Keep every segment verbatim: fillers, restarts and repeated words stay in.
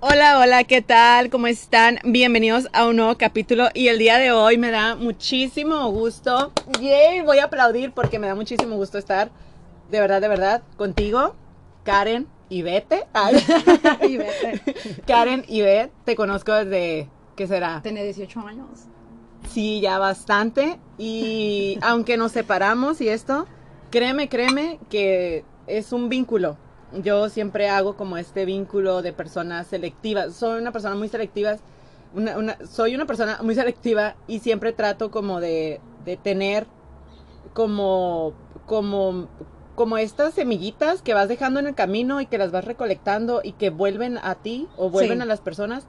Hola, hola, ¿qué tal? ¿Cómo están? Bienvenidos a un nuevo capítulo y el día de hoy me da muchísimo gusto. ¡Yay! Voy a aplaudir porque me da muchísimo gusto estar, de verdad, de verdad, contigo, Karen Ivete. Ivete. Karen Ivete, te conozco desde, ¿qué será? Tenía dieciocho años. Sí, ya bastante. Y aunque nos separamos y esto, créeme, créeme que es un vínculo. Yo siempre hago como este vínculo de personas selectivas. Soy una persona muy selectiva, una, una, soy una persona muy selectiva y siempre trato como de, de tener como, como, como estas semillitas que vas dejando en el camino y que las vas recolectando y que vuelven a ti o vuelven sí. a las personas.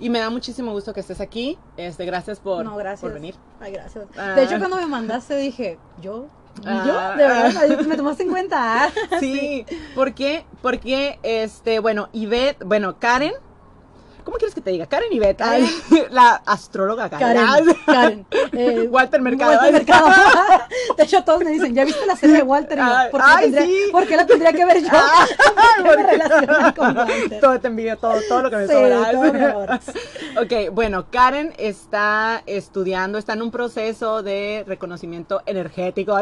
Y me da muchísimo gusto que estés aquí. Este, gracias por, no, gracias. por venir. Ay, gracias. Ah. De hecho, cuando me mandaste dije, yo... ¿Y yo? ¿De verdad? ¿Me tomaste en cuenta? Sí, porque, porque, este, bueno, Ivete, bueno, Karen, ¿cómo quieres que te diga? Karen Ivete, Karen. Ay, la astróloga Karen. Karen, Karen eh, Walter Mercado. Walter Mercado. De hecho, todos me dicen, ¿ya viste la serie de Walter? Y yo, ¿por qué, ay, tendría, sí. ¿por qué la tendría que ver yo? ¿Por qué me relacioné con Walter? Todo te envidia, todo, todo lo que me sí, sobras. Ok, bueno, Karen está estudiando, está en un proceso de reconocimiento energético.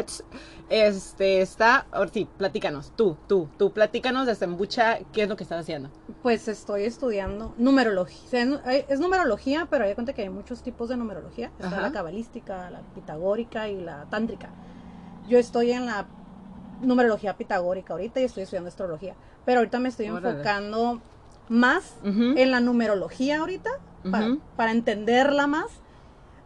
Este, está, ahora sí, platícanos, tú, tú, tú, platícanos, desembucha, ¿qué es lo que estás haciendo? Pues estoy estudiando numerología, o sea, es, es numerología, pero hay cuenta que hay muchos tipos de numerología, está Ajá. la cabalística, la pitagórica y la tántrica. Yo estoy en la numerología pitagórica ahorita y estoy estudiando astrología, pero ahorita me estoy Órale. enfocando más uh-huh. en la numerología ahorita, uh-huh. para, para entenderla más.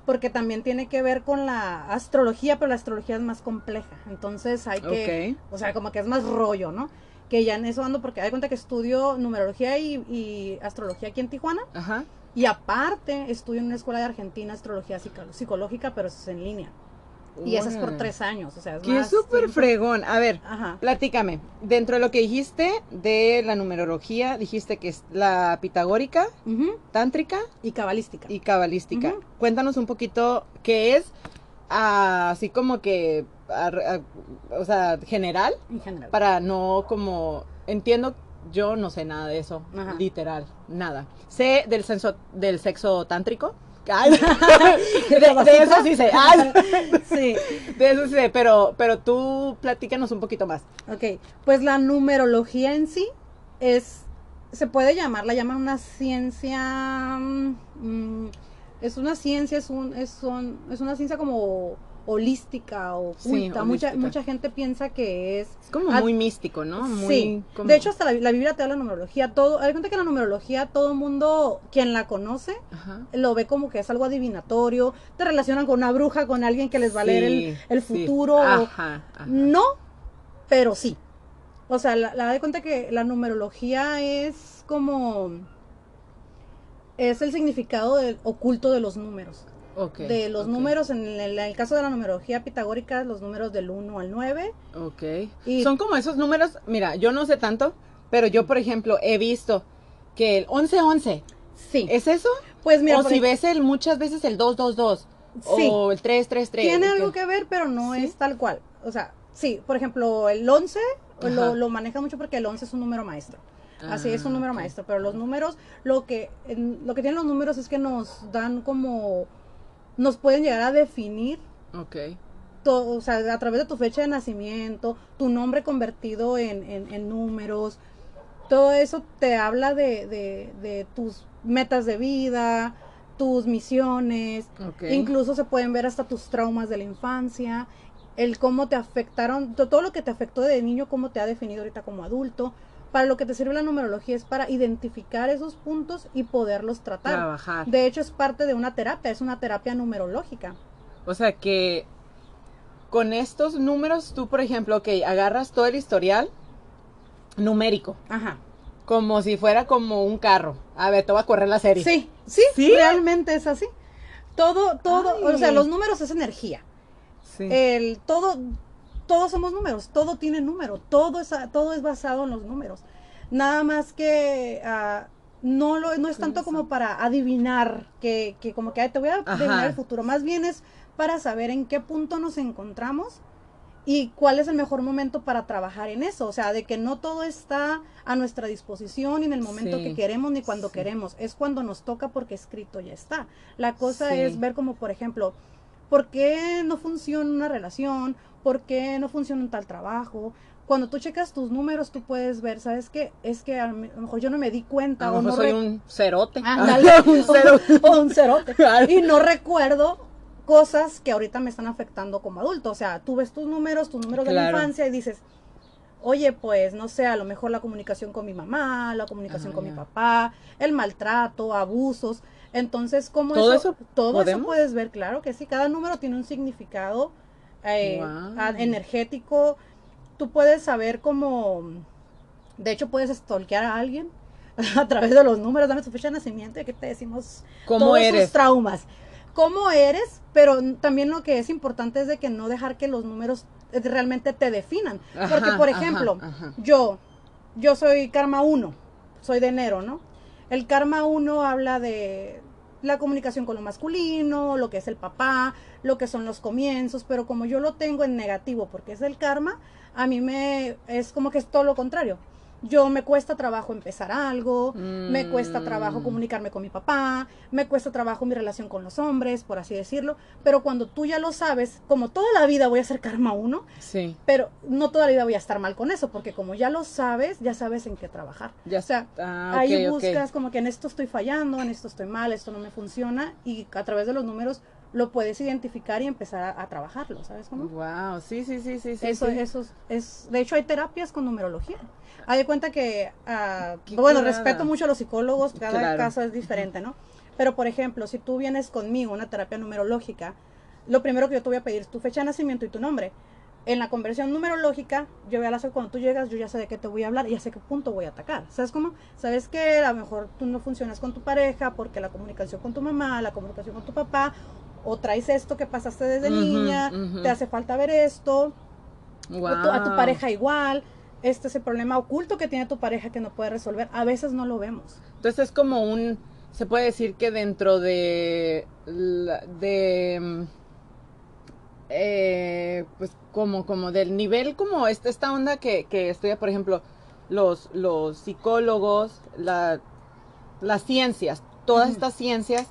Porque también tiene que ver con la astrología, pero la astrología es más compleja. Entonces hay que, okay. o sea, como que es más rollo, ¿no? Que ya en eso ando, porque hay cuenta que estudio numerología y, y astrología aquí en Tijuana. Ajá. Y aparte estudio en una escuela de Argentina, astrología psico- psicológica, pero eso es en línea. Wow. Y eso es por tres años, o sea, es Qué más... ¡Qué súper fregón! A ver, Ajá. platícame. Dentro de lo que dijiste de la numerología, dijiste que es la pitagórica, uh-huh. tántrica... Y cabalística. Y cabalística. Uh-huh. Cuéntanos un poquito qué es, uh, así como que, uh, uh, o sea, general, en general, para no como... Entiendo, yo no sé nada de eso, Ajá. literal, nada. Sé del sexo, del sexo tántrico. Ay, de, de eso sí sé. Ay, sí. De eso sí sé, pero, pero tú platícanos un poquito más. Ok, pues la numerología en sí es, se puede llamar, la llaman una ciencia, mmm, es una ciencia, es un, es un, es una ciencia como holística o sí, oculta. Mucha, mucha gente piensa que es... Es como ad, muy místico, ¿no? Muy, sí, como... de hecho hasta la, la Biblia te da la numerología, todo, hay cuenta que la numerología todo el mundo, quien la conoce, Ajá. lo ve como que es algo adivinatorio, te relacionan con una bruja, con alguien que les va a leer sí, el, el futuro, sí. ajá, ajá. no, pero sí, o sea, la, la de cuenta que la numerología es como, es el significado del, oculto de los números. Okay, de los okay. números, en el, en el caso de la numerología pitagórica, los números del uno al nueve. Ok. Y son como esos números, mira, yo no sé tanto, pero yo, por ejemplo, he visto que el once once. Sí. ¿Es eso? Pues mira. O si ejemplo, ves el, muchas veces el dos dos dos. Sí. O el tres tres tres. Tiene okay. algo que ver, pero no ¿Sí? es tal cual. O sea, sí, por ejemplo, el once lo, lo maneja mucho porque el once es un número maestro. Así ah, es un número okay. maestro, pero los números, lo que, lo que tienen los números es que nos dan como... nos pueden llegar a definir, okay. todo, o sea, a través de tu fecha de nacimiento, tu nombre convertido en, en, en números, todo eso te habla de, de, de tus metas de vida, tus misiones, okay. incluso se pueden ver hasta tus traumas de la infancia, el cómo te afectaron, todo lo que te afectó de niño, cómo te ha definido ahorita como adulto. Para lo que te sirve la numerología es para identificar esos puntos y poderlos tratar. Trabajar. De hecho, es parte de una terapia, es una terapia numerológica. O sea que con estos números, tú, por ejemplo, que okay, agarras todo el historial numérico. Ajá. Como si fuera como un carro. A ver, te voy a correr la serie. Sí, sí, ¿Sí? realmente es así. Todo, todo, Ay. o sea, los números es energía. Sí. El todo... Todos somos números, todo tiene número, todo es, todo es basado en los números. Nada más que uh, no lo no es tanto eso? como para adivinar, que, que como que te voy a Ajá. adivinar el futuro. Más bien es para saber en qué punto nos encontramos y cuál es el mejor momento para trabajar en eso, o sea, de que no todo está a nuestra disposición y en el momento sí, que queremos ni cuando sí. queremos, es cuando nos toca porque escrito ya está. La cosa sí. es ver como, por ejemplo, ¿por qué no funciona una relación? ¿Por qué no funciona un tal trabajo? Cuando tú checas tus números, tú puedes ver, ¿sabes qué? Es que a lo mejor yo no me di cuenta. A lo mejor soy un cerote. Ándale, un cerote. O un cerote. Y no recuerdo cosas que ahorita me están afectando como adulto. O sea, tú ves tus números, tus números claro. de la infancia y dices, oye, pues, no sé, a lo mejor la comunicación con mi mamá, la comunicación ah, con yeah. mi papá, el maltrato, abusos. Entonces, ¿cómo ¿Todo eso? eso todo ¿podemos? Eso puedes ver, claro que sí. Cada número tiene un significado eh, wow. energético. Tú puedes saber cómo, de hecho puedes stalkear a alguien a través de los números, dame tu fecha de nacimiento y aquí te decimos ¿Cómo todos eres? Sus traumas. Cómo eres, pero también lo que es importante es de que no dejar que los números realmente te definan. Ajá, porque, por ejemplo, ajá, ajá. yo yo soy karma uno, soy de enero, ¿no? El karma uno habla de la comunicación con lo masculino, lo que es el papá, lo que son los comienzos, pero como yo lo tengo en negativo porque es el karma, a mí me es como que es todo lo contrario. Yo me cuesta trabajo empezar algo, mm. me cuesta trabajo comunicarme con mi papá, me cuesta trabajo mi relación con los hombres, por así decirlo, pero cuando tú ya lo sabes, como toda la vida voy a ser karma uno, sí. pero no toda la vida voy a estar mal con eso, porque como ya lo sabes, ya sabes en qué trabajar. Ya, o sea, ah, okay, ahí buscas okay. como que en esto estoy fallando, en esto estoy mal, esto no me funciona, y a través de los números lo puedes identificar y empezar a, a trabajarlo, ¿sabes cómo? Wow, sí, sí, sí, sí, sí. Eso, sí. eso es, es, de hecho hay terapias con numerología. Hay de cuenta que, uh, bueno, curada. Respeto mucho a los psicólogos, cada claro. caso es diferente, ¿no? Pero, por ejemplo, si tú vienes conmigo a una terapia numerológica, lo primero que yo te voy a pedir es tu fecha de nacimiento y tu nombre. En la conversión numerológica, yo voy a hacer cuando tú llegas, yo ya sé de qué te voy a hablar y ya sé qué punto voy a atacar. ¿Sabes cómo? Sabes que a lo mejor tú no funcionas con tu pareja porque la comunicación con tu mamá, la comunicación con tu papá, o traes esto que pasaste desde uh-huh, niña, uh-huh. te hace falta ver esto, wow. a, tu, a tu pareja igual, este es el problema oculto que tiene tu pareja que no puede resolver, a veces no lo vemos. Entonces es como un, se puede decir que dentro de, de eh, pues como, como del nivel, como esta, esta onda que, que estudia, por ejemplo, los, los psicólogos, la, las ciencias, todas uh-huh. estas ciencias,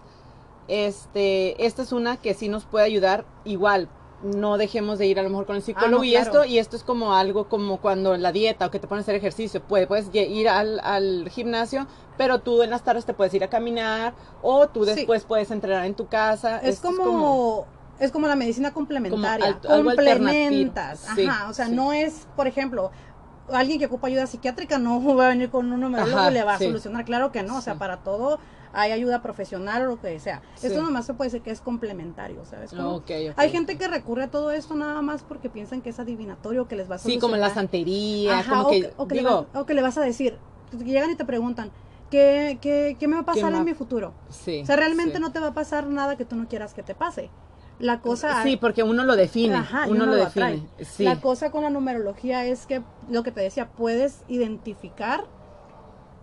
Este, esta es una que sí nos puede ayudar igual, no dejemos de ir a lo mejor con el psicólogo ah, no, y claro. esto, y esto es como algo como cuando la dieta o que te pones a hacer ejercicio, puedes, puedes ir al, al gimnasio, pero tú en las tardes te puedes ir a caminar o tú después sí. puedes entrenar en tu casa. Es como, es como, es como la medicina complementaria, como al, complementas, ajá, sí, o sea, sí. no es, por ejemplo, alguien que ocupa ayuda psiquiátrica no va a venir con un numerólogo y le va sí. a solucionar, claro que no, o sea, sí. para todo hay ayuda profesional o lo que sea. Sí. Esto nomás se puede decir que es complementario, ¿sabes? Como, okay, okay, hay gente okay. que recurre a todo esto nada más porque piensan que es adivinatorio, que les va a solucionar. Sí, como la santería. Ajá, como o, que, o, que digo, le va, o que le vas a decir. Llegan y te preguntan, ¿qué, qué, qué me va a pasar en va... mi futuro? Sí, o sea, realmente sí. no te va a pasar nada que tú no quieras que te pase. La cosa... Sí, porque uno lo define, ajá, uno, uno lo, lo define. Sí. La cosa con la numerología es que, lo que te decía, puedes identificar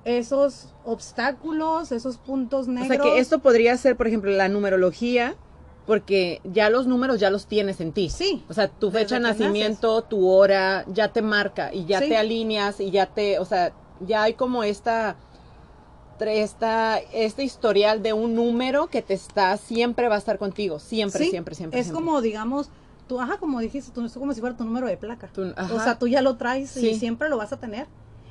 esos obstáculos, esos puntos negros. O sea que esto podría ser, por ejemplo, la numerología, porque ya los números ya los tienes en ti. Sí. O sea, tu fecha de nacimiento, naces. Tu hora, ya te marca y ya sí. te alineas y ya te, o sea, ya hay como esta, esta, este historial de un número que te está, siempre va a estar contigo, siempre, sí. siempre, siempre. Es siempre. Como, digamos, tú, ajá, como dijiste, tú, como si fuera tu número de placa. Tú, o sea, tú ya lo traes sí. y siempre lo vas a tener.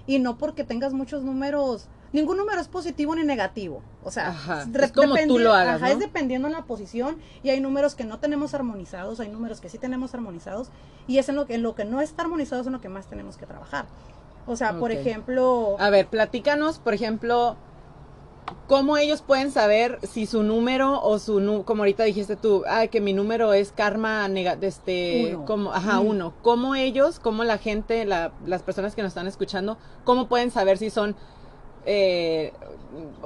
Y no porque tengas muchos números, ningún número es positivo ni negativo, o sea, ajá, es como tú lo hagas, ajá, ¿no? Es dependiendo de la posición y hay números que no tenemos armonizados, hay números que sí tenemos armonizados y es en lo que, en lo que no está armonizado es en lo que más tenemos que trabajar, o sea, okay. por ejemplo... A ver, platícanos, por ejemplo, ¿cómo ellos pueden saber si su número o su, como ahorita dijiste tú, ay, que mi número es karma nega, este, uno. Como, ajá, mm. uno, cómo ellos, cómo la gente, la, las personas que nos están escuchando, cómo pueden saber si son eh,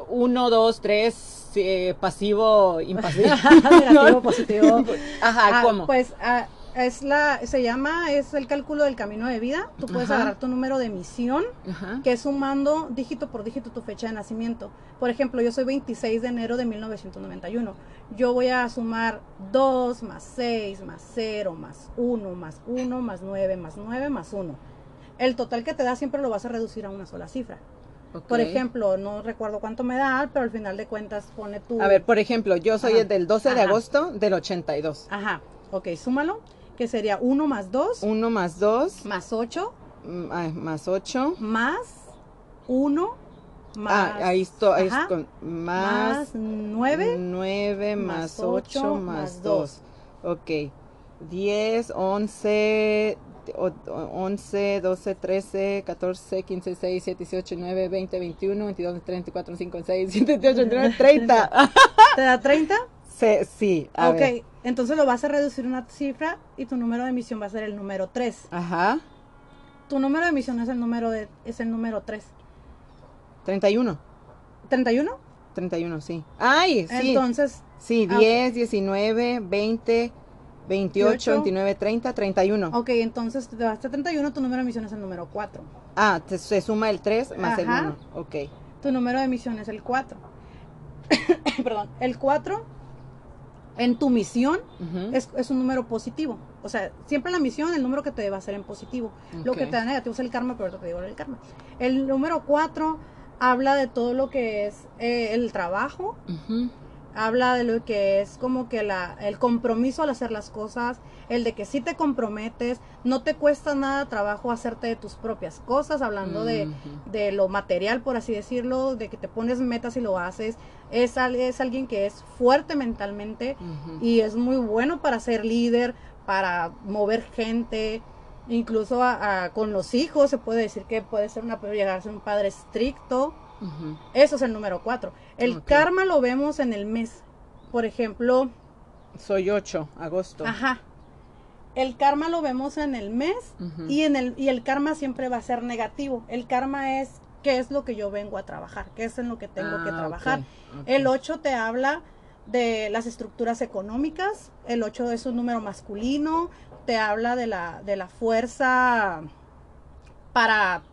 uno, dos, tres, eh, pasivo, impasivo, negativo, positivo, ajá, ah, cómo? Pues, ah, Es la, se llama, es el cálculo del camino de vida. Tú puedes Ajá. agarrar tu número de emisión, Ajá. que es sumando dígito por dígito tu fecha de nacimiento. Por ejemplo, yo soy veintiséis de enero de mil novecientos noventa y uno. Yo voy a sumar dos más seis más cero más uno más uno más nueve más nueve más uno. El total que te da siempre lo vas a reducir a una sola cifra. Okay. Por ejemplo, no recuerdo cuánto me da, pero al final de cuentas pone tu... A ver, por ejemplo, yo soy Ajá. el del doce de agosto del ochenta y dos. Ajá, ok, súmalo, que sería uno más dos. uno más dos. Más ocho. Más ocho. Más uno. Más, ah, ahí estoy, ajá, esto, más, más nueve. nueve más ocho más dos. Ok, diez, once, doce, trece, catorce, quince, dieciséis, diecisiete, diecinueve, veinte, veintiuno, veintidós, veintitrés, veinticuatro, veinticinco, veintiséis, veintisiete, veintiocho, veintinueve, treinta. ¿Te da treinta? Sí, sí. A ok, ver. Entonces lo vas a reducir una cifra y tu número de emisión va a ser el número tres. Ajá. Tu número de emisión es el número, de, es el número tres. treinta y uno. ¿treinta y uno? treinta y uno, sí. ¡Ay! Sí. Entonces. Sí, diez, okay. diecinueve, veinte, veintiocho, veintinueve, treinta, treinta y uno. Ok, entonces te vas a treinta y uno, tu número de emisión es el número cuatro. Ah, te, se suma el tres más Ajá. el uno. Ok. Tu número de emisión es el cuatro. Perdón, el cuatro en tu misión uh-huh. es, es un número positivo. O sea, siempre la misión, el número que te va a ser en positivo. Okay. Lo que te da negativo es el karma, pero ahorita te digo el karma. El número cuatro habla de todo lo que es eh, el trabajo. Uh-huh. Habla de lo que es como que la, el compromiso al hacer las cosas, el de que si te comprometes, no te cuesta nada trabajo hacerte de tus propias cosas, hablando uh-huh. de, de lo material, por así decirlo, de que te pones metas y lo haces. Es, es alguien que es fuerte mentalmente uh-huh. y es muy bueno para ser líder, para mover gente, incluso a, a, con los hijos se puede decir que puede ser una, puede llegar a ser un padre estricto. Uh-huh. Eso es el número cuatro. El okay. karma lo vemos en el mes. Por ejemplo, soy ocho de agosto. Ajá. El karma lo vemos en el mes uh-huh. y, en el, y el karma siempre va a ser negativo. El karma es qué es lo que yo vengo a trabajar, qué es en lo que tengo ah, que trabajar. Okay, okay. El ocho te habla de las estructuras económicas. El ocho es un número masculino. Te habla de la, de la fuerza para...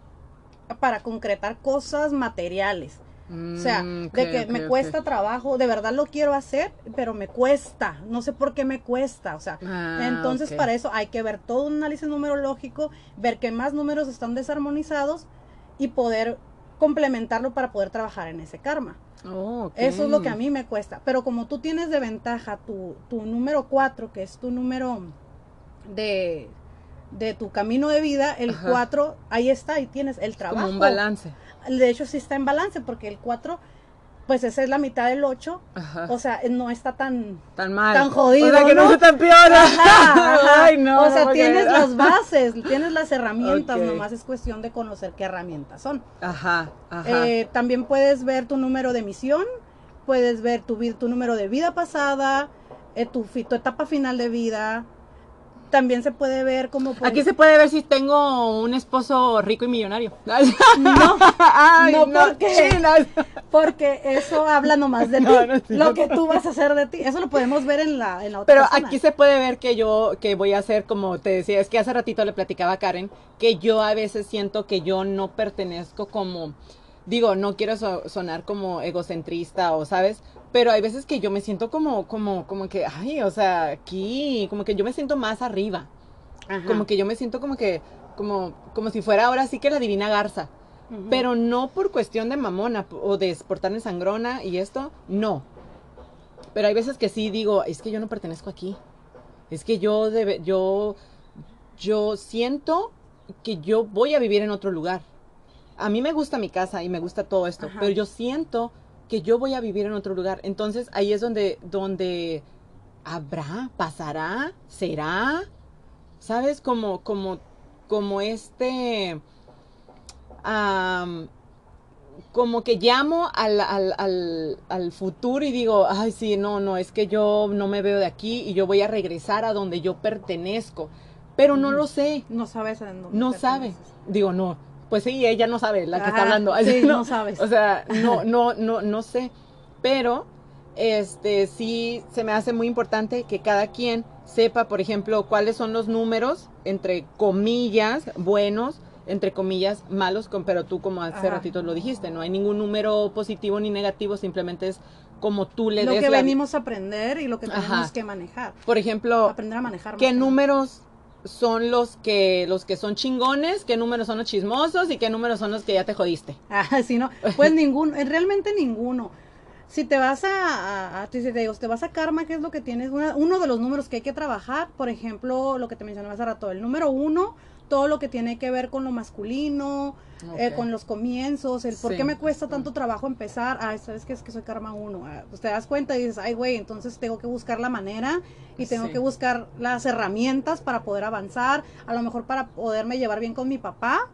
para concretar cosas materiales, mm, o sea, okay, de que okay, me okay. cuesta trabajo, de verdad lo quiero hacer, pero me cuesta, no sé por qué me cuesta, o sea, ah, entonces okay. para eso hay que ver todo un análisis numerológico, ver qué más números están desarmonizados y poder complementarlo para poder trabajar en ese karma. Oh, okay. Eso es lo que a mí me cuesta, pero como tú tienes de ventaja tu, tu número cuatro, que es tu número de... de tu camino de vida, el Ajá. cuatro, ahí está, ahí tienes el trabajo. Como un balance. De hecho, sí está en balance, porque el cuatro, pues esa es la mitad del ocho, Ajá. o sea, no está tan... Tan mal. Tan jodido, o sea, que no, no está tan peor. Ajá, Ajá. Ay, no. O sea, no tienes caer. Las bases, tienes las herramientas, okay. nomás es cuestión de conocer qué herramientas son. Ajá, Ajá. Eh, también puedes ver tu número de misión, puedes ver tu, tu número de vida pasada, eh, tu, tu etapa final de vida... También se puede ver como... Por... Aquí se puede ver si tengo un esposo rico y millonario. No, Ay, no, no porque, porque eso habla nomás de no, ti, no, sí, lo no. que tú vas a hacer de ti. Eso lo podemos ver en la, en la otra Pero persona. Aquí se puede ver que yo, que voy a hacer, como te decía, es que hace ratito le platicaba a Karen, que yo a veces siento que yo no pertenezco como... Digo, no quiero so, sonar como egocentrista o, ¿sabes? Pero hay veces que yo me siento como, como, como que, ay, o sea, aquí, como que yo me siento más arriba. Ajá. Como que yo me siento como que, como, como si fuera ahora sí que la divina garza. Uh-huh. Pero no por cuestión de mamona o de portarme sangrona y esto, no. Pero hay veces que sí digo, es que yo no pertenezco aquí. Es que yo, debe, yo, yo siento que yo voy a vivir en otro lugar. A mí me gusta mi casa y me gusta todo esto, Ajá. pero yo siento que yo voy a vivir en otro lugar. Entonces, ahí es donde, donde habrá, pasará, será, ¿sabes? Como, como, como este, um, como que llamo al, al, al, al futuro y digo, ay, sí, no, no, es que yo no me veo de aquí y yo voy a regresar a donde yo pertenezco, pero no mm. lo sé. No sabes. A dónde no sabes. Digo, no. Pues sí, ella no sabe, la que Ajá, está hablando. Sí, no, no sabes. O sea, no, no, no, no sé. Pero este, sí se me hace muy importante que cada quien sepa, por ejemplo, cuáles son los números, entre comillas, buenos, entre comillas, malos, con, pero tú como hace Ajá. ratito lo dijiste, no hay ningún número positivo ni negativo, simplemente es como tú le lo des. Lo que la... venimos a aprender y lo que tenemos Ajá. que manejar. Por ejemplo, aprender a manejar. ¿Qué mejor. números son los que los que son chingones, qué números son los chismosos y qué números son los que ya te jodiste? Ah, sí, no, pues ninguno, realmente ninguno. Si te vas a, a, a si te digo, si te vas a karma, que es lo que tienes, una, uno de los números que hay que trabajar, por ejemplo, lo que te mencionaba hace rato, el número uno, todo lo que tiene que ver con lo masculino, okay. eh, con los comienzos, el por sí. qué me cuesta tanto trabajo empezar, ah, sabes que es que soy karma uno, ah, pues te das cuenta y dices, ay güey, entonces tengo que buscar la manera y tengo sí. que buscar las herramientas para poder avanzar, a lo mejor para poderme llevar bien con mi papá,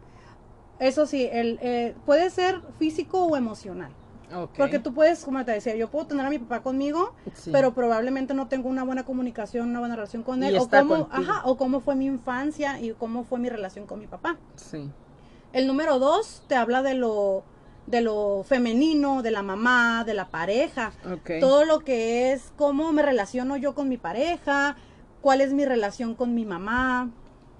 eso sí, el, eh, puede ser físico o emocional. Okay. Porque tú puedes, como te decía, yo puedo tener a mi papá conmigo, sí. pero probablemente no tengo una buena comunicación, una buena relación con él, o cómo, ajá, o cómo fue mi infancia y cómo fue mi relación con mi papá. Sí. El número dos te habla de lo, de lo femenino, de la mamá, de la pareja, okay. todo lo que es cómo me relaciono yo con mi pareja, cuál es mi relación con mi mamá,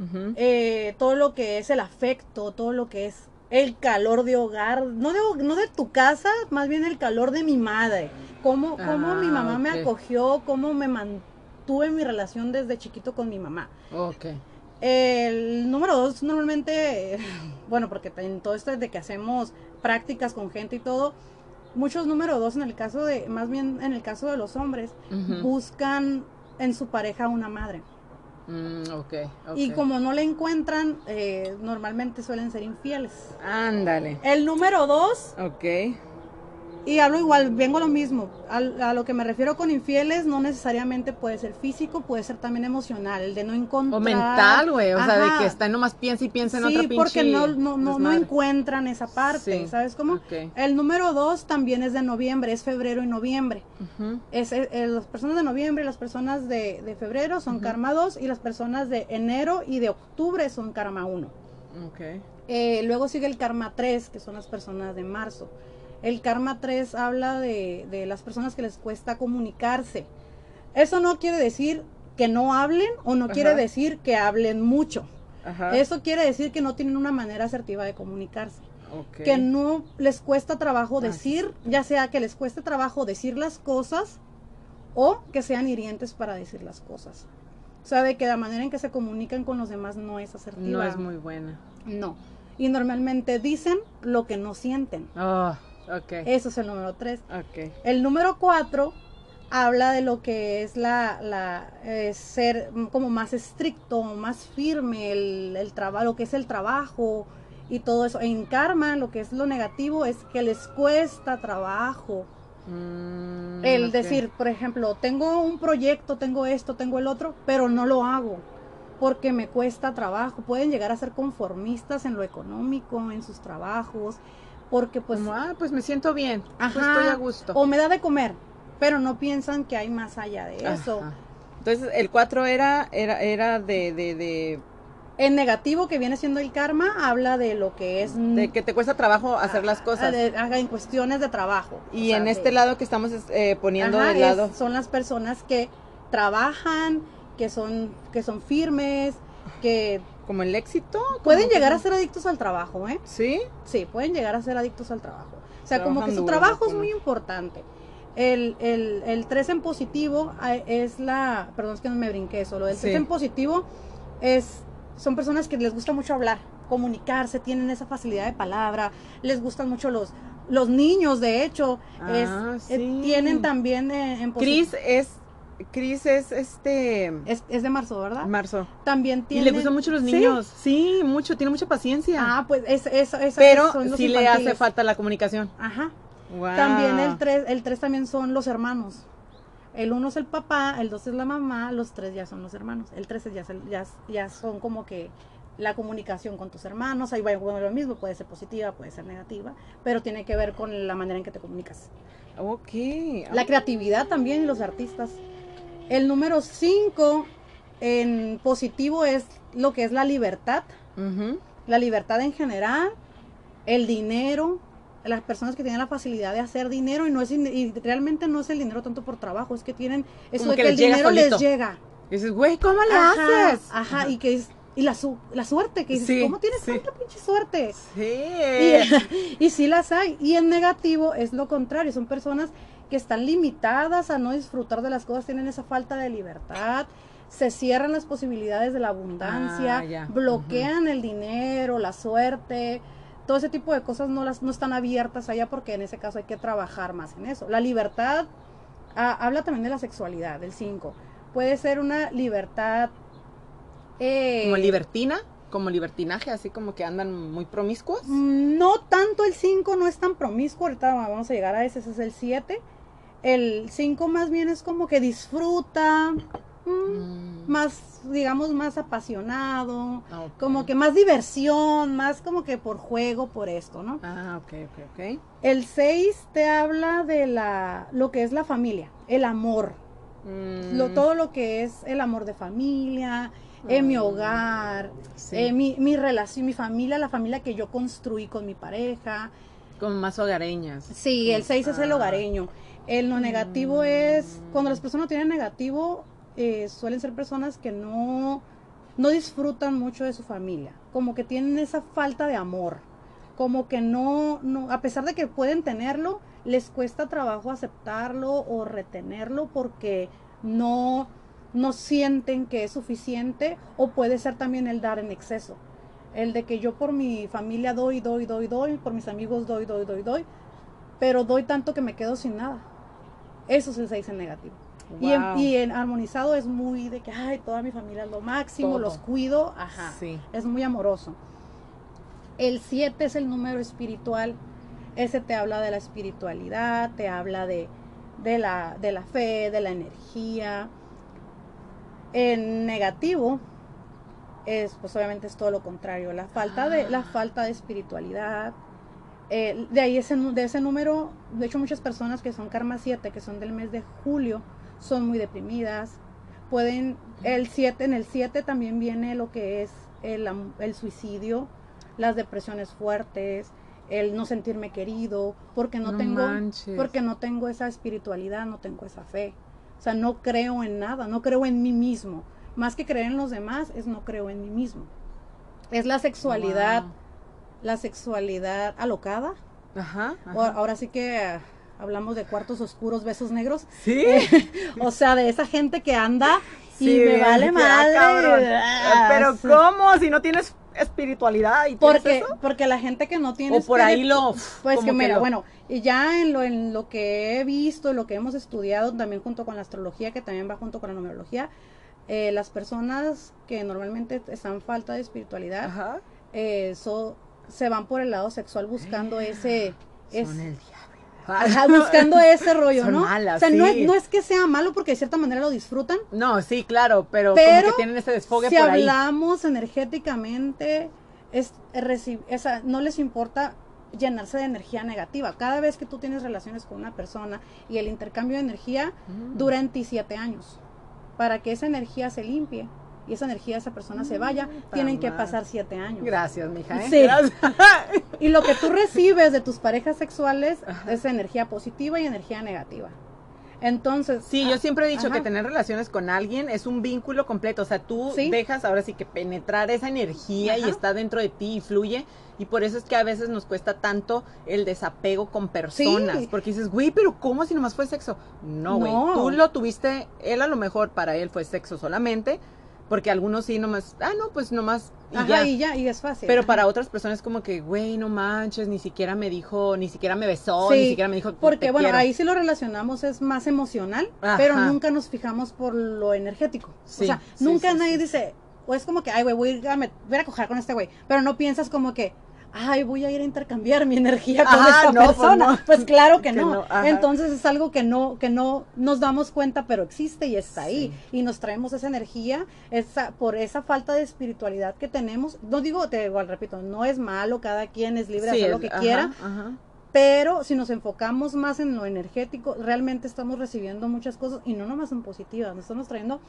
uh-huh. eh, todo lo que es el afecto, todo lo que es el calor de hogar, no de, no de tu casa, más bien el calor de mi madre, cómo, ah, cómo mi mamá okay. me acogió, cómo me mantuve mi relación desde chiquito con mi mamá. Okay. El número dos normalmente, bueno, porque en todo esto de que hacemos prácticas con gente y todo, muchos número dos en el caso de, más bien en el caso de los hombres, uh-huh. buscan en su pareja una madre. Mm, okay, okay. Y como no le encuentran, eh, normalmente suelen ser infieles. Ándale. El número dos. Ok. Y hablo igual, vengo lo mismo. A, a lo que me refiero con infieles, no necesariamente puede ser físico, puede ser también emocional, el de no encontrar. O mental, güey, o Ajá. sea, de que está nomás piensa y piensa en sí, otra pinche. Sí, porque no, no, no, no encuentran esa parte, sí. ¿sabes cómo? Okay. El número dos también es de noviembre, es febrero y noviembre. Uh-huh. es, es, es, las personas de noviembre y las personas de, de febrero son uh-huh. karma dos, y las personas de enero y de octubre son karma uno. Okay. Eh, luego sigue el karma tres, que son las personas de marzo. El karma tres habla de, de las personas que les cuesta comunicarse. Eso no quiere decir que no hablen o no Ajá. quiere decir que hablen mucho. Ajá. Eso quiere decir que no tienen una manera asertiva de comunicarse. Okay. Que no les cuesta trabajo decir, ah, sí. ya sea que les cueste trabajo decir las cosas o que sean hirientes para decir las cosas. O sea, de que la manera en que se comunican con los demás no es asertiva. No es muy buena. No. Y normalmente dicen lo que no sienten. Ah. Oh. Okay. Eso es el número tres. Okay. El número cuatro habla de lo que es la, la eh, ser como más estricto, más firme, el, el trabajo, lo que es el trabajo y todo eso. En karma, lo que es lo negativo es que les cuesta trabajo. Mm, el okay. decir, por ejemplo, tengo un proyecto, tengo esto, tengo el otro, pero no lo hago porque me cuesta trabajo. Pueden llegar a ser conformistas en lo económico, en sus trabajos. Porque pues... Como, ah, pues me siento bien, ajá, pues estoy a gusto. O me da de comer, pero no piensan que hay más allá de eso. Ajá. Entonces, el cuatro era, era, era de, de, de... El negativo que viene siendo el karma habla de lo que es... De que te cuesta trabajo hacer a, las cosas. De, en cuestiones de trabajo. Y en sea, este de, lado que estamos eh, poniendo ajá, de lado... Es, son las personas que trabajan, que son, que son firmes, que... Como el éxito. Pueden llegar a ser adictos al trabajo, ¿eh? ¿Sí? Sí, pueden llegar a ser adictos al trabajo. O sea, como que su trabajo es muy importante. El, el, el tres en positivo es la... Perdón, es que no me brinqué solo. El tres en positivo es son personas que les gusta mucho hablar, comunicarse, tienen esa facilidad de palabra, les gustan mucho los... Los niños, de hecho, ah, es, sí. tienen también en, en positivo. Cris es... Cris es este... Es, es de marzo, ¿verdad? Marzo. También tiene... Y le gustan mucho los niños. Sí, sí mucho, tiene mucha paciencia. Ah, pues eso, eso, eso. Pero son los sí infantiles. Le hace falta la comunicación. Ajá. Wow. También el tres, el tres también son los hermanos. El uno es el papá, el dos es la mamá, los tres ya son los hermanos. El tres ya, ya, ya son como que la comunicación con tus hermanos. Ahí va bueno, lo mismo, puede ser positiva, puede ser negativa, pero tiene que ver con la manera en que te comunicas. Ok. La creatividad también y los artistas. El número cinco en positivo es lo que es la libertad, uh-huh. la libertad en general, el dinero, las personas que tienen la facilidad de hacer dinero y no es y realmente no es el dinero tanto por trabajo, es que tienen eso como de que, que el dinero solito les llega. Y dices, güey, ¿cómo le ajá, haces? Ajá, ajá, y que es y la, su, la suerte, que dices, sí, ¿cómo tienes sí. tanta pinche suerte? Sí. Y, y sí las hay. Y en negativo es lo contrario, son personas que están limitadas a no disfrutar de las cosas, tienen esa falta de libertad, se cierran las posibilidades de la abundancia, ah, ya, bloquean uh-huh. el dinero, la suerte, todo ese tipo de cosas no las no están abiertas allá porque en ese caso hay que trabajar más en eso. La libertad ah, habla también de la sexualidad, del cinco. Puede ser una libertad eh, como libertina, como libertinaje, así como que andan muy promiscuos. No tanto el cinco, no es tan promiscuo, ahorita vamos a llegar a ese, ese es el siete. El cinco más bien es como que disfruta, mm. más, digamos, más apasionado, okay. como que más diversión, más como que por juego, por esto, ¿no? Ah, ok, ok, ok. El seis te habla de la, lo que es la familia, el amor, mm. lo, todo lo que es el amor de familia, en mm. mi hogar, sí. eh, mi, mi relación, mi familia, la familia que yo construí con mi pareja. Como más hogareñas. Sí, el seis ah. es el hogareño. El no negativo mm. es, cuando las personas tienen negativo, Eh, suelen ser personas que no, no disfrutan mucho de su familia, como que tienen esa falta de amor, como que no, no, a pesar de que pueden tenerlo, les cuesta trabajo aceptarlo o retenerlo porque no, no sienten que es suficiente, o puede ser también el dar en exceso, el de que yo por mi familia doy, doy, doy, doy, por mis amigos doy, doy, doy, doy, pero doy tanto que me quedo sin nada. Eso es el seis en negativo. Wow. Y, en, y en armonizado es muy de que, ay, toda mi familia es lo máximo, todo. Los cuido, ajá, sí. es muy amoroso. El siete es el número espiritual, ese te habla de la espiritualidad, te habla de, de, la, de la fe, de la energía. En negativo, es, pues obviamente es todo lo contrario, la falta, ah. de, la falta de espiritualidad. Eh, de ahí ese, de ese número, de hecho muchas personas que son karma siete, que son del mes de julio, son muy deprimidas, pueden, el siete, en el siete también viene lo que es el, el suicidio, las depresiones fuertes, el no sentirme querido, porque no, no tengo, manches. porque no tengo esa espiritualidad, no tengo esa fe, o sea, no creo en nada, no creo en mí mismo, más que creer en los demás, es no creo en mí mismo, es la sexualidad, wow. la sexualidad alocada, ajá, ajá. ahora sí que... Hablamos de cuartos oscuros, besos negros. Sí. Eh, o sea, de esa gente que anda sí, y me vale madre. Cabrón. Pero sí. ¿cómo? Si no tienes espiritualidad y porque, tienes eso. Porque la gente que no tiene... O por ahí lo... Pues que mira, que lo... bueno, y ya en lo, en lo que he visto, lo que hemos estudiado también junto con la astrología, que también va junto con la numerología, eh, las personas que normalmente están falta de espiritualidad, ajá. Eh, so, se van por el lado sexual buscando eh, ese... Es, son el diablo. Ajá, buscando ese rollo, son ¿no? Malas, o sea, sí. no, es, no es que sea malo porque de cierta manera lo disfrutan. No, sí, claro, pero, pero como que tienen ese desfogue si por ahí. Si hablamos energéticamente, es, reci, esa, no les importa llenarse de energía negativa. Cada vez que tú tienes relaciones con una persona y el intercambio de energía mm. dura en ti siete años. Para que esa energía se limpie y esa energía de esa persona mm, se vaya, tienen mal. que pasar siete años. Gracias, mija, ¿eh? Sí. Gracias. Y lo que tú recibes de tus parejas sexuales ajá. es energía positiva y energía negativa. Entonces... Sí, ah, yo siempre he dicho ajá. que tener relaciones con alguien es un vínculo completo. O sea, tú ¿sí? dejas ahora sí que penetrar esa energía ajá. y está dentro de ti y fluye. Y por eso es que a veces nos cuesta tanto el desapego con personas. Sí. Porque dices, güey, pero ¿cómo si nomás fue sexo? No, güey, no. Tú lo tuviste, él a lo mejor para él fue sexo solamente... Porque algunos sí nomás, ah, no, pues nomás y ajá, ya. y ya, y es fácil. Pero ajá. para otras personas como que, güey, no manches, ni siquiera me dijo, ni siquiera me besó, sí, ni siquiera me dijo te Porque, bueno, quiero. Ahí sí lo relacionamos, es más emocional, ajá. pero nunca nos fijamos por lo energético. Sí, o sea, sí, nunca sí, nadie sí. dice, o es como que, ay, güey, voy a, me, voy a coger con este güey. Pero no piensas como que, ay, voy a ir a intercambiar mi energía con ajá, esta no, persona. Pues, no. Pues claro que, que no. no Entonces es algo que no, que no nos damos cuenta, pero existe y está ahí. Sí. Y nos traemos esa energía, esa, por esa falta de espiritualidad que tenemos. No digo, te igual repito, no es malo, cada quien es libre sí, de hacer lo que ajá, quiera. Ajá. Pero si nos enfocamos más en lo energético, realmente estamos recibiendo muchas cosas y no nomás en positivas. Nos estamos trayendo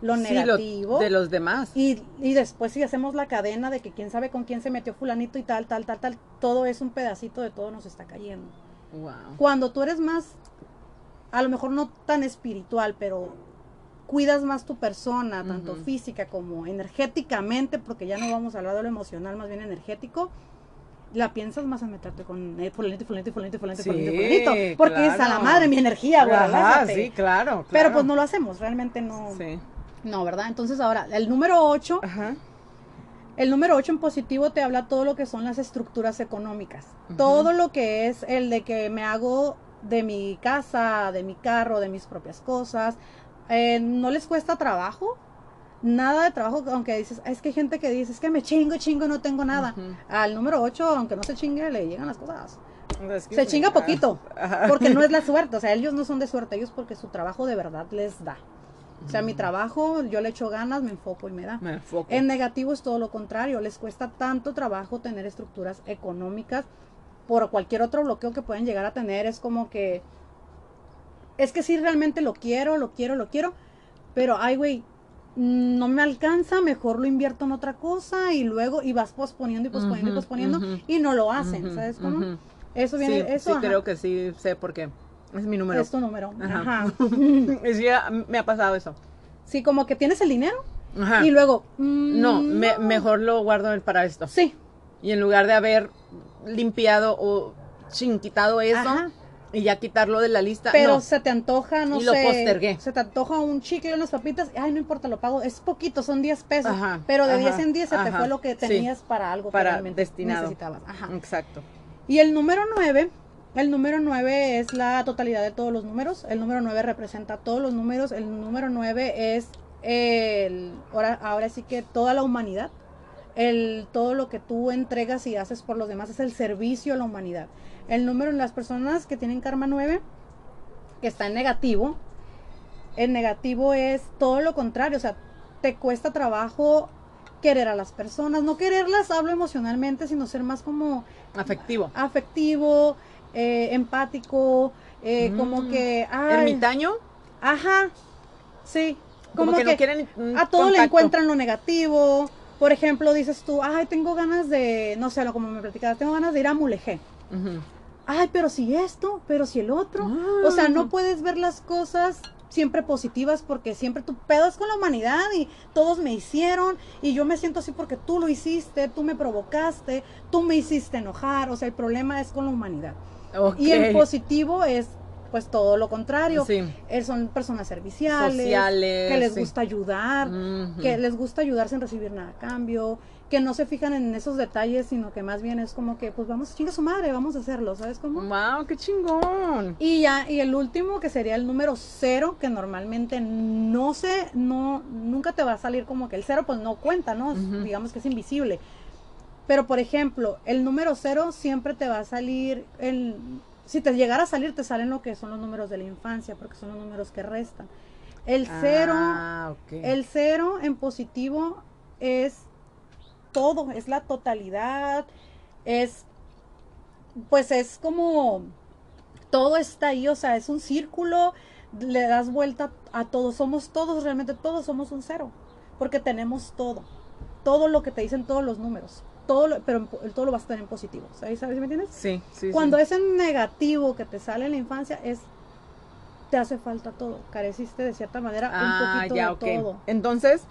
lo sí, negativo. Lo de los demás. Y, y después si hacemos la cadena de que quién sabe con quién se metió fulanito y tal, tal, tal, tal, todo es un pedacito de todo nos está cayendo. Wow. Cuando tú eres más, a lo mejor no tan espiritual, pero cuidas más tu persona, tanto uh-huh. física como energéticamente, porque ya no vamos a hablar de lo emocional, más bien energético, la piensas más en meterte con eh, fulanito, fulanito, fulanito, fulanito, sí, fulanito, fulanito, porque claro. es a la madre mi energía, güey. Ajá, sí, claro, claro. Pero pues no lo hacemos, realmente no. Sí. No, ¿verdad? Entonces ahora, el número ocho, ajá. el número ocho en positivo te habla todo lo que son las estructuras económicas, uh-huh. todo lo que es el de que me hago de mi casa, de mi carro, de mis propias cosas, eh, no les cuesta trabajo, nada de trabajo, aunque dices, es que hay gente que dice, es que me chingo, chingo, no tengo nada. Uh-huh. Al número ocho, aunque no se chingue, le llegan las cosas. Es que se chinga poquito, uh-huh. porque no es la suerte, o sea, ellos no son de suerte, ellos porque su trabajo de verdad les da. O sea, mi trabajo, yo le echo ganas, me enfoco y me da. Me enfoco. En negativo es todo lo contrario, les cuesta tanto trabajo tener estructuras económicas por cualquier otro bloqueo que pueden llegar a tener. Es como que, es que sí realmente lo quiero, lo quiero, lo quiero, pero ay güey, no me alcanza, mejor lo invierto en otra cosa y luego, y vas posponiendo y posponiendo uh-huh, y posponiendo uh-huh, y no lo hacen, uh-huh, ¿sabes cómo? Uh-huh. Eso viene, sí, eso. Sí, ajá. Creo que sí sé por qué. Es mi número. Es tu número. Ajá. Ajá. Es ya, me ha pasado eso. Sí, como que tienes el dinero. Ajá. Y luego. Mmm, no, me, no, mejor lo guardo para esto. Sí. Y en lugar de haber limpiado o chinquitado eso. Ajá. Y ya quitarlo de la lista. Pero no. se te antoja, no sé. Y lo postergué. Se te antoja un chicle, unas papitas. Ay, no importa, lo pago. Es poquito, son diez pesos. Ajá. Pero de ajá, diez en diez se ajá, te fue lo que tenías sí, para algo que para realmente destinado. Necesitabas. Ajá. Exacto. Y el número nueve. El número nueve es la totalidad de todos los números. El número nueve representa todos los números. El número nueve es el, ahora, ahora sí que toda la humanidad. El, todo lo que tú entregas y haces por los demás es el servicio a la humanidad. El número en las personas que tienen karma nueve, que está en negativo. El negativo es todo lo contrario. O sea, te cuesta trabajo querer a las personas. No quererlas, hablo emocionalmente, sino ser más como... Afectivo. Afectivo. Eh, empático, eh, mm. como que... Ay, ¿ermitaño? Ajá, sí. Como, como que, que no quieren mm, a todo contacto. Le encuentran lo negativo. Por ejemplo, dices tú, ay, tengo ganas de... No sé, como me platicabas, tengo ganas de ir a Mulegé. Uh-huh. Ay, pero si esto, pero si el otro. Uh-huh. O sea, no puedes ver las cosas siempre positivas porque siempre tú pedas con la humanidad y todos me hicieron y yo me siento así porque tú lo hiciste, tú me provocaste, tú me hiciste enojar. O sea, el problema es con la humanidad. Okay. Y el positivo es pues todo lo contrario, sí. eh, son personas serviciales, sociales, que les sí. gusta ayudar, uh-huh. que les gusta ayudar sin recibir nada a cambio, que no se fijan en esos detalles, sino que más bien es como que pues vamos, chinga su madre, vamos a hacerlo, ¿sabes cómo? ¡Wow, qué chingón! Y ya, y el último que sería el número cero, que normalmente no sé, no, nunca te va a salir como que el cero pues no cuenta, ¿no? Uh-huh. Digamos que es invisible. Pero, por ejemplo, el número cero siempre te va a salir, el, si te llegara a salir, te salen lo que son los números de la infancia, porque son los números que restan. El cero, ah, okay. el cero en positivo es todo, es la totalidad, es, pues es como, todo está ahí, o sea, es un círculo, le das vuelta a todos, somos todos, realmente todos somos un cero, porque tenemos todo, todo lo que te dicen todos los números. Todo lo, pero todo lo vas a tener en positivo, ¿sabes? ¿Sabes? ¿Me entiendes? Sí, sí. Cuando sí. es en negativo que te sale en la infancia, es te hace falta todo, careciste de cierta manera ah, un poquito ya, de okay. todo. Entonces,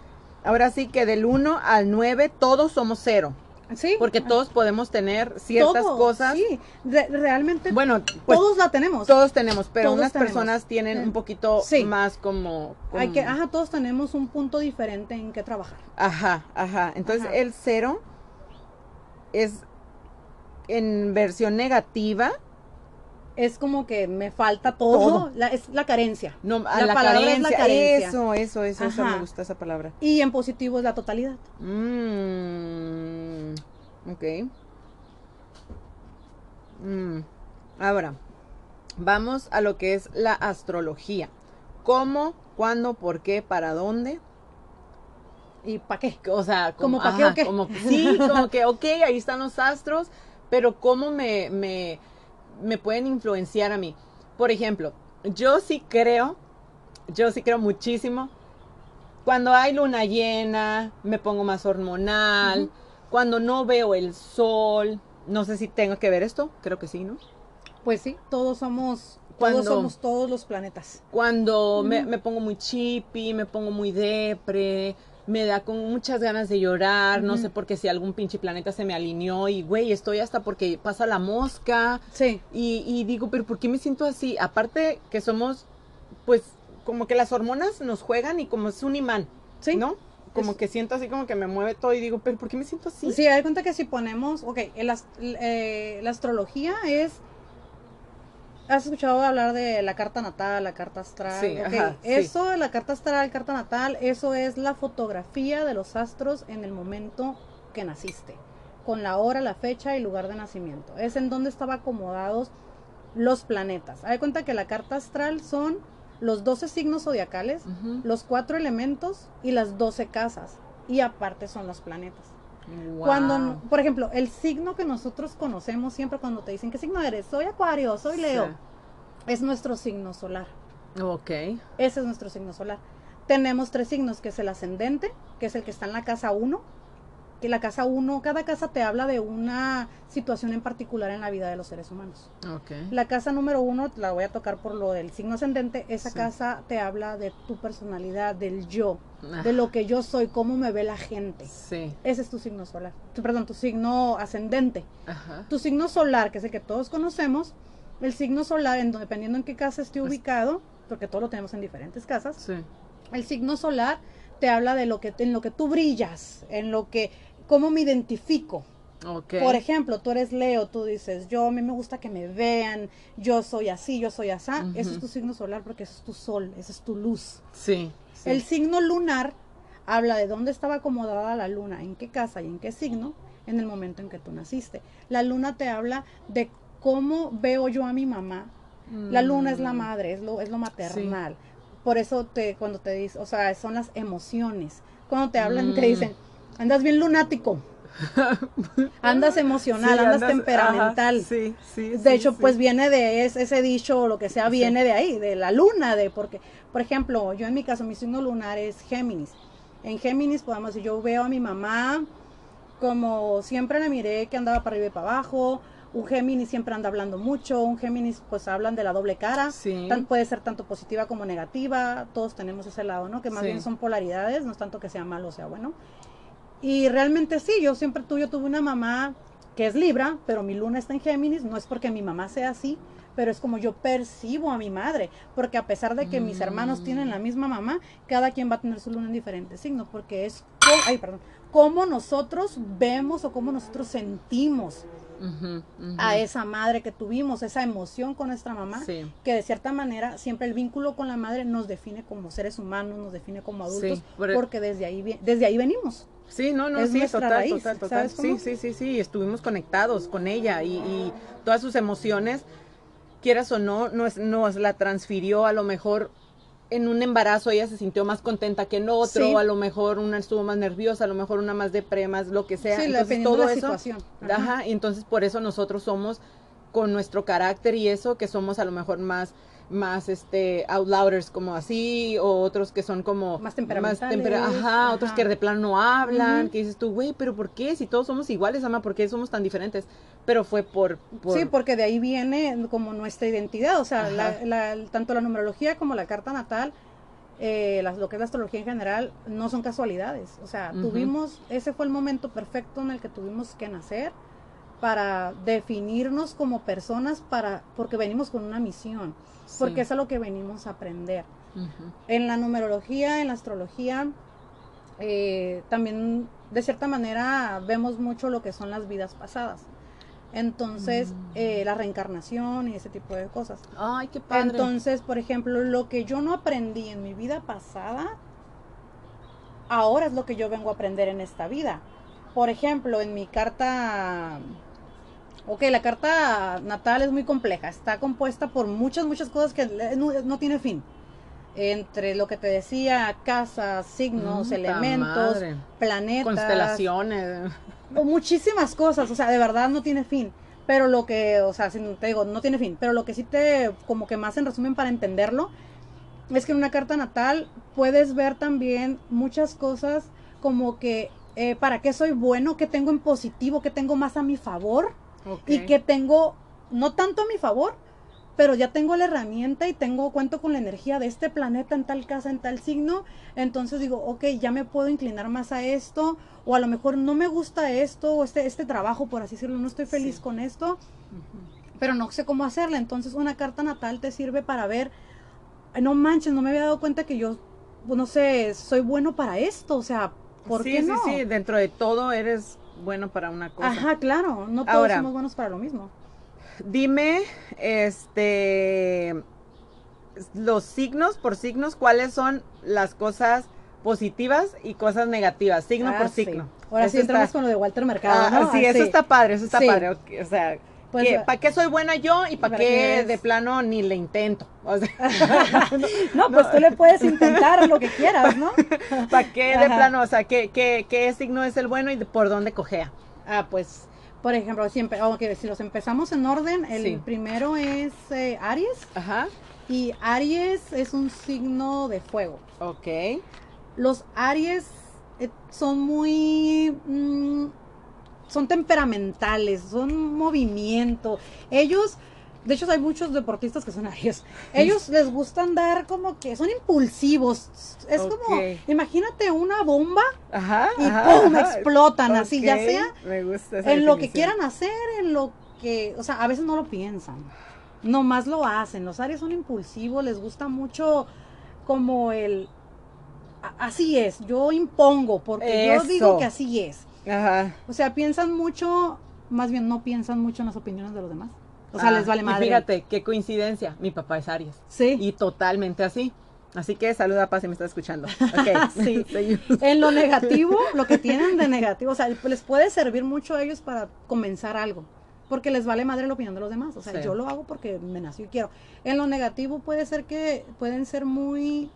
ahora sí que del uno al nueve todos somos cero. Sí. Porque todos podemos tener ciertas todos, cosas. Sí, Re- realmente bueno, pues, todos la tenemos. Todos tenemos, pero todos unas tenemos. Personas tienen eh, un poquito sí. más como, como... Hay que, ajá, todos tenemos un punto diferente en que trabajar. Ajá, ajá. Entonces, ajá. el cero... es en versión negativa es como que me falta todo, todo. La, es la carencia no la, la palabra carencia, es la carencia eso eso eso, eso me gusta esa palabra y en positivo es la totalidad mm, ok mm. Ahora vamos a lo que es la astrología. ¿Cómo, cuándo, por qué, para dónde? ¿Y para qué? O sea, como, ¿como para qué o qué? Como, sí, como que, ok, ahí están los astros, pero ¿cómo me, me, me pueden influenciar a mí? Por ejemplo, yo sí creo, yo sí creo muchísimo Cuando hay luna llena, me pongo más hormonal. Uh-huh. Cuando no veo el sol, no sé si tengo que ver esto, creo que sí, ¿no? Pues sí, todos somos... Cuando, todos somos todos los planetas. Cuando mm. me, me pongo muy chippy, me pongo muy depre, me da con muchas ganas de llorar, mm. no sé por qué, si algún pinche planeta se me alineó y, güey, estoy hasta porque pasa la mosca. Sí. Y, y digo, pero ¿por qué me siento así? Aparte que somos, pues, como que las hormonas nos juegan y como es un imán, ¿sí? ¿No? Como es, que siento así como que me mueve todo y digo, pero ¿por qué me siento así? Sí, hay cuenta que si ponemos, ok, el ast- eh, la astrología es... ¿Has escuchado hablar de la carta natal, la carta astral? Sí, okay. Ajá, sí. Eso, la carta astral, carta natal, eso es la fotografía de los astros en el momento que naciste, con la hora, la fecha y lugar de nacimiento. Es en donde estaban acomodados los planetas. Hay cuenta que la carta astral son los doce signos zodiacales, uh-huh. los cuatro elementos y las doce casas. Y aparte son los planetas. Wow. Cuando, por ejemplo, el signo que nosotros conocemos siempre cuando te dicen, ¿qué signo eres? Soy Acuario, soy Leo. Sí. Es nuestro signo solar. Ok. Ese es nuestro signo solar. Tenemos tres signos, que es el ascendente, que es el que está en la casa uno. Que la casa uno, cada casa te habla de una situación en particular en la vida de los seres humanos. Okay. La casa número uno, la voy a tocar por lo del signo ascendente, esa sí. casa te habla de tu personalidad, del yo, ah. de lo que yo soy, cómo me ve la gente. Sí. Ese es tu signo solar, tu, perdón, tu signo ascendente. Ajá. Tu signo solar, que es el que todos conocemos, el signo solar, en, dependiendo en qué casa esté ubicado, porque todos lo tenemos en diferentes casas, sí. el signo solar te habla de lo que, en lo que tú brillas, en lo que... ¿Cómo me identifico? Okay. Por ejemplo, tú eres Leo, tú dices, yo a mí me gusta que me vean, yo soy así, yo soy asá. Uh-huh. Eso es tu signo solar porque eso es tu sol, esa es tu luz. Sí, sí. El signo lunar habla de dónde estaba acomodada la luna, en qué casa y en qué signo, en el momento en que tú naciste. La luna te habla de cómo veo yo a mi mamá. Mm. La luna es la madre, es lo, es lo maternal. Sí. Por eso te, cuando te dicen, o sea, son las emociones. Cuando te hablan, mm. te dicen... Andas bien lunático, andas emocional, sí, andas, andas temperamental. Ajá, sí, sí, de sí, hecho, sí. pues viene de ese, ese dicho o lo que sea, viene sí. de ahí, de la luna, de porque, por ejemplo, yo en mi caso, mi signo lunar es Géminis. En Géminis, podemos decir, yo veo a mi mamá como siempre la miré que andaba para arriba y para abajo. Un Géminis siempre anda hablando mucho, un Géminis pues hablan de la doble cara, sí. Tan, puede ser tanto positiva como negativa, todos tenemos ese lado, ¿no? Que más sí. bien son polaridades, no es tanto que sea malo o sea bueno. Y realmente sí, yo siempre tuve, yo tuve una mamá que es Libra, pero mi luna está en Géminis, no es porque mi mamá sea así, pero es como yo percibo a mi madre, porque a pesar de que mm. mis hermanos tienen la misma mamá, cada quien va a tener su luna en diferentes signos, porque es, ay, perdón, cómo nosotros vemos o cómo nosotros sentimos uh-huh, uh-huh. a esa madre que tuvimos, esa emoción con nuestra mamá, sí. que de cierta manera siempre el vínculo con la madre nos define como seres humanos, nos define como adultos, sí, pero... porque desde ahí, desde ahí venimos. Sí, no, no, es sí, total, raíz, total, total, sí, sí, sí, sí, estuvimos conectados con ella y, y todas sus emociones, quieras o no, nos, nos la transfirió a lo mejor en un embarazo, ella se sintió más contenta que en otro, sí. a lo mejor una estuvo más nerviosa, a lo mejor una más depre, más lo que sea, sí, entonces todo la eso, ajá. ajá, y entonces por eso nosotros somos con nuestro carácter y eso, que somos a lo mejor más... más este outlouders como así o otros que son como más temperamentales, más tempera- ajá, ajá, otros que de plano no hablan, uh-huh. que dices tú, güey, pero ¿por qué? Si todos somos iguales, ama, ¿por qué somos tan diferentes? Pero fue por, por... Sí, porque de ahí viene como nuestra identidad, o sea, la, la, tanto la numerología como la carta natal, eh, las, lo que es la astrología en general, no son casualidades, o sea, uh-huh. tuvimos, ese fue el momento perfecto en el que tuvimos que nacer para definirnos como personas, para porque venimos con una misión, sí. porque es a lo que venimos a aprender. Uh-huh. En la numerología, en la astrología, eh, también de cierta manera vemos mucho lo que son las vidas pasadas. Entonces, uh-huh. eh, la reencarnación y ese tipo de cosas. ¡Ay, qué padre! Entonces, por ejemplo, lo que yo no aprendí en mi vida pasada, ahora es lo que yo vengo a aprender en esta vida. Por ejemplo, en mi carta... Ok, la carta natal es muy compleja, está compuesta por muchas, muchas cosas que no, no tiene fin. Entre lo que te decía, casas, signos, mm, elementos, planetas. Constelaciones. Muchísimas cosas, o sea, de verdad no tiene fin. Pero lo que, o sea, si te digo, no tiene fin, pero lo que sí te, como que más en resumen para entenderlo, es que en una carta natal puedes ver también muchas cosas como que eh, para qué soy bueno, qué tengo en positivo, qué tengo más a mi favor, okay, y qué tengo, no tanto a mi favor, pero ya tengo la herramienta y tengo, cuento con la energía de este planeta en tal casa, en tal signo, entonces digo, ok, ya me puedo inclinar más a esto, o a lo mejor no me gusta esto, o este, este trabajo, por así decirlo, no estoy feliz, sí, con esto, uh-huh, pero no sé cómo hacerla, entonces una carta natal te sirve para ver, no manches, no me había dado cuenta que yo, no sé, soy bueno para esto, o sea, ¿por sí, qué no? Sí, sí, dentro de todo eres bueno para una cosa. Ajá, claro, no todos Ahora, somos buenos para lo mismo. Dime, este, los signos por signos, ¿cuáles son las cosas positivas y cosas negativas? Signo ah, por sí. signo. Ahora eso sí entramos está... con lo de Walter Mercado, ah, ¿no? Sí, ah, eso sí. está padre, eso está sí. padre, o sea... Pues, ¿para qué soy buena yo y para qué de plano ni le intento? O sea, no, no, pues no. Tú le puedes intentar lo que quieras, ¿no? ¿Para qué Ajá. de plano? O sea, ¿qué, qué, ¿qué signo es el bueno y por dónde cojea? Ah, pues, por ejemplo, si, empe okay, si los empezamos en orden, el sí. primero es eh, Aries. Ajá. Y Aries es un signo de fuego. Ok. Los Aries eh, son muy... Mm, son temperamentales, son movimiento. Ellos, de hecho hay muchos deportistas que son Aries. Ellos les gusta andar como que son impulsivos. Es okay. como, imagínate una bomba ajá, y ajá, ¡pum! Ajá. explotan okay. así, ya sea Me gusta esa en definición. Lo que quieran hacer, en lo que, o sea, a veces no lo piensan, nomás lo hacen. Los Aries son impulsivos, les gusta mucho como el, así es, yo impongo porque Eso. yo digo que así es. Ajá. O sea, piensan mucho, más bien no piensan mucho en las opiniones de los demás. O sea, ah, les vale madre. Y fíjate, qué coincidencia, mi papá es Aries. Sí. Y totalmente así. Así que saluda, pa, si me está escuchando. Okay. sí. En lo negativo, lo que tienen de negativo, o sea, les puede servir mucho a ellos para comenzar algo. Porque les vale madre la opinión de los demás. O sea, sí. yo lo hago porque me nació y quiero. En lo negativo puede ser que pueden ser muy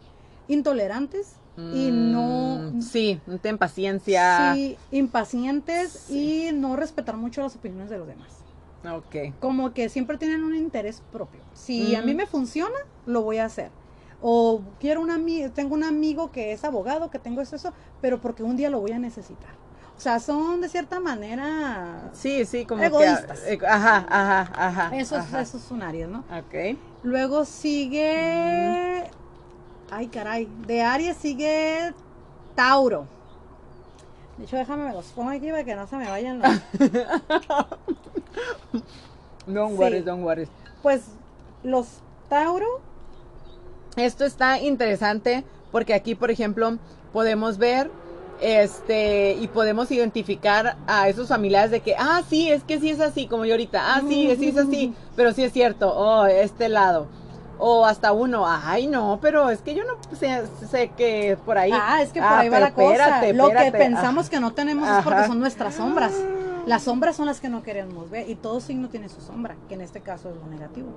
intolerantes. Y no... Sí, no tienen paciencia. Sí, impacientes sí. y no respetar mucho las opiniones de los demás. Ok. Como que siempre tienen un interés propio. Si mm. a mí me funciona, lo voy a hacer. O quiero un amigo, tengo un amigo que es abogado, que tengo eso, eso, pero porque un día lo voy a necesitar. O sea, son de cierta manera... Sí, sí, como egoístas. Que, ajá, ajá, ajá. Eso, ajá. Es, eso es un Aries, ¿no? Ok. Luego sigue... Mm. Ay, caray, de Aries sigue Tauro. De hecho, déjame, me los pongo aquí para que no se me vayan los... Don't worry, sí. don't worry. Pues, los Tauro... Esto está interesante porque aquí, por ejemplo, podemos ver este y podemos identificar a esos familiares de que, ah, sí, es que sí es así, como yo ahorita. Ah, sí, sí es así, pero sí es cierto. Oh, este lado. O hasta uno, ay no, pero es que yo no sé, sé que por ahí. Ah, es que por ah, ahí va la cosa. Espérate, Lo espérate, que pensamos ah, que no tenemos ajá. es porque son nuestras sombras. Las sombras son las que no queremos ver. Y todo signo tiene su sombra, que en este caso es lo negativo.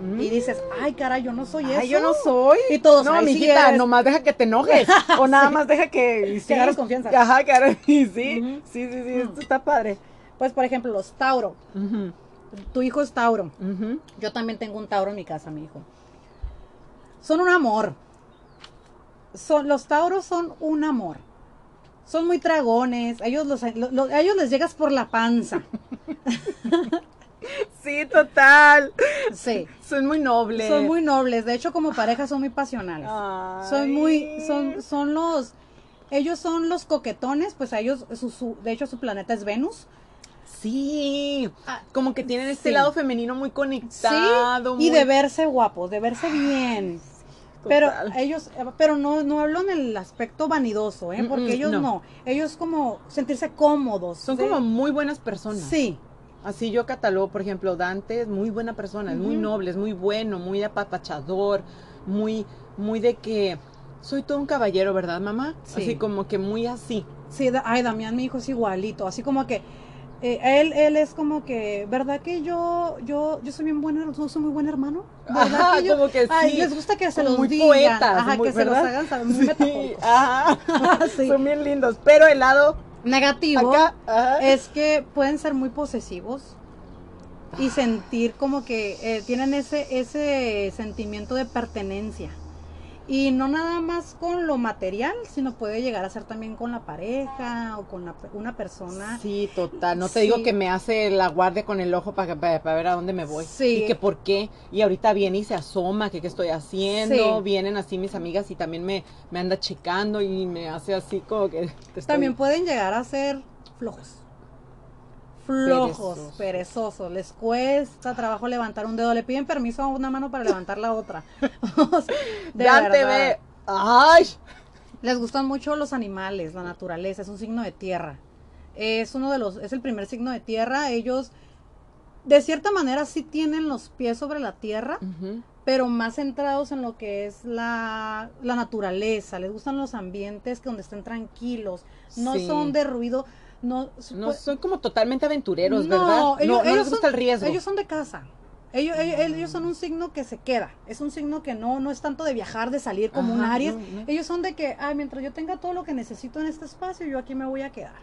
Mm. Y dices, ay caray, yo no soy ay, eso. Ay, yo no soy. Y todos, no, mi hijita, sí nomás deja que te enojes. O nada sí. más deja que... Que hagas confianza. Ajá, claro. Sí, uh -huh. sí, sí, sí, uh -huh. esto está padre. Pues, por ejemplo, los Tauro. Uh -huh. Tu hijo es Tauro. Uh -huh. Yo también tengo un Tauro en mi casa, mi hijo. Son un amor. Son, los Tauros son un amor. Son muy tragones. Ellos los, los, los, a ellos les llegas por la panza. Sí, total. Sí. Son muy nobles. Son muy nobles. De hecho, como pareja son muy pasionales. Ay. Son muy, son, son los, ellos son los coquetones, pues a ellos, su, su, de hecho su planeta es Venus. Sí, ah, como que tienen este sí. lado femenino muy conectado. Sí, muy... y de verse guapos, de verse bien. Ay, pero ellos, pero no, no hablo en el aspecto vanidoso, ¿eh? Porque mm, mm, ellos no. no, ellos como sentirse cómodos. Son ¿sí? como muy buenas personas. Sí. Así yo catalogo, por ejemplo, Dante es muy buena persona, es mm. muy noble, es muy bueno, muy apapachador, muy, muy de que soy todo un caballero, ¿verdad, mamá? Sí. Así como que muy así. Sí, da, ay, Damián, mi hijo es igualito, así como que... Eh, él, él es como que, ¿verdad que yo, yo, yo soy bien buen, no soy muy buen hermano? ¿Verdad ajá, que yo, como que sí. Ay, les gusta que se los muy digan. Poetas, ajá, muy, que ¿verdad? Se los hagan, saben, muy sí, metafóricos. Ajá, sí. Son bien lindos, pero el lado negativo acá, es que pueden ser muy posesivos y sentir como que eh, tienen ese, ese sentimiento de pertenencia. Y no nada más con lo material, sino puede llegar a ser también con la pareja o con la, una persona. Sí, total. No te sí. digo que me hace la guardia con el ojo para, para, para ver a dónde me voy. Sí. Y que por qué. Y ahorita viene y se asoma, que qué estoy haciendo. Sí. Vienen así mis amigas y también me, me anda checando y me hace así como que... Estoy... También pueden llegar a ser flojos. Flojos, perezosos. perezosos, les cuesta trabajo levantar un dedo, le piden permiso a una mano para levantar la otra. De ya te ve. Ay. Les gustan mucho los animales, la naturaleza, es un signo de tierra. Es uno de los, es el primer signo de tierra. Ellos de cierta manera sí tienen los pies sobre la tierra, uh-huh. pero más centrados en lo que es la, la naturaleza. Les gustan los ambientes que donde estén tranquilos, no sí. son de ruido. No, no son como totalmente aventureros, no, ¿verdad? Ellos, no, no les gusta son, el riesgo. Ellos son de casa. Ellos, ellos, ellos son un signo que se queda. Es un signo que no, no es tanto de viajar, de salir como Ajá, un Aries. No, no. Ellos son de que, ay, mientras yo tenga todo lo que necesito en este espacio, yo aquí me voy a quedar.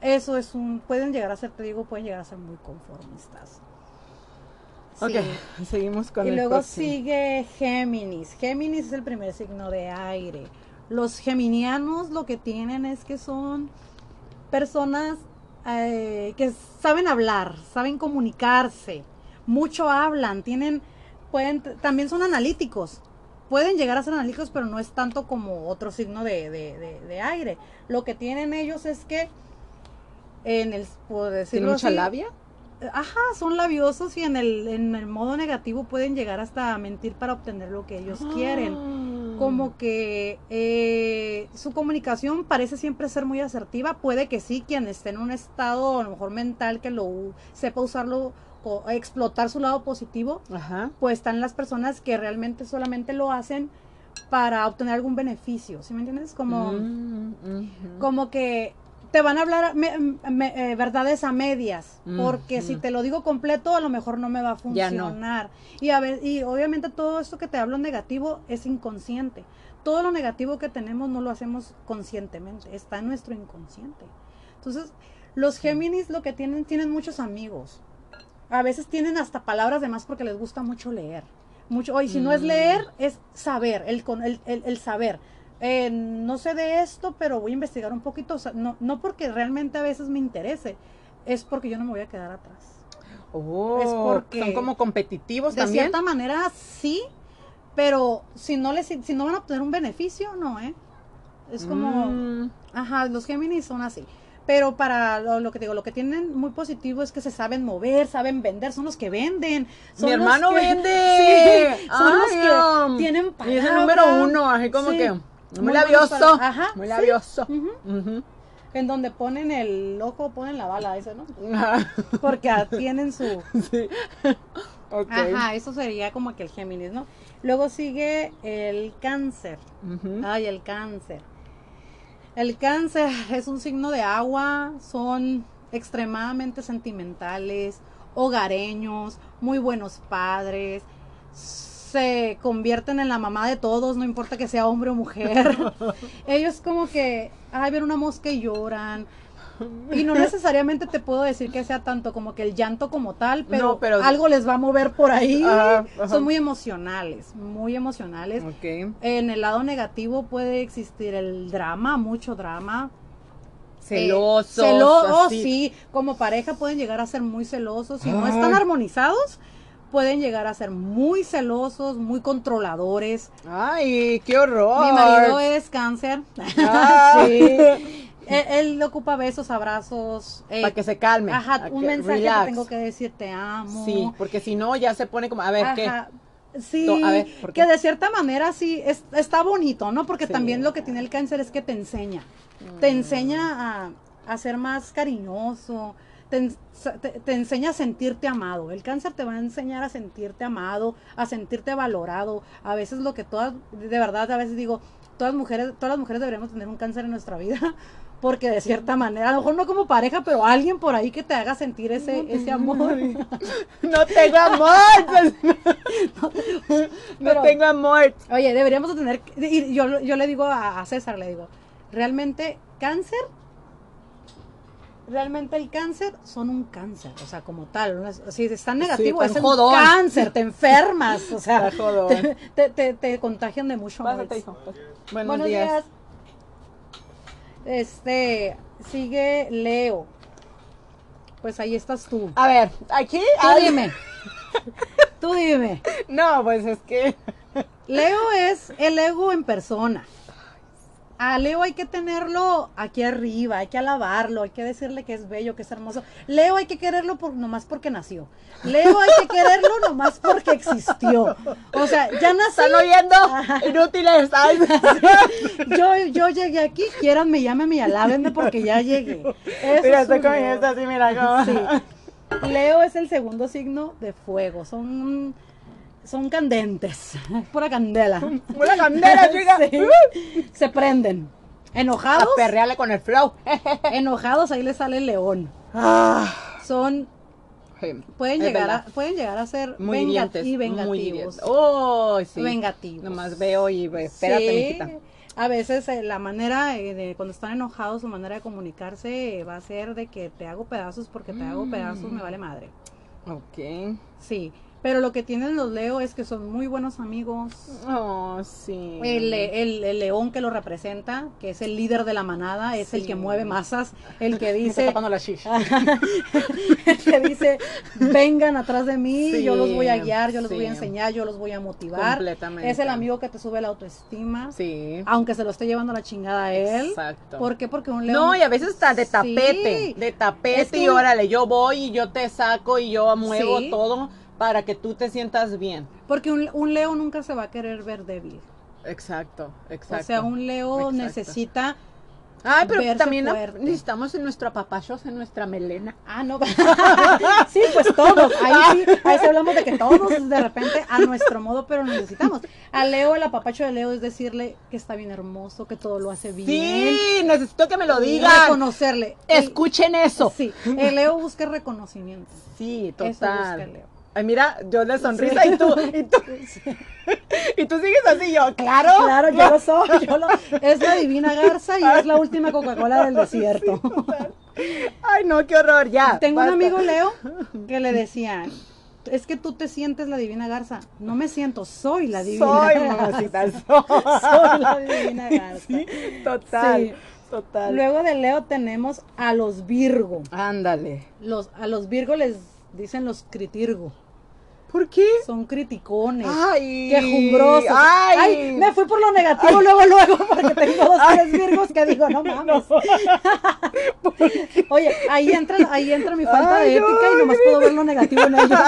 Eso es un, pueden llegar a ser, te digo, pueden llegar a ser muy conformistas. Sí. Ok, seguimos con y el Y luego próximo. Sigue Géminis. Géminis es el primer signo de aire. Los geminianos lo que tienen es que son... personas eh, que saben hablar, saben comunicarse, mucho hablan, tienen, pueden, también son analíticos, pueden llegar a ser analíticos, pero no es tanto como otro signo de, de, de, de aire. Lo que tienen ellos es que, en el, por decirlo así, ¿tienen mucha labia? Ajá, son labiosos y en el, en el modo negativo pueden llegar hasta a mentir para obtener lo que ellos ah. quieren. Como que eh, su comunicación parece siempre ser muy asertiva. Puede que sí, quien esté en un estado a lo mejor mental que lo sepa usarlo o explotar su lado positivo, Ajá. pues están las personas que realmente solamente lo hacen para obtener algún beneficio, ¿sí me entiendes? Como, mm, uh-huh. como que te van a hablar me, me, eh, verdades a medias, mm, porque mm. si te lo digo completo a lo mejor no me va a funcionar. No. Y a ver, y obviamente todo esto que te hablo negativo es inconsciente. Todo lo negativo que tenemos no lo hacemos conscientemente, está en nuestro inconsciente. Entonces, los Géminis lo que tienen, tienen muchos amigos. A veces tienen hasta palabras de más porque les gusta mucho leer. Mucho, hoy si mm. no es leer, es saber, el, el, el, el saber. Eh, no sé de esto, pero voy a investigar un poquito, o sea, no, no porque realmente a veces me interese, es porque yo no me voy a quedar atrás. Oh, es porque son como competitivos de también. De cierta manera sí, pero si no les, si no van a obtener un beneficio, no, eh. Es como, mm. ajá, los Géminis son así. Pero para lo, lo que te digo, lo que tienen muy positivo es que se saben mover, saben vender, son los que venden. Son Mi los hermano que, vende. Sí, son Ay, los que um, tienen palabras. Es el número uno, así como sí. que. Muy, muy labioso, Ajá, muy labioso. ¿Sí? Uh-huh. Uh-huh. En donde ponen el loco, ponen la bala, eso, ¿no? Porque tienen su... Sí. Okay. Ajá, eso sería como que el Géminis, ¿no? Luego sigue el Cáncer. Uh-huh. Ay, el Cáncer. El Cáncer es un signo de agua, son extremadamente sentimentales, hogareños, muy buenos padres, se convierten en la mamá de todos, no importa que sea hombre o mujer. Ellos como que, ay, ven una mosca y lloran. Y no necesariamente te puedo decir que sea tanto como que el llanto como tal, pero, no, pero... algo les va a mover por ahí. Ah, Son muy emocionales, muy emocionales. Okay. En el lado negativo puede existir el drama, mucho drama. Celosos. Eh, celosos, sí. Como pareja pueden llegar a ser muy celosos. Si ah. no están armonizados... pueden llegar a ser muy celosos, muy controladores. ¡Ay, qué horror! Mi marido es Cáncer. Ah, sí. él, él ocupa besos, abrazos. Eh, Para que se calme. Ajá, un mensaje relax. Que tengo que decir, te amo. Sí, porque si no ya se pone como, a ver, ajá. ¿qué? Sí, no, a ver, ¿por qué? Que de cierta manera sí, es, está bonito, ¿no? Porque sí. también lo que tiene el Cáncer es que te enseña. Mm. Te enseña a, a ser más cariñoso. Te, te, te enseña a sentirte amado. El Cáncer te va a enseñar a sentirte amado, a sentirte valorado. A veces lo que todas, de verdad, a veces digo, todas mujeres, todas las mujeres deberíamos tener un Cáncer en nuestra vida, porque de cierta manera, a lo mejor no como pareja, pero alguien por ahí que te haga sentir ese, ese amor. No tengo amor. no, pero, no tengo amor. Oye, deberíamos tener, y yo, yo le digo a, a César, le digo, realmente Cáncer realmente el cáncer son un cáncer, o sea, como tal, no es, si está negativo, sí, es jodón. Un cáncer, te enfermas, o sea, te, te, te, te contagian de mucho más. Buenos, Buenos días. días. Este, sigue Leo. Pues ahí estás tú. A ver, aquí. Tú ay. dime. Tú dime. No, pues es que Leo es el ego en persona. A Leo hay que tenerlo aquí arriba, hay que alabarlo, hay que decirle que es bello, que es hermoso. Leo hay que quererlo por, nomás porque nació. Leo hay que quererlo nomás porque existió. O sea, ya nací. ¿Están oyendo? Ajá. Inútiles. Ay, yo, yo llegué aquí, quieran, me llamen, me alábenme porque ya llegué. Eso mira, estoy con esto así, mira cómo. Sí. Leo es el segundo signo de fuego. Son... Son candentes, es pura candela. Pura candela, chica. Sí. Se prenden. Enojados. A perrearle con el flow. Enojados, ahí le sale el león. Ah. Son. Pueden llegar, a, pueden llegar a ser muy venga dientes, y vengativos. Muy oh, sí. Vengativos. Nomás veo y veo. Espérate, sí. Mijita. A veces eh, la manera, eh, de, cuando están enojados, su manera de comunicarse eh, va a ser de que te hago pedazos porque te mm. hago pedazos, me vale madre. Ok. Sí. Pero lo que tienen los Leo es que son muy buenos amigos. Oh, sí. El, el, el león que lo representa, que es el líder de la manada, es sí. el que mueve masas, el que dice... Me está tapando la shisha. El que dice, vengan atrás de mí, sí, yo los voy a guiar, yo los sí. voy a enseñar, yo los voy a motivar. Completamente. Es el amigo que te sube la autoestima. Sí. Aunque se lo esté llevando la chingada a él. Exacto. ¿Por qué? Porque un león... No, y a veces está de tapete, sí. de tapete es que... y órale, yo voy y yo te saco y yo muevo sí. todo. Para que tú te sientas bien. Porque un, un Leo nunca se va a querer ver débil. Exacto, exacto. O sea, un Leo exacto. necesita... Ay, pero verse también fuerte. Necesitamos en nuestro apapachos, en nuestra melena. Ah, no. Sí, pues todos. Ahí sí, ahí sí hablamos de que todos de repente a nuestro modo, pero nos necesitamos. A Leo, el apapacho de Leo es decirle que está bien hermoso, que todo lo hace bien. Sí, necesito que me lo digan. Y reconocerle. Escuchen el, eso. Sí, el Leo busca reconocimiento. Sí, total. Eso busca el Leo. Ay, mira, yo le sonrisa sí. y tú, y tú, sí. y tú sigues así, yo, claro. Claro, yo lo soy, yo lo, es la divina garza y ay. Es la última Coca-Cola del desierto. Sí, ay, no, qué horror, ya. Tengo basta. Un amigo, Leo, que le decían, es que tú te sientes la divina garza. No me siento, soy la divina soy, garza. Mamacita, soy, soy la divina garza. Sí, total. Sí. Total. Luego de Leo tenemos a los Virgo. Ándale. Los, a los Virgo les dicen los critirgo. ¿Por qué? Son criticones, ay, quejumbrosos. Ay, ay, me fui por lo negativo ay, luego, luego, porque tengo dos ay, tres virgos que digo, no mames. No. Oye, ahí entra, ahí entra mi falta ay, de ética ay, y nomás ay, puedo ver lo negativo en ellos.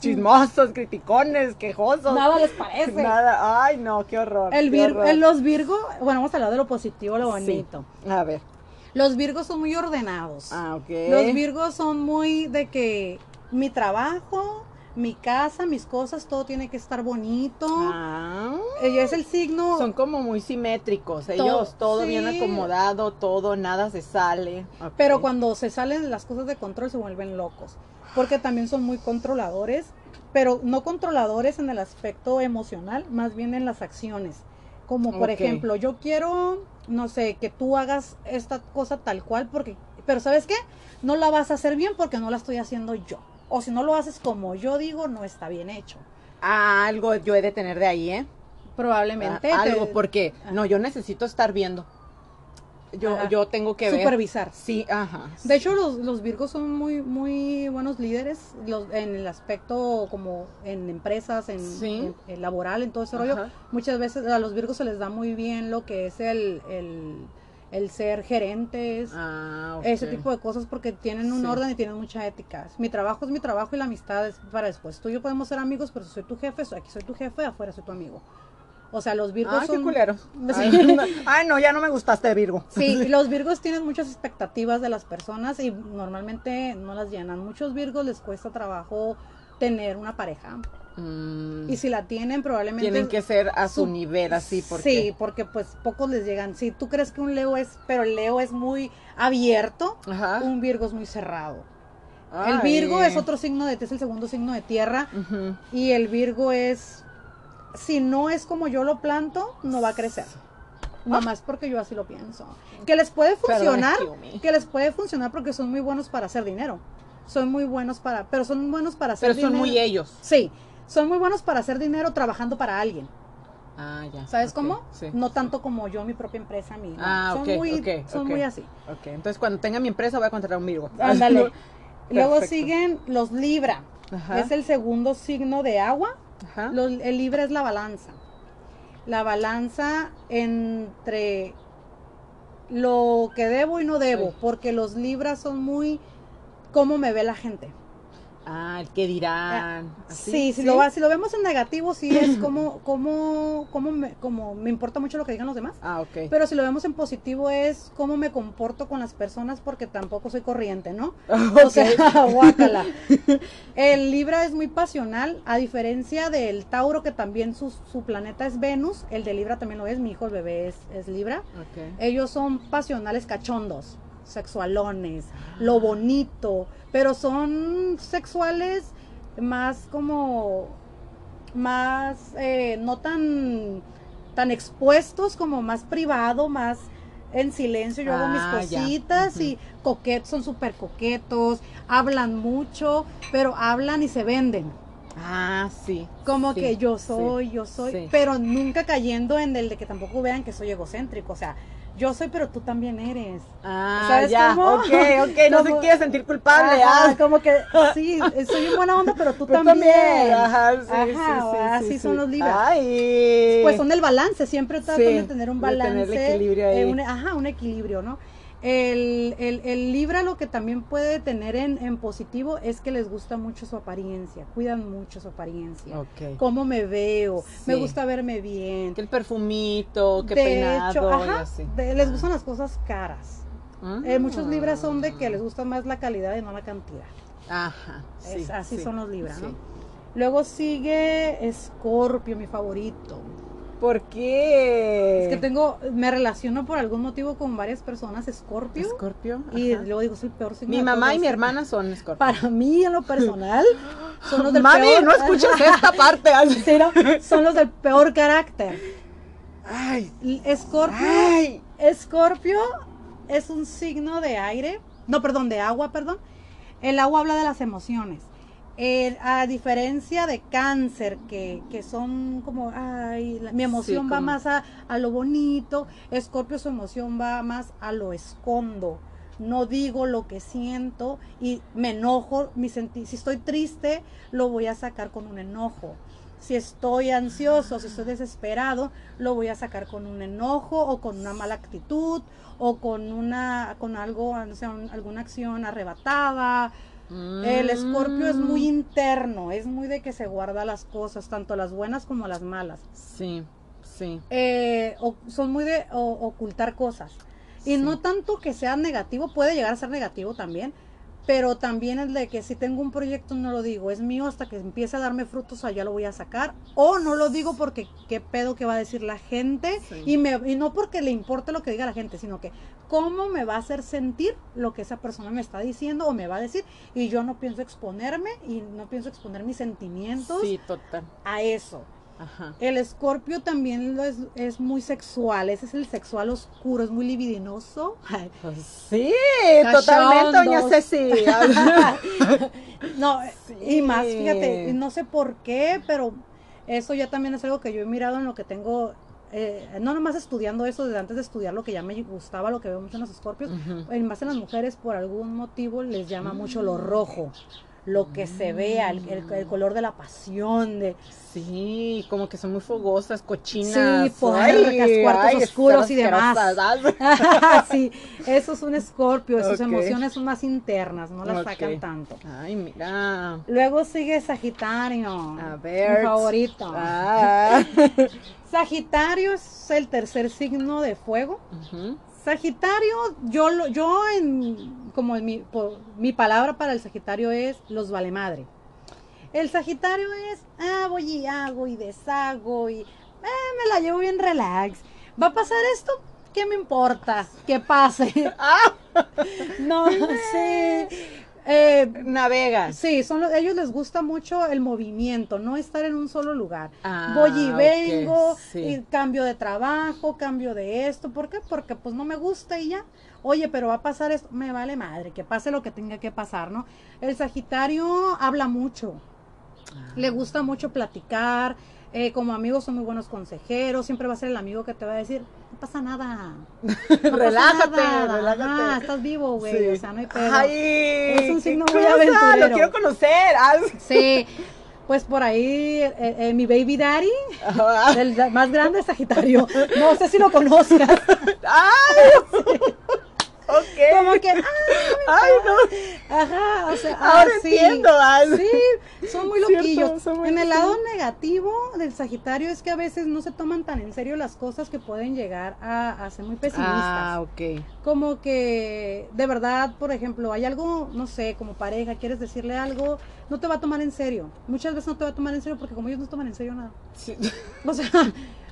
Chismosos, criticones, quejosos. Nada les parece. Nada, ay no, qué horror. El vir, qué horror. Los virgos, bueno, vamos a hablar de lo positivo, lo bonito. Sí. A ver. Los virgos son muy ordenados. Ah, ok. Los virgos son muy de que... Mi trabajo, mi casa, mis cosas, todo tiene que estar bonito. Ah, ella es el signo. Son como muy simétricos, ellos, todo, todo sí. bien acomodado, todo, nada se sale. Okay. Pero cuando se salen las cosas de control se vuelven locos, porque también son muy controladores, pero no controladores en el aspecto emocional, más bien en las acciones. Como por okay. ejemplo, yo quiero, no sé, que tú hagas esta cosa tal cual, porque, pero ¿sabes qué? No la vas a hacer bien porque no la estoy haciendo yo. O si no lo haces como yo digo, no está bien hecho. Ah, algo yo he de tener de ahí, ¿eh? Probablemente. Ah, algo, te... porque ajá. no, yo necesito estar viendo. Yo, yo tengo que ver. Supervisar. Sí, ajá. De sí. hecho, los, los virgos son muy, muy buenos líderes los, en el aspecto como en empresas, en, sí. en, en laboral, en todo ese ajá. rollo. Muchas veces a los virgos se les da muy bien lo que es el... el el ser gerentes, ah, okay. ese tipo de cosas, porque tienen un sí. orden y tienen mucha ética. Mi trabajo es mi trabajo y la amistad es para después. Tú y yo podemos ser amigos, pero si soy tu jefe, soy, aquí soy tu jefe, afuera soy tu amigo. O sea, los virgos ah, son... ¡Ay, qué culeros! Sí. ¡Ay, no, ya no me gustaste, Virgo! Sí, los virgos tienen muchas expectativas de las personas y normalmente no las llenan. Muchos virgos les cuesta trabajo tener una pareja. Y si la tienen, probablemente... Tienen que ser a su, su nivel, así, porque... Sí, porque pues pocos les llegan. Si sí, tú crees que un Leo es... Pero el Leo es muy abierto, ajá. un Virgo es muy cerrado. Ay. El Virgo es otro signo de... Es el segundo signo de tierra. Uh-huh. Y el Virgo es... Si no es como yo lo planto, no va a crecer. nomás porque yo así lo pienso. Que les puede funcionar, Perdón, que les puede funcionar porque son muy buenos para hacer dinero. Son muy buenos para, pero son buenos para hacer pero dinero. Pero son muy ellos. Sí, son muy buenos para hacer dinero trabajando para alguien. Ah, ya. ¿Sabes okay, cómo? Sí, no tanto sí. como yo, mi propia empresa, mi... Ah, son okay, muy, okay, son okay. muy así. Ok, entonces cuando tenga mi empresa voy a contratar un Virgo. Ándale. Luego perfecto. Siguen los Libra. Ajá. Es el segundo signo de agua. Ajá. Los, el Libra es la balanza. La balanza entre lo que debo y no debo, sí. porque los Libras son muy... ¿Cómo me ve la gente? Ah, el que dirán. Ah, ¿así? Sí, si, ¿Sí? Lo, si lo vemos en negativo, sí es como, como, como, me, como me importa mucho lo que digan los demás. Ah, ok. Pero si lo vemos en positivo es cómo me comporto con las personas porque tampoco soy corriente, ¿no? Okay. O sea, guácala. El Libra es muy pasional, a diferencia del Tauro, que también su, su planeta es Venus, el de Libra también lo es, mi hijo el bebé es, es Libra. Okay. Ellos son pasionales cachondos. Sexualones, lo bonito, pero son sexuales más como, más, eh, no tan, tan expuestos, como más privado, más en silencio, yo ah, hago mis cositas ya. y uh-huh. coquetos, son súper coquetos, hablan mucho, pero hablan y se venden. Ah, sí. Como sí, que yo soy, sí, yo soy, sí. pero nunca cayendo en el de que tampoco vean que soy egocéntrico, o sea, yo soy, pero tú también eres. Ah, ¿sabes ya, cómo? Ok, ok, no como, se quiere sentir culpable. Ajá, ah, como que, sí, soy un buena onda, pero tú pero también. también. Ajá, sí, ajá, sí, sí, así sí, son sí. los Libras. Ay. Pues son el balance, siempre tratan sí, de tener un balance. De tener el equilibrio ahí. Eh, un, ajá, un equilibrio, ¿no? El, el, el Libra lo que también puede tener en, en positivo es que les gusta mucho su apariencia, cuidan mucho su apariencia, okay. cómo me veo, sí. me gusta verme bien, que el perfumito, que de peinado, hecho, ajá, así. De, les gustan las cosas caras, ah. eh, muchos Libras son de que les gusta más la calidad y no la cantidad, ajá, sí, es, así sí, son los Libras, sí. ¿no? Luego sigue Escorpio, mi favorito. ¿Por qué? Es que tengo, me relaciono por algún motivo con varias personas, Escorpio. Escorpio. Y luego digo, soy el peor signo. Mi mamá y mi hermana son Escorpio. Para mí, en lo personal, son los del Mami, peor. Mami, no escuches esta parte. Sí, no, son los del peor carácter. Ay. Escorpio. Ay. Escorpio es un signo de aire, no, perdón, de agua, perdón. El agua habla de las emociones. Eh, a diferencia de Cáncer, que, que son como, ay, la, mi emoción sí, va como... más a, a lo bonito, Escorpio su emoción va más a lo escondo, no digo lo que siento y me enojo, mi senti si estoy triste lo voy a sacar con un enojo, si estoy ansioso, si estoy desesperado, lo voy a sacar con un enojo o con una mala actitud o con, una, con algo, no sé, un, alguna acción arrebatada. El Escorpio es muy interno, es muy de que se guarda las cosas, tanto las buenas como las malas. Sí, sí. Eh, o, son muy de o, ocultar cosas. Y sí. no tanto que sea negativo, puede llegar a ser negativo también, pero también es de que si tengo un proyecto no lo digo, es mío hasta que empiece a darme frutos, allá lo voy a sacar. O no lo digo porque qué pedo que va a decir la gente, sí. y, me, y no porque le importe lo que diga la gente, sino que... ¿Cómo me va a hacer sentir lo que esa persona me está diciendo o me va a decir? Y yo no pienso exponerme y no pienso exponer mis sentimientos sí, total. a eso. Ajá. El Escorpio también lo es, es muy sexual, ese es el sexual oscuro, es muy libidinoso. Sí, Cachondos. totalmente, doña Ceci. no, sí. Y más, fíjate, no sé por qué, pero eso ya también es algo que yo he mirado en lo que tengo... Eh, no nomás estudiando eso, desde antes de estudiar lo que ya me gustaba, lo que veo mucho en los Escorpios, uh-huh. en más en las mujeres por algún motivo les llama uh-huh. mucho lo rojo, lo que uh-huh. se vea, el, el, el color de la pasión, de... Sí, como que son muy fogosas, cochinas. Sí, puercas, cuartos ay, oscuros y demás. sí, eso es un Escorpio, okay. sus emociones son más internas, no las okay. sacan tanto. Ay, mira. Luego sigue Sagitario. A ver. Mi favorito. Ah. Sagitario es el tercer signo de fuego. Uh-huh. Sagitario, yo, yo en, como en mi, por, mi palabra para el Sagitario es los vale madre. El Sagitario es, ah, voy y hago y deshago y eh, me la llevo bien relax. ¿Va a pasar esto? ¿Qué me importa? Que pase. No sé. Eh, Navega. Sí, son los, ellos les gusta mucho el movimiento, no estar en un solo lugar. Ah, voy y vengo, okay, sí, y cambio de trabajo, cambio de esto. ¿Por qué? Porque pues no me gusta y ya. Oye, pero va a pasar esto. Me vale madre, que pase lo que tenga que pasar, ¿no? El Sagitario habla mucho. Ah. Le gusta mucho platicar. Eh, como amigos son muy buenos consejeros, siempre va a ser el amigo que te va a decir, no pasa nada, no relájate, pasa nada, relájate, ajá, estás vivo, güey, sí, o sea, no hay pedo. Ay, es un signo muy aventurero, lo quiero conocer. Ah, sí, pues por ahí, eh, eh, mi baby daddy, ah, el más grande Sagitario, no sé si lo conozcas. Ay, sí. Okay. Como que, ay, ay, no. Ajá, o sea, ahora sí, entiendo. Ay. Sí, son muy loquillos. Cierto, son muy en el lado negativo del Sagitario es que a veces no se toman tan en serio las cosas que pueden llegar a, a ser muy pesimistas. Ah, ok. Como que, de verdad, por ejemplo, hay algo, no sé, como pareja, quieres decirle algo, no te va a tomar en serio. Muchas veces no te va a tomar en serio porque como ellos no toman en serio nada. Sí. O sea,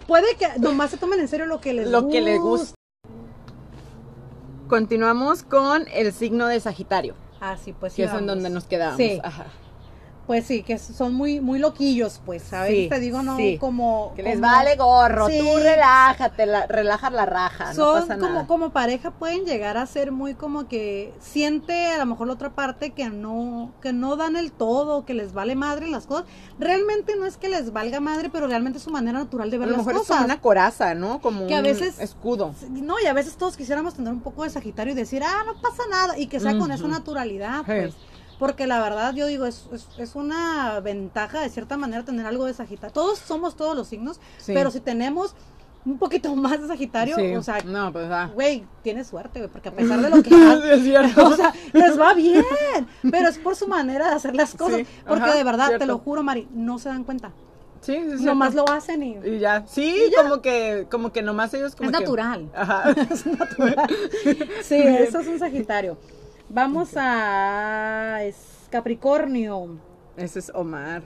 puede que nomás se tomen en serio lo que les gusta. Lo que les gusta. Continuamos con el signo de Sagitario. Ah, sí, pues sí. Que vamos, es en donde nos quedábamos. Sí. Ajá. Pues sí, que son muy muy loquillos, pues, a ver, sí, te digo, no, sí, como... Que les como, vale gorro, sí, tú relájate, la, relaja la raja, son, no pasa nada. Como, como pareja pueden llegar a ser muy como que siente a lo mejor la otra parte que no, que no dan el todo, que les vale madre las cosas. Realmente no es que les valga madre, pero realmente es su manera natural de ver las cosas. A lo mejor es como una coraza, ¿no? Como que a veces, un escudo. No, y a veces todos quisiéramos tener un poco de Sagitario y decir, ah, no pasa nada, y que sea uh-huh, con esa naturalidad, pues. Hey. Porque la verdad, yo digo, es, es, es una ventaja de cierta manera tener algo de Sagitario. Todos somos todos los signos, sí, pero si tenemos un poquito más de Sagitario, sí, o sea, no, pues, ah, güey, tienes suerte, güey, porque a pesar de lo que haces, o sea, les va bien, pero es por su manera de hacer las cosas, sí, porque ajá, de verdad, cierto, te lo juro, Mari, no se dan cuenta. Sí, sí, nomás lo hacen y, y ya. Sí, y ya, como que como que nomás ellos como es que... natural. Ajá. Es natural. Sí, eso es un Sagitario. Vamos okay. a Capricornio. Ese es Omar.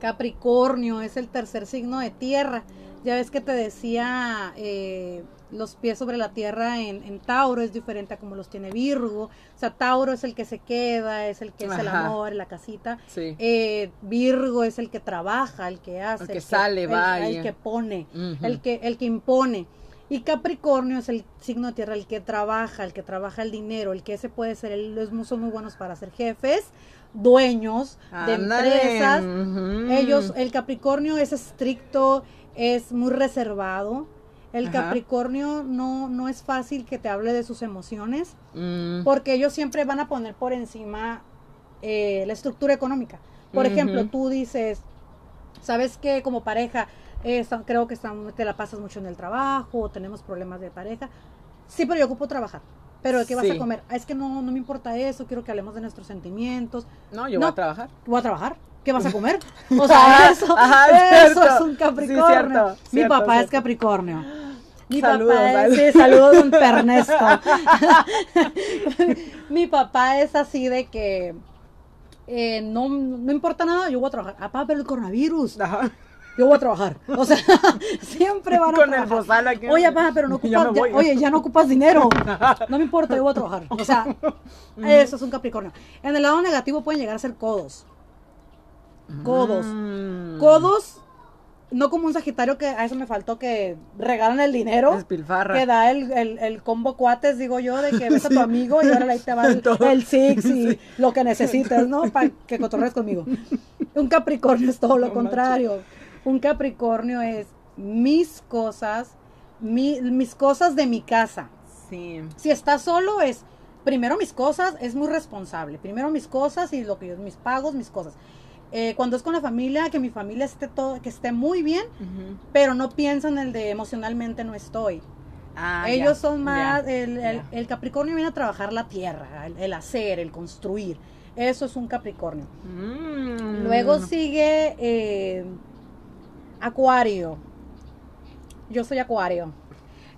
Capricornio es el tercer signo de tierra. Ya ves que te decía, eh, los pies sobre la tierra en, en Tauro es diferente a como los tiene Virgo. O sea, Tauro es el que se queda, es el que ajá, es el amor, la casita. Sí. Eh, Virgo es el que trabaja, el que hace. El que el sale, que, vaya. El, el que pone, uh-huh, el que el que impone. Y Capricornio es el signo de tierra, el que trabaja, el que trabaja el dinero, el que ese puede ser, ellos son muy buenos para ser jefes, dueños de Andale. empresas, uh-huh, ellos, el Capricornio es estricto, es muy reservado, el ajá, Capricornio no, no es fácil que te hable de sus emociones, mm, porque ellos siempre van a poner por encima eh, la estructura económica, por uh-huh, ejemplo, tú dices, ¿sabes qué? Como pareja, Eh, creo que te la pasas mucho en el trabajo, o tenemos problemas de pareja. Sí, pero yo ocupo trabajar. ¿Pero de qué vas sí, a comer? Es que no, no me importa eso, quiero que hablemos de nuestros sentimientos. No, yo no, voy a trabajar. ¿Voy a trabajar? ¿Qué vas a comer? O sea, eso, ajá, eso es un Capricornio. Sí, cierto, cierto, mi papá cierto. es Capricornio. Mi saludos, papá es, vale. sí, saludos, don Pernesto. Mi papá es así de que eh, no, no importa nada, yo voy a trabajar. Papá, pero el coronavirus. Ajá. Yo voy a trabajar, o sea, siempre van a Con trabajar. el bozal aquí. Oye, papá, pero no ocupas, ya ya, oye, ya no ocupas dinero, no me importa, yo voy a trabajar, o sea, eso es un Capricornio. En el lado negativo pueden llegar a ser codos, codos, mm. codos, no como un Sagitario que a eso me faltó, que regalan el dinero, despilfarra, que da el, el, el combo cuates, digo yo, de que ves sí. a tu amigo y ahora ahí te va el, el six y sí. lo que necesitas, ¿no? Para que cotorrees conmigo. Un Capricornio es todo lo no contrario. Manches. Un Capricornio es mis cosas, mi, mis cosas de mi casa. Sí. Si estás solo es, primero mis cosas, es muy responsable. Primero mis cosas y lo que yo, mis pagos, mis cosas. Eh, cuando es con la familia, que mi familia esté todo, que esté muy bien, uh-huh, pero no piensan en el de emocionalmente no estoy. Ah, Ellos yeah, son más, yeah, el, el, yeah. el Capricornio viene a trabajar la tierra, el, el hacer, el construir. Eso es un Capricornio. Mm. Luego sigue... Eh, Acuario. Yo soy Acuario.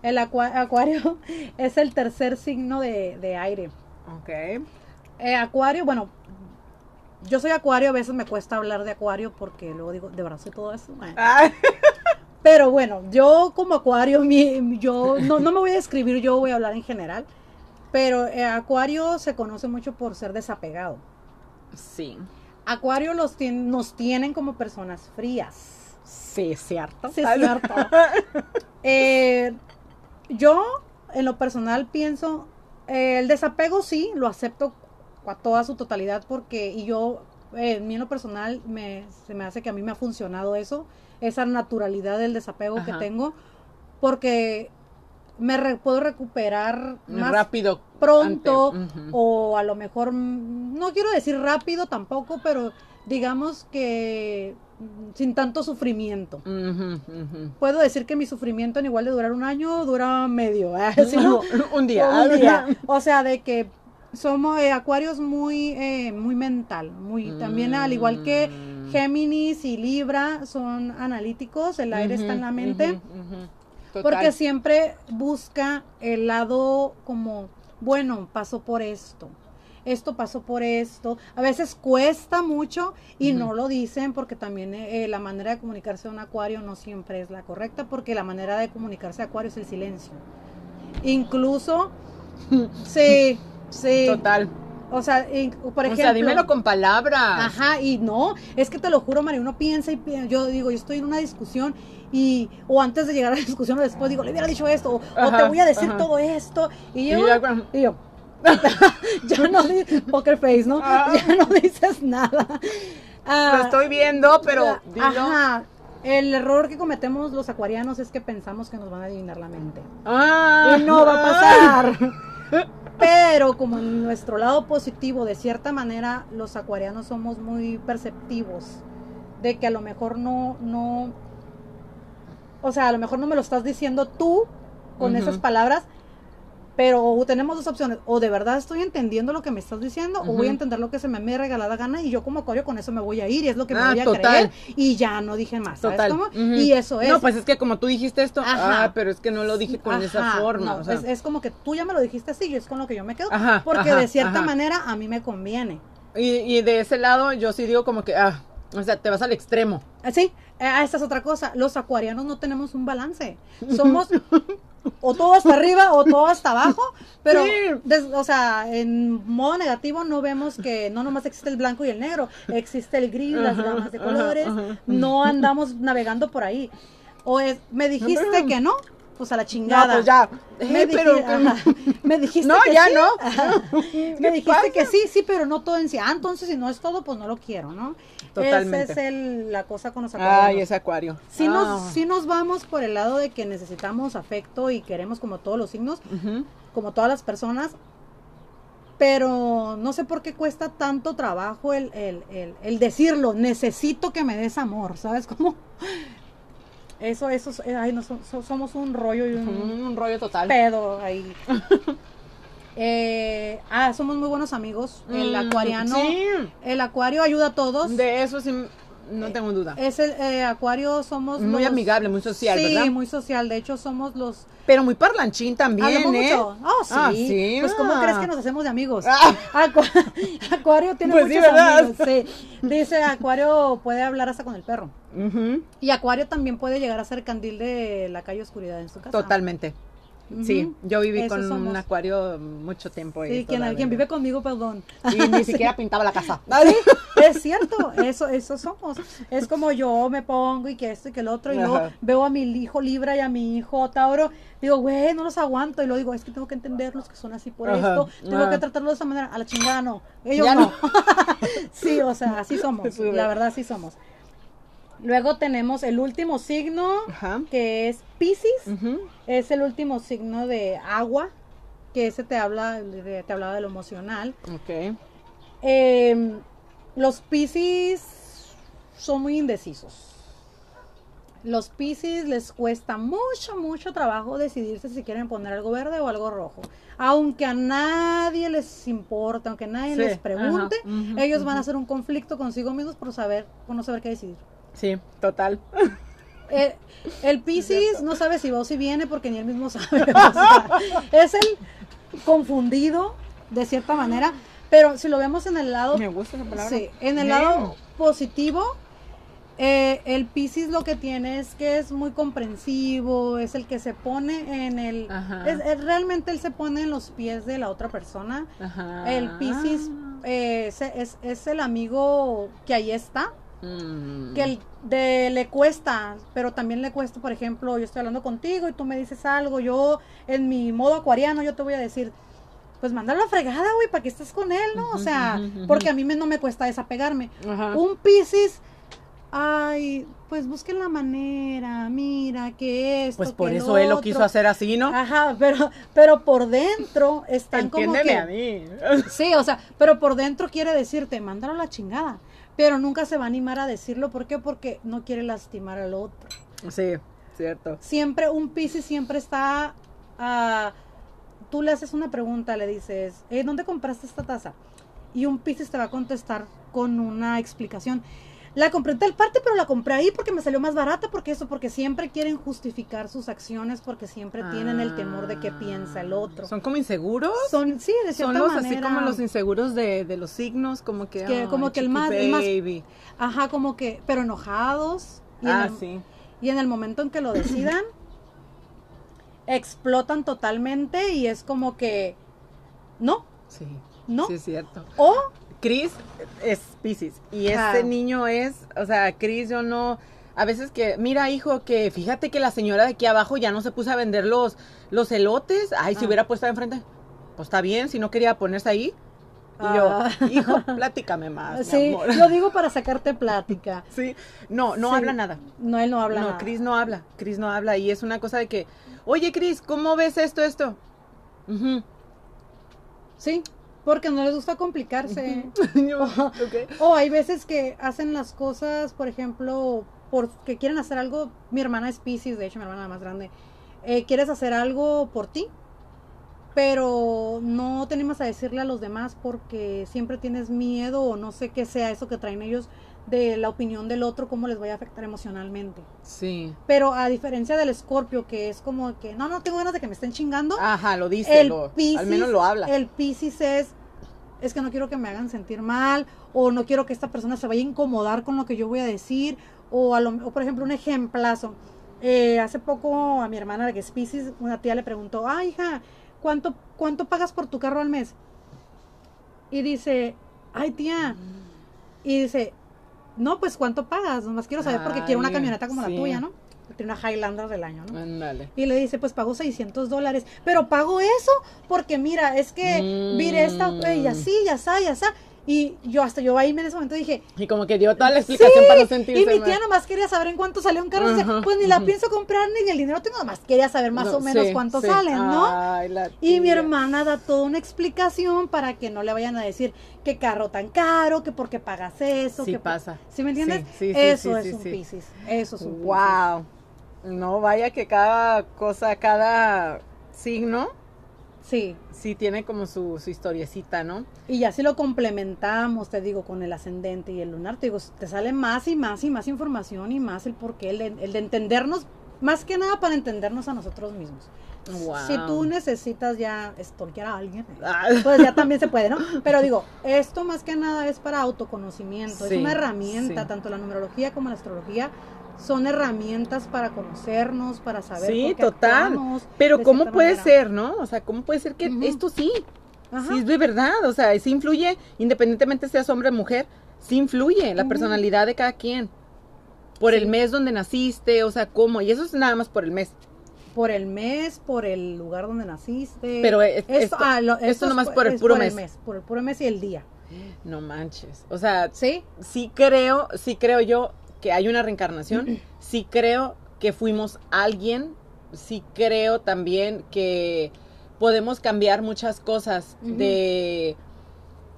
El acu Acuario es el tercer signo de, de aire. Ok. Eh, acuario, bueno, yo soy Acuario, a veces me cuesta hablar de Acuario porque luego digo, de verdad soy todo eso. Ay. Pero bueno, yo como Acuario, mi, yo no, no me voy a describir, yo voy a hablar en general. Pero eh, Acuario se conoce mucho por ser desapegado. Sí. Acuario los ti nos tienen como personas frías. Sí, es cierto. Sí, es cierto. eh, yo, en lo personal, pienso, eh, el desapego sí, lo acepto a toda su totalidad, porque, y yo, eh, en mí en lo personal, me, se me hace que a mí me ha funcionado eso, esa naturalidad del desapego. Ajá. Que tengo, porque me re, puedo recuperar más rápido, pronto, uh -huh. o a lo mejor, no quiero decir rápido tampoco, pero digamos que sin tanto sufrimiento. Uh -huh, uh -huh. Puedo decir que mi sufrimiento, en igual de durar un año, dura medio, ¿eh? ¿Sí, no? un día, un día. O sea, de que somos eh, acuarios muy, eh, muy mental, muy, mm. también al igual que Géminis y Libra son analíticos, el aire uh -huh, está en la mente. Uh -huh, uh -huh. Total. Porque siempre busca el lado como, bueno, pasó por esto, esto pasó por esto. A veces cuesta mucho y uh-huh. no lo dicen, porque también eh, la manera de comunicarse a un acuario no siempre es la correcta, porque la manera de comunicarse a acuario es el silencio. Incluso, sí, sí. Total. O sea, y, por ejemplo, o sea, dímelo con palabras. Ajá, y no, es que te lo juro, María, uno piensa y piensa, yo digo, yo estoy en una discusión y, o antes de llegar a la discusión o después digo, le hubiera dicho esto, o, ajá, o te voy a decir ajá. todo esto, y yo, y ya, bueno. y yo ya no, poker face, ¿no? Ah. Ya no dices nada. Ah, lo estoy viendo, pero dilo. Ajá. El error que cometemos los acuarianos es que pensamos que nos van a adivinar la mente. Ah. Y no va a pasar. Ah. Pero como en nuestro lado positivo, de cierta manera, los acuarianos somos muy perceptivos, de que a lo mejor no, no, o sea, a lo mejor no me lo estás diciendo tú con uh-huh. esas palabras, pero tenemos dos opciones, o de verdad estoy entendiendo lo que me estás diciendo, uh-huh. o voy a entender lo que se me me regalada gana, y yo como acuario con eso me voy a ir, y es lo que me ah, voy a total. creer, y ya no dije más, ¿sabes total. cómo? Uh-huh. Y eso es. No, pues es que como tú dijiste esto, ajá. ah, pero es que no lo dije con ajá. esa forma. No, o sea. es, es como que tú ya me lo dijiste así, y es con lo que yo me quedo, ajá, porque ajá, de cierta ajá. manera a mí me conviene. Y, y de ese lado yo sí digo como que, ah, o sea, te vas al extremo. Sí, eh, esta es otra cosa, los acuarianos no tenemos un balance, somos... o todo hasta arriba o todo hasta abajo, pero, sí. des, o sea, en modo negativo no vemos que no nomás existe el blanco y el negro, existe el gris, las gamas de colores, ajá, ajá. no andamos navegando por ahí. O es, me dijiste que no, pues a la chingada. No, pues ya. Me, eh, dij, pero, ajá, me dijiste no, que ya sí. No, ya no. Me dijiste pasa? que sí, sí, pero no todo en sí. Ah, entonces si no es todo, pues no lo quiero, ¿no? Totalmente. Esa es el, la cosa con los acuarios. Ay, ese acuario. Si, ah. nos, si nos vamos por el lado de que necesitamos afecto y queremos como todos los signos, uh-huh. como todas las personas, pero no sé por qué cuesta tanto trabajo el, el, el, el decirlo, necesito que me des amor, ¿sabes cómo? Eso, eso, ay, no, so, so, somos un rollo y un, uh-huh, un rollo total. Pedo ahí. Eh, ah, somos muy buenos amigos. El mm, acuariano, sí. el acuario ayuda a todos. De eso sí, no eh, tengo duda. Es el eh, acuario, somos muy los, amigable, muy social, sí, ¿verdad? Sí, muy social. De hecho, somos los. Pero muy parlanchín también, ¿eh? Mucho. Oh, sí. Ah, sí. Pues, ¿cómo ah. crees que nos hacemos de amigos? Ah. Acu acuario tiene pues muchos sí, amigos. Sí. Dice Acuario puede hablar hasta con el perro. Uh-huh. Y Acuario también puede llegar a ser candil de la calle oscuridad en su casa. Totalmente. Sí, uh-huh. yo viví Eso con somos. un acuario mucho tiempo. Sí, quien, quien vive conmigo, perdón. Y ni sí. siquiera pintaba la casa. ¿Sí? Es cierto, eso eso somos. Es como yo me pongo y que esto y que el otro, y luego veo a mi hijo Libra y a mi hijo Tauro, digo, güey, no los aguanto, y luego digo, es que tengo que entenderlos, que son así por Ajá. esto, tengo Ajá. que tratarlos de esa manera, a la chingada no, ellos ya no. no. Sí, o sea, así somos, Sube. la verdad así somos. Luego tenemos el último signo, Ajá. que es Piscis, uh-huh. es el último signo de agua, que ese te habla, de, te hablaba de lo emocional. Okay. Eh, los Piscis son muy indecisos. Los Piscis les cuesta mucho, mucho trabajo decidirse si quieren poner algo verde o algo rojo. Aunque a nadie les importa, aunque nadie sí. les pregunte, uh-huh. Uh-huh. ellos uh-huh. van a hacer un conflicto consigo mismos por saber, por no saber qué decidir. Sí, total. El, el Piscis no sabe si va o si viene porque ni él mismo sabe. O sea, es el confundido de cierta manera, pero si lo vemos en el lado, me gusta esa palabra. Sí, en el no. lado positivo, Eh, el Piscis lo que tiene es que es muy comprensivo, es el que se pone en el... Es, es, realmente él se pone en los pies de la otra persona. Ajá. El Piscis eh, es, es, es el amigo que ahí está, mm. que el, de, le cuesta, pero también le cuesta, por ejemplo, yo estoy hablando contigo y tú me dices algo, yo en mi modo acuariano yo te voy a decir... Pues mandar la fregada, güey, para que estés con él, ¿no? O sea, porque a mí me, no me cuesta desapegarme. Ajá. Un Piscis, ay, pues busquen la manera, mira, que esto, pues por que eso lo él lo quiso hacer así, ¿no? Ajá, pero, pero por dentro están como que... Entiéndeme a mí. Sí, o sea, pero por dentro quiere decirte, mándalo a la chingada, pero nunca se va a animar a decirlo. ¿Por qué? Porque no quiere lastimar al otro. Sí, cierto. Siempre, un Piscis siempre está... Uh, tú le haces una pregunta, le dices, eh, ¿dónde compraste esta taza? Y un Piscis te va a contestar con una explicación. La compré en tal parte, pero la compré ahí porque me salió más barata, porque eso, porque siempre quieren justificar sus acciones, porque siempre ah, tienen el temor de qué piensa el otro. ¿Son como inseguros? Son, sí, de cierta manera. Son los manera, así como los inseguros de, de los signos, como que, que oh, como que el más, baby. más, ajá, como que, pero enojados. Y ah, en el, sí. Y en el momento en que lo decidan, explotan totalmente y es como que no, sí, no, sí es cierto. O Chris es Piscis y ah. este niño es, o sea, Chris yo no, a veces que, mira hijo, que fíjate que la señora de aquí abajo ya no se puso a vender los, los elotes, ay, ah. si hubiera puesto enfrente, pues está bien, si no quería ponerse ahí. Y yo, ah. hijo, platícame más, sí, mi amor. Lo digo para sacarte plática. Sí, no, no sí. habla nada. No, él no habla no, nada. No, Chris no habla, Chris no habla. Y es una cosa de que, oye, Chris, ¿cómo ves esto, esto? Uh-huh. Sí, porque no les gusta complicarse. Uh-huh. o, okay. o hay veces que hacen las cosas, por ejemplo, porque quieren hacer algo. Mi hermana es Piscis, de hecho, mi hermana más grande. Eh, ¿Quieres hacer algo por ti? Pero no tenemos a decirle a los demás porque siempre tienes miedo o no sé qué sea eso que traen ellos de la opinión del otro, cómo les vaya a afectar emocionalmente. Sí. Pero a diferencia del Escorpio, que es como que, no, no tengo ganas de que me estén chingando. Ajá, lo dice, el lo, Piscis, al menos lo habla. El Piscis es, es que no quiero que me hagan sentir mal o no quiero que esta persona se vaya a incomodar con lo que yo voy a decir o, a lo, o por ejemplo, un ejemplazo. Eh, hace poco a mi hermana, la que es Piscis, una tía le preguntó, ah, hija, ¿Cuánto, ¿cuánto pagas por tu carro al mes? Y dice, ay tía, y dice, no, pues ¿cuánto pagas? Nomás quiero saber porque ay, quiero una camioneta como sí. la tuya, ¿no? Tiene una Highlander del año, ¿no? Andale. Y le dice, pues pago seiscientos dólares, pero pago eso porque mira, es que mm. mire esta, y así, ya está, ya está. Y yo hasta yo ahí en ese momento dije... Y como que dio toda la explicación sí, para no sentirse y mi tía mal. Nomás quería saber en cuánto salió un carro. Uh-huh, o sea, pues ni la uh-huh. pienso comprar ni el dinero tengo, nomás quería saber más no, o menos sí, cuánto sí. salen, ¿no? Ay, la tía. Y mi hermana da toda una explicación para que no le vayan a decir qué carro tan caro, que por qué pagas eso. Sí que pasa. ¿Sí me entiendes? Sí, sí, eso sí, es sí, un sí. Piscis, eso es un Piscis. Wow. No, vaya que cada cosa, cada signo... Sí. Sí, tiene como su, su historiecita, ¿no? Y ya si lo complementamos, te digo, con el ascendente y el lunar, te digo, te sale más y más y más información y más el porqué, el de, el de entendernos, más que nada para entendernos a nosotros mismos. Wow. Si tú necesitas ya stalkear a alguien, pues ya también se puede, ¿no? Pero digo, esto más que nada es para autoconocimiento, sí, es una herramienta, sí. tanto la numerología como la astrología, son herramientas para conocernos, para saber sí, por qué total. Actuamos, pero cómo puede manera. Ser, ¿no? O sea, cómo puede ser que uh-huh. esto sí, Ajá. sí es de verdad, o sea, sí influye, independientemente seas hombre o mujer, sí influye la uh-huh. personalidad de cada quien, por sí. el mes donde naciste, o sea, cómo, y eso es nada más por el mes. Por el mes, por el lugar donde naciste. Pero es, esto, esto, ah, lo, esto, esto nomás es, por el puro por mes. El mes. Por el puro mes y el día. No manches, o sea, sí, sí creo, sí creo yo, que hay una reencarnación, sí creo que fuimos alguien, sí creo también que podemos cambiar muchas cosas uh-huh. de,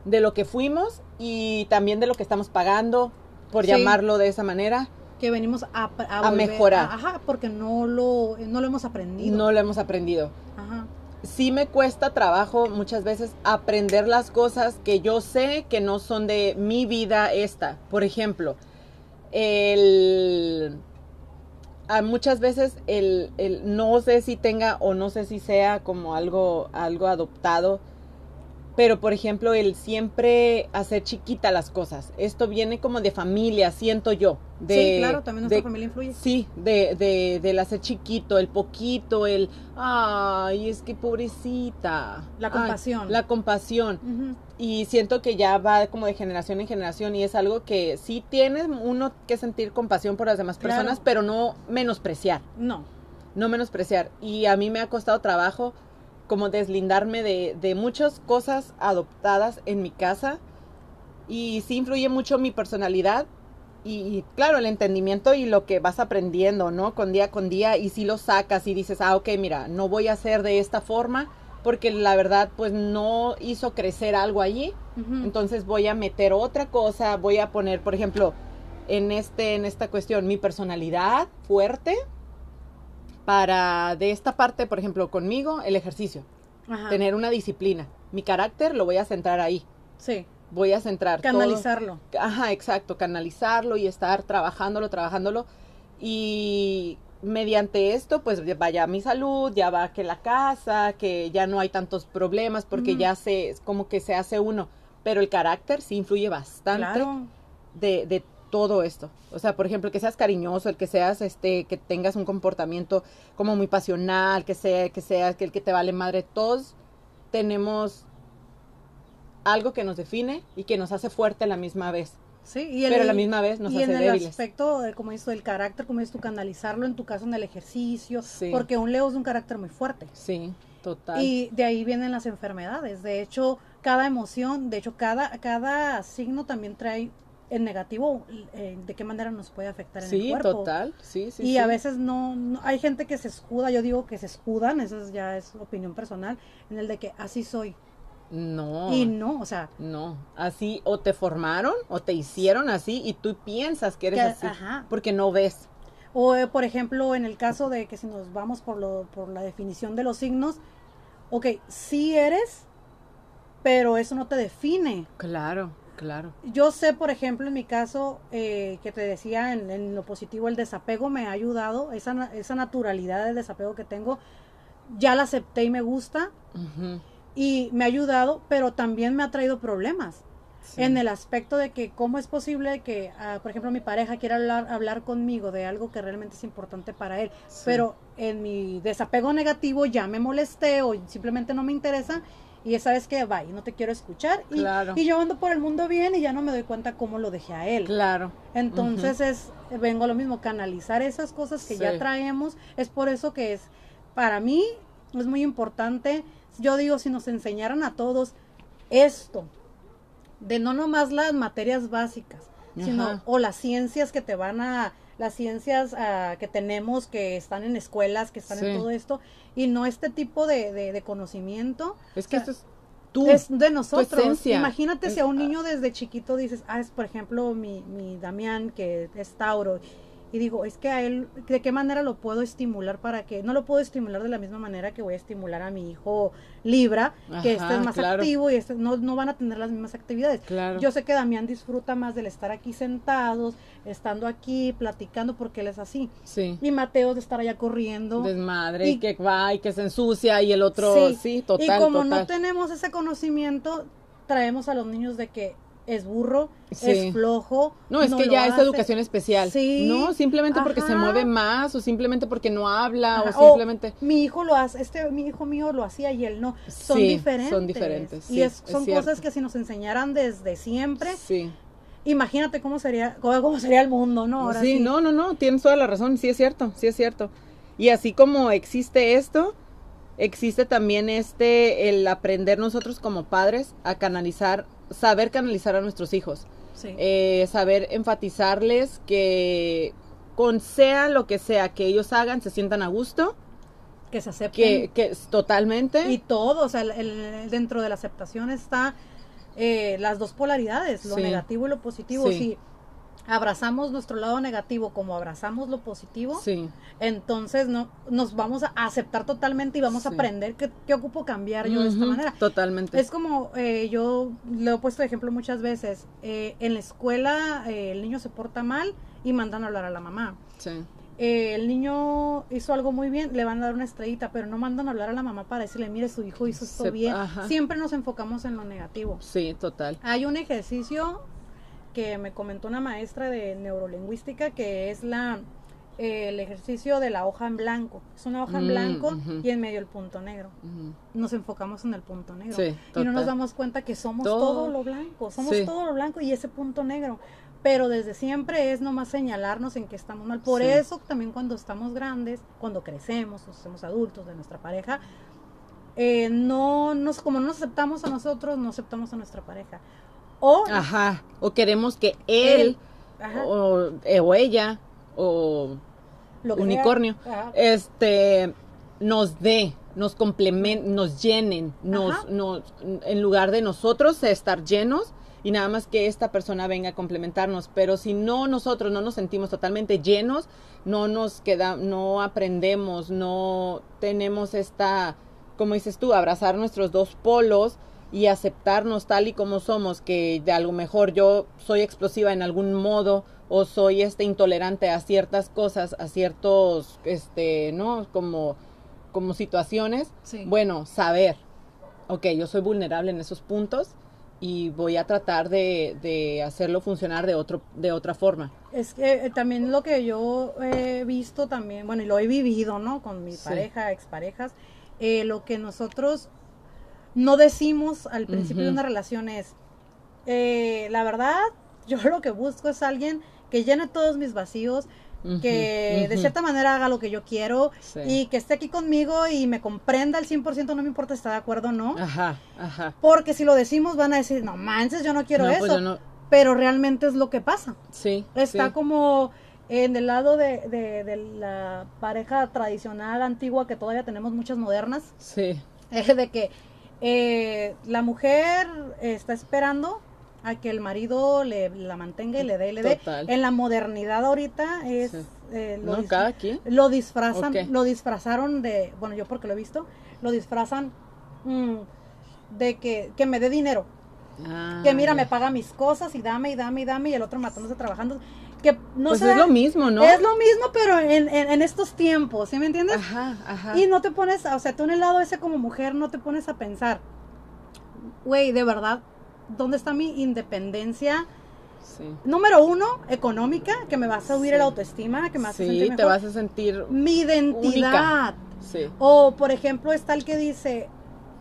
de lo que fuimos y también de lo que estamos pagando, por sí. llamarlo de esa manera. Que venimos a, a, a volver, mejorar. A, ajá, porque no lo, no lo hemos aprendido. No lo hemos aprendido. Ajá. Sí me cuesta trabajo muchas veces aprender las cosas que yo sé que no son de mi vida esta, por ejemplo... El, a muchas veces el, el no sé si tenga o no sé si sea como algo, algo adoptado, Pero, por ejemplo, el siempre hacer chiquita las cosas. Esto viene como de familia, siento yo. De, sí, claro, también nuestra de, familia influye. Sí, de, de, del hacer chiquito, el poquito, el... Ay, es que pobrecita. La compasión. Ay, la compasión. Uh-huh. Y siento que ya va como de generación en generación y es algo que sí tiene uno que sentir compasión por las demás personas, claro. Pero no menospreciar. No. No menospreciar. Y a mí me ha costado trabajo... como deslindarme de, de muchas cosas adoptadas en mi casa y sí influye mucho mi personalidad y, y claro, el entendimiento y lo que vas aprendiendo, ¿no? Con día con día y sí lo sacas y dices, ah, ok, mira, no voy a hacer de esta forma porque la verdad pues no hizo crecer algo allí, uh-huh. Entonces voy a meter otra cosa, voy a poner, por ejemplo, en, este, en esta cuestión, mi personalidad fuerte, para de esta parte, por ejemplo, conmigo, el ejercicio. Ajá. Tener una disciplina. Mi carácter lo voy a centrar ahí. Sí. Voy a centrar canalizarlo. Todo. Ajá, exacto, canalizarlo y estar trabajándolo, trabajándolo. Y mediante esto, pues, vaya mi salud, ya va que la casa, que ya no hay tantos problemas, porque mm. ya se, como que se hace uno. Pero el carácter sí influye bastante claro. de, de todo esto, o sea, por ejemplo, que seas cariñoso, el que seas, este, que tengas un comportamiento como muy pasional, que sea, que seas, que el que te vale madre, todos tenemos algo que nos define y que nos hace fuerte a la misma vez. Sí, y el, pero a la misma vez nos hace débiles. Y en el aspecto, de, como dices, del carácter, como dices tú, canalizarlo en tu caso en el ejercicio, sí. Porque un Leo es un carácter muy fuerte. Sí, total. Y de ahí vienen las enfermedades, de hecho, cada emoción, de hecho, cada, cada signo también trae... en negativo, eh, de qué manera nos puede afectar en sí, el cuerpo. Sí, total, sí, sí. Y sí. A veces no, no, hay gente que se escuda, yo digo que se escudan, eso es, ya es opinión personal, en el de que así soy. No. Y no, o sea. No, así o te formaron o te hicieron así y tú piensas que eres que, así, ajá. Porque no ves. O, eh, por ejemplo, en el caso de que si nos vamos por, lo, por la definición de los signos, ok, sí eres, pero eso no te define. Claro. Claro. Yo sé, por ejemplo, en mi caso, eh, que te decía en, en lo positivo, el desapego me ha ayudado, esa, esa naturalidad del desapego que tengo, ya la acepté y me gusta, uh-huh. Y me ha ayudado, pero también me ha traído problemas, sí. En el aspecto de que cómo es posible que, ah, por ejemplo, mi pareja quiera hablar, hablar conmigo de algo que realmente es importante para él, sí. Pero en mi desapego negativo ya me molesté o simplemente no me interesa, y sabes que va, y no te quiero escuchar y, claro. Y yo ando por el mundo bien y ya no me doy cuenta cómo lo dejé a él. Claro. Entonces uh-huh. es, vengo a lo mismo, canalizar esas cosas que sí. Ya traemos, es por eso que es, para mí, es muy importante, yo digo, si nos enseñaran a todos esto, de no nomás las materias básicas, uh-huh. Sino, o las ciencias que te van a, las ciencias uh, que tenemos, que están en escuelas, que están sí. En todo esto, y no este tipo de, de, de conocimiento. Es que o sea, esto es tú, es de nosotros. Tu esencia. Imagínate es, si a un niño desde chiquito dices, ah, es por ejemplo mi, mi Damián, que es Tauro, y digo, es que a él, ¿de qué manera lo puedo estimular para que, no lo puedo estimular de la misma manera que voy a estimular a mi hijo Libra, ajá, que este es más claro. Activo y este, no, no van a tener las mismas actividades? Claro. Yo sé que Damián disfruta más del estar aquí sentados, estando aquí, platicando, porque él es así. Sí. Y Mateo de estar allá corriendo. Desmadre, y que va, y que se ensucia, y el otro, sí, sí total, Y como total. No tenemos ese conocimiento, traemos a los niños de que, es burro, sí. Es flojo. No, es no que ya es hace. Educación especial. Sí. No, simplemente ajá. Porque se mueve más o simplemente porque no habla ajá. O simplemente... O, mi hijo lo hace, este mi hijo mío lo hacía y él no. Son sí, diferentes. Son diferentes. Sí, y es, son es cosas que si nos enseñaran desde siempre... Sí. Imagínate cómo sería cómo sería el mundo, ¿no? Ahora sí, sí, no, no, no, tienes toda la razón, sí es cierto, sí es cierto. Y así como existe esto... Existe también este, el aprender nosotros como padres a canalizar, saber canalizar a nuestros hijos. Sí. Eh, saber enfatizarles que con sea lo que sea que ellos hagan, se sientan a gusto. Que se acepten. Que, que totalmente. Y todo, o sea, el, el, dentro de la aceptación está eh, las dos polaridades, lo sí. Negativo y lo positivo. Sí. Si, abrazamos nuestro lado negativo como abrazamos lo positivo, sí. Entonces no nos vamos a aceptar totalmente y vamos sí. A aprender qué, qué ocupo cambiar yo uh-huh, de esta manera. Totalmente. Es como eh, yo le he puesto de ejemplo muchas veces, eh, en la escuela eh, el niño se porta mal y mandan a hablar a la mamá. Sí. eh, el niño hizo algo muy bien, le van a dar una estrellita, pero no mandan a hablar a la mamá para decirle, mire, su hijo hizo esto Se, bien. Ajá. Siempre nos enfocamos en lo negativo. Sí, total. Hay un ejercicio que me comentó una maestra de neurolingüística, que es la eh, el ejercicio de la hoja en blanco. Es una hoja mm, en blanco uh-huh. y en medio el punto negro. Uh-huh. Nos enfocamos en el punto negro. Sí, y no nos damos cuenta que somos todo, todo lo blanco, somos sí. todo lo blanco y ese punto negro. Pero desde siempre es nomás señalarnos en que estamos mal. Por sí. eso también cuando estamos grandes, cuando crecemos, o somos adultos de nuestra pareja, eh, no nos, como no nos aceptamos a nosotros, no aceptamos a nuestra pareja. O, ajá, o queremos que él, él o, o ella o Lo unicornio sea, este nos dé, nos complementen, nos llenen, nos, nos, en lugar de nosotros estar llenos y nada más que esta persona venga a complementarnos. Pero si no, nosotros no nos sentimos totalmente llenos, no nos queda, no aprendemos, no tenemos esta, como dices tú, abrazar nuestros dos polos y aceptarnos tal y como somos, que de a lo mejor yo soy explosiva en algún modo o soy este intolerante a ciertas cosas, a ciertos este, ¿no? como como situaciones. Sí. Bueno, saber, okay, yo soy vulnerable en esos puntos y voy a tratar de, de hacerlo funcionar de otro de otra forma. Es que eh, también lo que yo he visto también, bueno, y lo he vivido, ¿no? Con mi pareja, sí. exparejas, eh, lo que nosotros no decimos al principio uh-huh. de una relación es, eh, la verdad, yo lo que busco es alguien que llene todos mis vacíos, uh-huh. que uh-huh. de cierta manera haga lo que yo quiero, sí. y que esté aquí conmigo y me comprenda al cien por ciento, no me importa si está de acuerdo o no. Ajá, ajá. Porque si lo decimos van a decir, no manches, yo no quiero no, eso. Pues yo no. Pero realmente es lo que pasa. Sí. Está sí. como en el lado de, de, de la pareja tradicional, antigua, que todavía tenemos muchas modernas. Sí. Eh, de que... Eh, la mujer está esperando a que el marido le la mantenga y le dé y le dé. En la modernidad ahorita es sí. eh, lo, no, dis- cada quien. lo disfrazan, okay. lo disfrazaron de, bueno, yo porque lo he visto, lo disfrazan mmm, de que, que me dé dinero, ah, que mira, yeah. me paga mis cosas y dame y dame y dame, y el otro matándose trabajando. Que no pues sea, es lo mismo, ¿no? Es lo mismo, pero en, en, en estos tiempos, ¿sí me entiendes? Ajá, ajá. Y no te pones, o sea, tú en el lado ese como mujer no te pones a pensar, güey, de verdad, ¿dónde está mi independencia? Sí. Número uno, económica, que me vas a subir sí. la autoestima, que me vas sí, a sentir mejor. Sí, te vas a sentir mi identidad. Única. Sí. O, por ejemplo, está el que dice,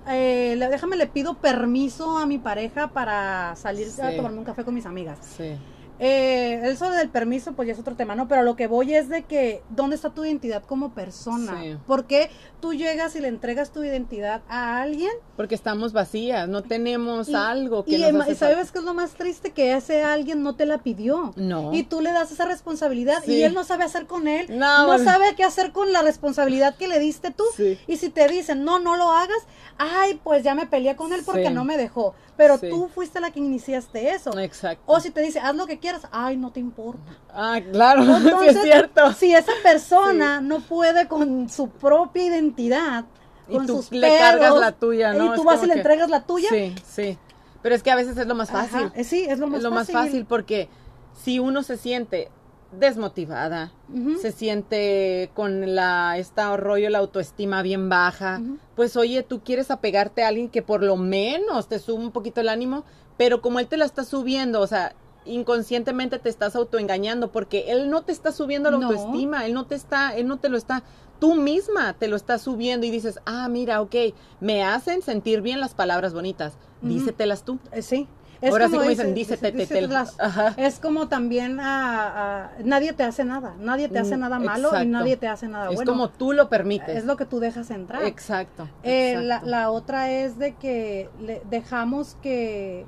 eh, déjame, le pido permiso a mi pareja para salir sí. a tomarme un café con mis amigas. Sí. Eh, eso del permiso pues ya es otro tema, ¿no? Pero lo que voy es de que ¿dónde está tu identidad como persona? Sí. ¿Por qué tú llegas y le entregas tu identidad a alguien? Porque estamos vacías, no tenemos y, algo que y, nos hace y ¿sabes qué es lo más triste? Que ese alguien no te la pidió. No. Y tú le das esa responsabilidad sí. y él no sabe hacer con él, no, no sabe qué hacer con la responsabilidad que le diste tú. Sí. Y si te dicen, no, no lo hagas, ay, pues ya me peleé con él porque sí. no me dejó. Pero sí. tú fuiste la que iniciaste eso. Exacto. O si te dice, haz lo que quieras, ay, no te importa. Ah, claro, entonces, sí es cierto. Si esa persona sí. no puede con su propia identidad, y con tú sus le pelos, cargas la tuya, ¿no? Y tú es vas y le que... entregas la tuya. Sí, sí. Pero es que a veces es lo más fácil. Ajá. Sí, es lo más es lo fácil. Más fácil porque si uno se siente desmotivada, uh-huh. se siente con la esta rollo la autoestima bien baja, uh-huh. pues oye, tú quieres apegarte a alguien que por lo menos te sube un poquito el ánimo, pero como él te la está subiendo, o sea, inconscientemente te estás autoengañando porque él no te está subiendo la no. autoestima, él no te está, él no te lo está, tú misma te lo estás subiendo y dices, ah, mira, ok, me hacen sentir bien las palabras bonitas, uh-huh. dícetelas tú. Eh, sí. Es ahora como sí como dicen, dícetelas. Es como también a, a, nadie te hace nada, nadie te hace nada malo exacto. y nadie te hace nada bueno. Es como tú lo permites. Es lo que tú dejas entrar. Exacto. Eh, exacto. La, la otra es de que le dejamos que...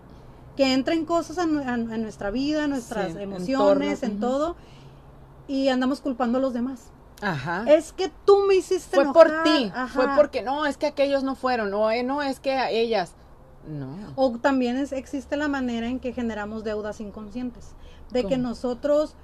que entren cosas en, en, en nuestra vida, en nuestras sí, emociones, entornos, en uh-huh. todo, y andamos culpando a los demás. Ajá. Es que tú me hiciste fue enojar. Fue por ti, Ajá. fue porque no, es que aquellos no fueron, o eh, no, es que a ellas, no. O también es, existe la manera en que generamos deudas inconscientes, de ¿Cómo? Que nosotros,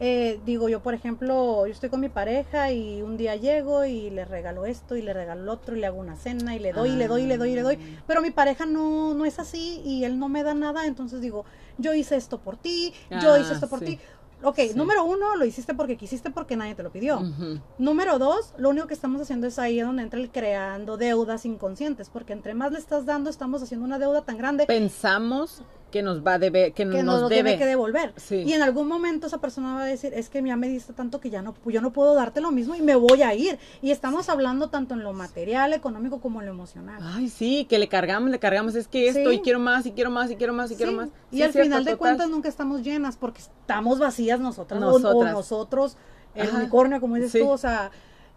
eh, digo yo por ejemplo, yo estoy con mi pareja y un día llego y le regalo esto y le regalo lo otro y le hago una cena y le doy, y le doy, y le doy, y le doy, pero mi pareja no, no es así y él no me da nada, entonces digo, yo hice esto por ti, ah, yo hice esto por sí. ti, ok, sí. número uno, lo hiciste porque quisiste, porque nadie te lo pidió. Uh-huh. Número dos, lo único que estamos haciendo es ahí donde entra el creando deudas inconscientes, porque entre más le estás dando, estamos haciendo una deuda tan grande. Pensamos que nos va a deber, que, que nos, nos debe. Tiene que devolver. Sí. Y en algún momento esa persona va a decir, es que ya me diste tanto que ya no, yo no puedo darte lo mismo y me voy a ir. Y estamos hablando tanto en lo material, económico, como en lo emocional. Ay, sí, que le cargamos, le cargamos, es que esto, sí. y quiero más, y quiero más, y quiero más, y sí. quiero más. Y sí, al final de cuentas nunca estamos llenas, porque estamos vacías nosotras, nosotras. O, o nosotros, el Ajá. unicornio, como dices sí. tú, o sea...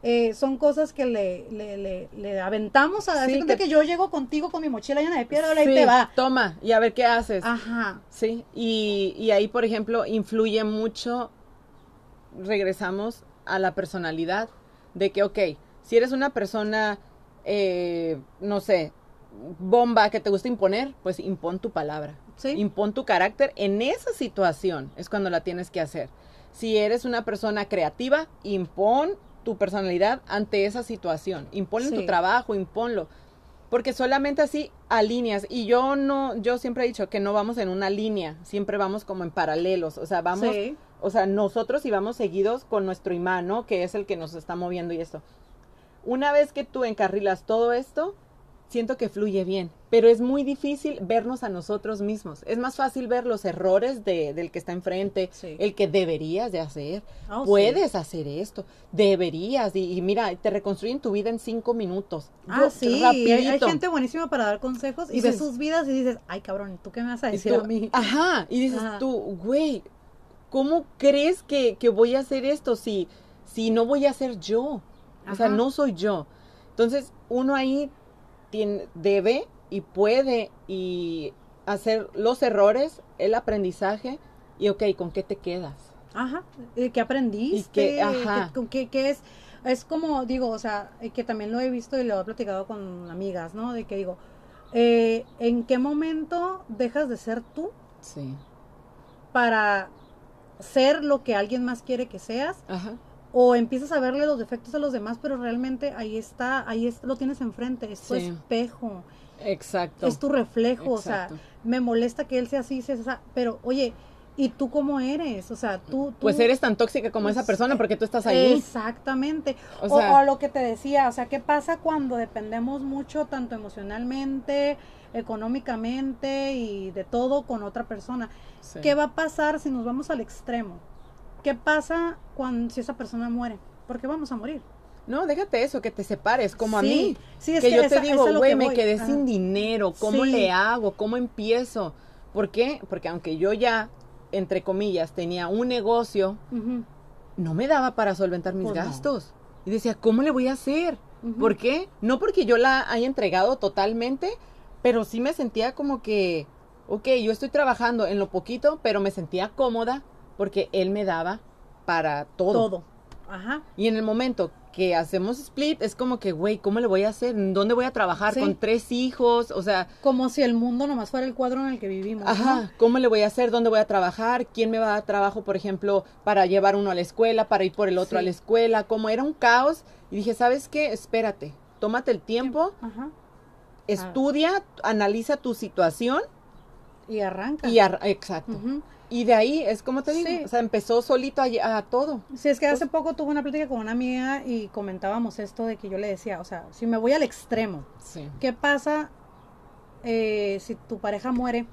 Eh, son cosas que le, le, le, le aventamos a decir sí, que, que yo llego contigo con mi mochila llena de piedra, ahora sí, ahí te va. Toma, y a ver qué haces. Ajá. Sí, y, y ahí, por ejemplo, influye mucho, regresamos a la personalidad, de que, ok, si eres una persona, eh, no sé, bomba, que te gusta imponer, pues impón tu palabra, ¿sí? Impón tu carácter en esa situación, es cuando la tienes que hacer. Si eres una persona creativa, impón tu personalidad ante esa situación, impon sí. tu trabajo, imponlo, porque solamente así alineas, y yo no, yo siempre he dicho que no vamos en una línea, siempre vamos como en paralelos, o sea, vamos, sí. o sea, nosotros íbamos seguidos con nuestro imán, ¿no? Que es el que nos está moviendo y esto. Una vez que tú encarrilas todo esto, siento que fluye bien, pero es muy difícil vernos a nosotros mismos. Es más fácil ver los errores de, del que está enfrente, sí. el que deberías de hacer, oh, puedes sí. hacer esto, deberías, y, y mira, te reconstruyen tu vida en cinco minutos. Ah, Yo, sí, rapidito. Hay, hay gente buenísima para dar consejos, y, y ves sí. sus vidas y dices, ay, cabrón, ¿tú qué me vas a decir tú, a mí? Ajá, y dices ajá. tú, güey, ¿cómo crees que, que voy a hacer esto si, si no voy a ser yo? Ajá. O sea, no soy yo. Entonces, uno ahí... Tiene, debe y puede y hacer los errores, el aprendizaje, y ok, ¿con qué te quedas? Ajá, ¿qué aprendiste? ¿Y qué, ajá. ¿Qué, con qué, qué es? Es como, digo, o sea, que también lo he visto y lo he platicado con amigas, ¿no? De que digo, eh, ¿en qué momento dejas de ser tú? Sí. Para ser lo que alguien más quiere que seas. Ajá. O empiezas a verle los defectos a los demás, pero realmente ahí está, ahí es, lo tienes enfrente, es tu sí. espejo. Exacto. Es tu reflejo, exacto. O sea, me molesta que él sea así, sea, sea, pero oye, ¿y tú cómo eres? O sea, tú... tú pues eres tan tóxica como pues, esa persona porque tú estás ahí. Exactamente. O, sea, o, o a lo que te decía, o sea, ¿qué pasa cuando dependemos mucho, tanto emocionalmente, económicamente y de todo con otra persona? Sí. ¿Qué va a pasar si nos vamos al extremo? ¿Qué pasa cuando si esa persona muere? Porque vamos a morir. No, déjate eso, que te separes, como sí, a mí. Sí, es que, que yo esa, te digo, güey, me voy. quedé Ajá. sin dinero, ¿cómo sí. le hago? ¿Cómo empiezo? ¿Por qué? Porque aunque yo ya, entre comillas, tenía un negocio, uh-huh. no me daba para solventar mis pues gastos. No. Y decía, ¿cómo le voy a hacer? Uh-huh. ¿Por qué? No porque yo la haya entregado totalmente, pero sí me sentía como que, ok, yo estoy trabajando en lo poquito, pero me sentía cómoda. Porque él me daba para todo. Todo. Ajá. Y en el momento que hacemos split, es como que, güey, ¿cómo le voy a hacer? ¿Dónde voy a trabajar? Sí. Con tres hijos, o sea. Como si el mundo nomás fuera el cuadro en el que vivimos. Ajá. ¿No? ¿Cómo le voy a hacer? ¿Dónde voy a trabajar? ¿Quién me va a dar trabajo, por ejemplo, para llevar uno a la escuela, para ir por el otro sí. a la escuela? Como era un caos. Y dije, ¿sabes qué? Espérate, tómate el tiempo, Ajá. estudia, analiza tu situación. Y arranca. Y ar- Exacto. Uh-huh. Y de ahí, es como te digo, sí. o sea, empezó solito a, a todo. Sí, es que hace poco tuve una plática con una amiga y comentábamos esto de que yo le decía, o sea, si me voy al extremo, sí. ¿qué pasa eh, si tu pareja muere?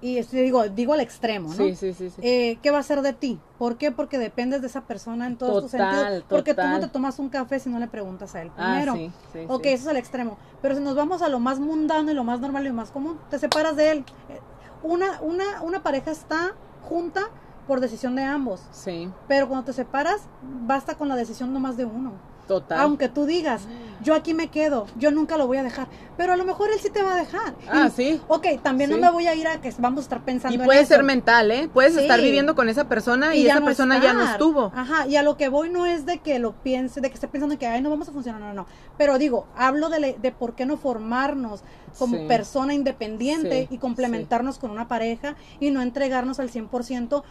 Y es, digo, digo al extremo, ¿no? Sí, sí, sí. sí. Eh, ¿Qué va a ser de ti? ¿Por qué? Porque dependes de esa persona en todos tus sentidos. Porque total. Tú no te tomas un café si no le preguntas a él primero. Ah, sí, sí, ok, sí. Eso es al extremo. Pero si nos vamos a lo más mundano y lo más normal y lo más común, te separas de él. Una, una, una pareja está junta por decisión de ambos. Sí. Pero cuando te separas, basta con la decisión nomás de uno. Total. Aunque tú digas, yo aquí me quedo, yo nunca lo voy a dejar. Pero a lo mejor él sí te va a dejar. Ah, y, sí. Ok, también sí. no me voy a ir a que vamos a estar pensando en eso. Y puede ser mental, ¿eh? Puedes sí. estar viviendo con esa persona y, y esa no persona estar. ya no estuvo. Ajá, y a lo que voy no es de que lo piense, de que esté pensando que, ay, no vamos a funcionar, no, no, no. Pero digo, hablo de, le, de por qué no formarnos como sí. persona independiente sí. y complementarnos sí. con una pareja y no entregarnos al cien por ciento.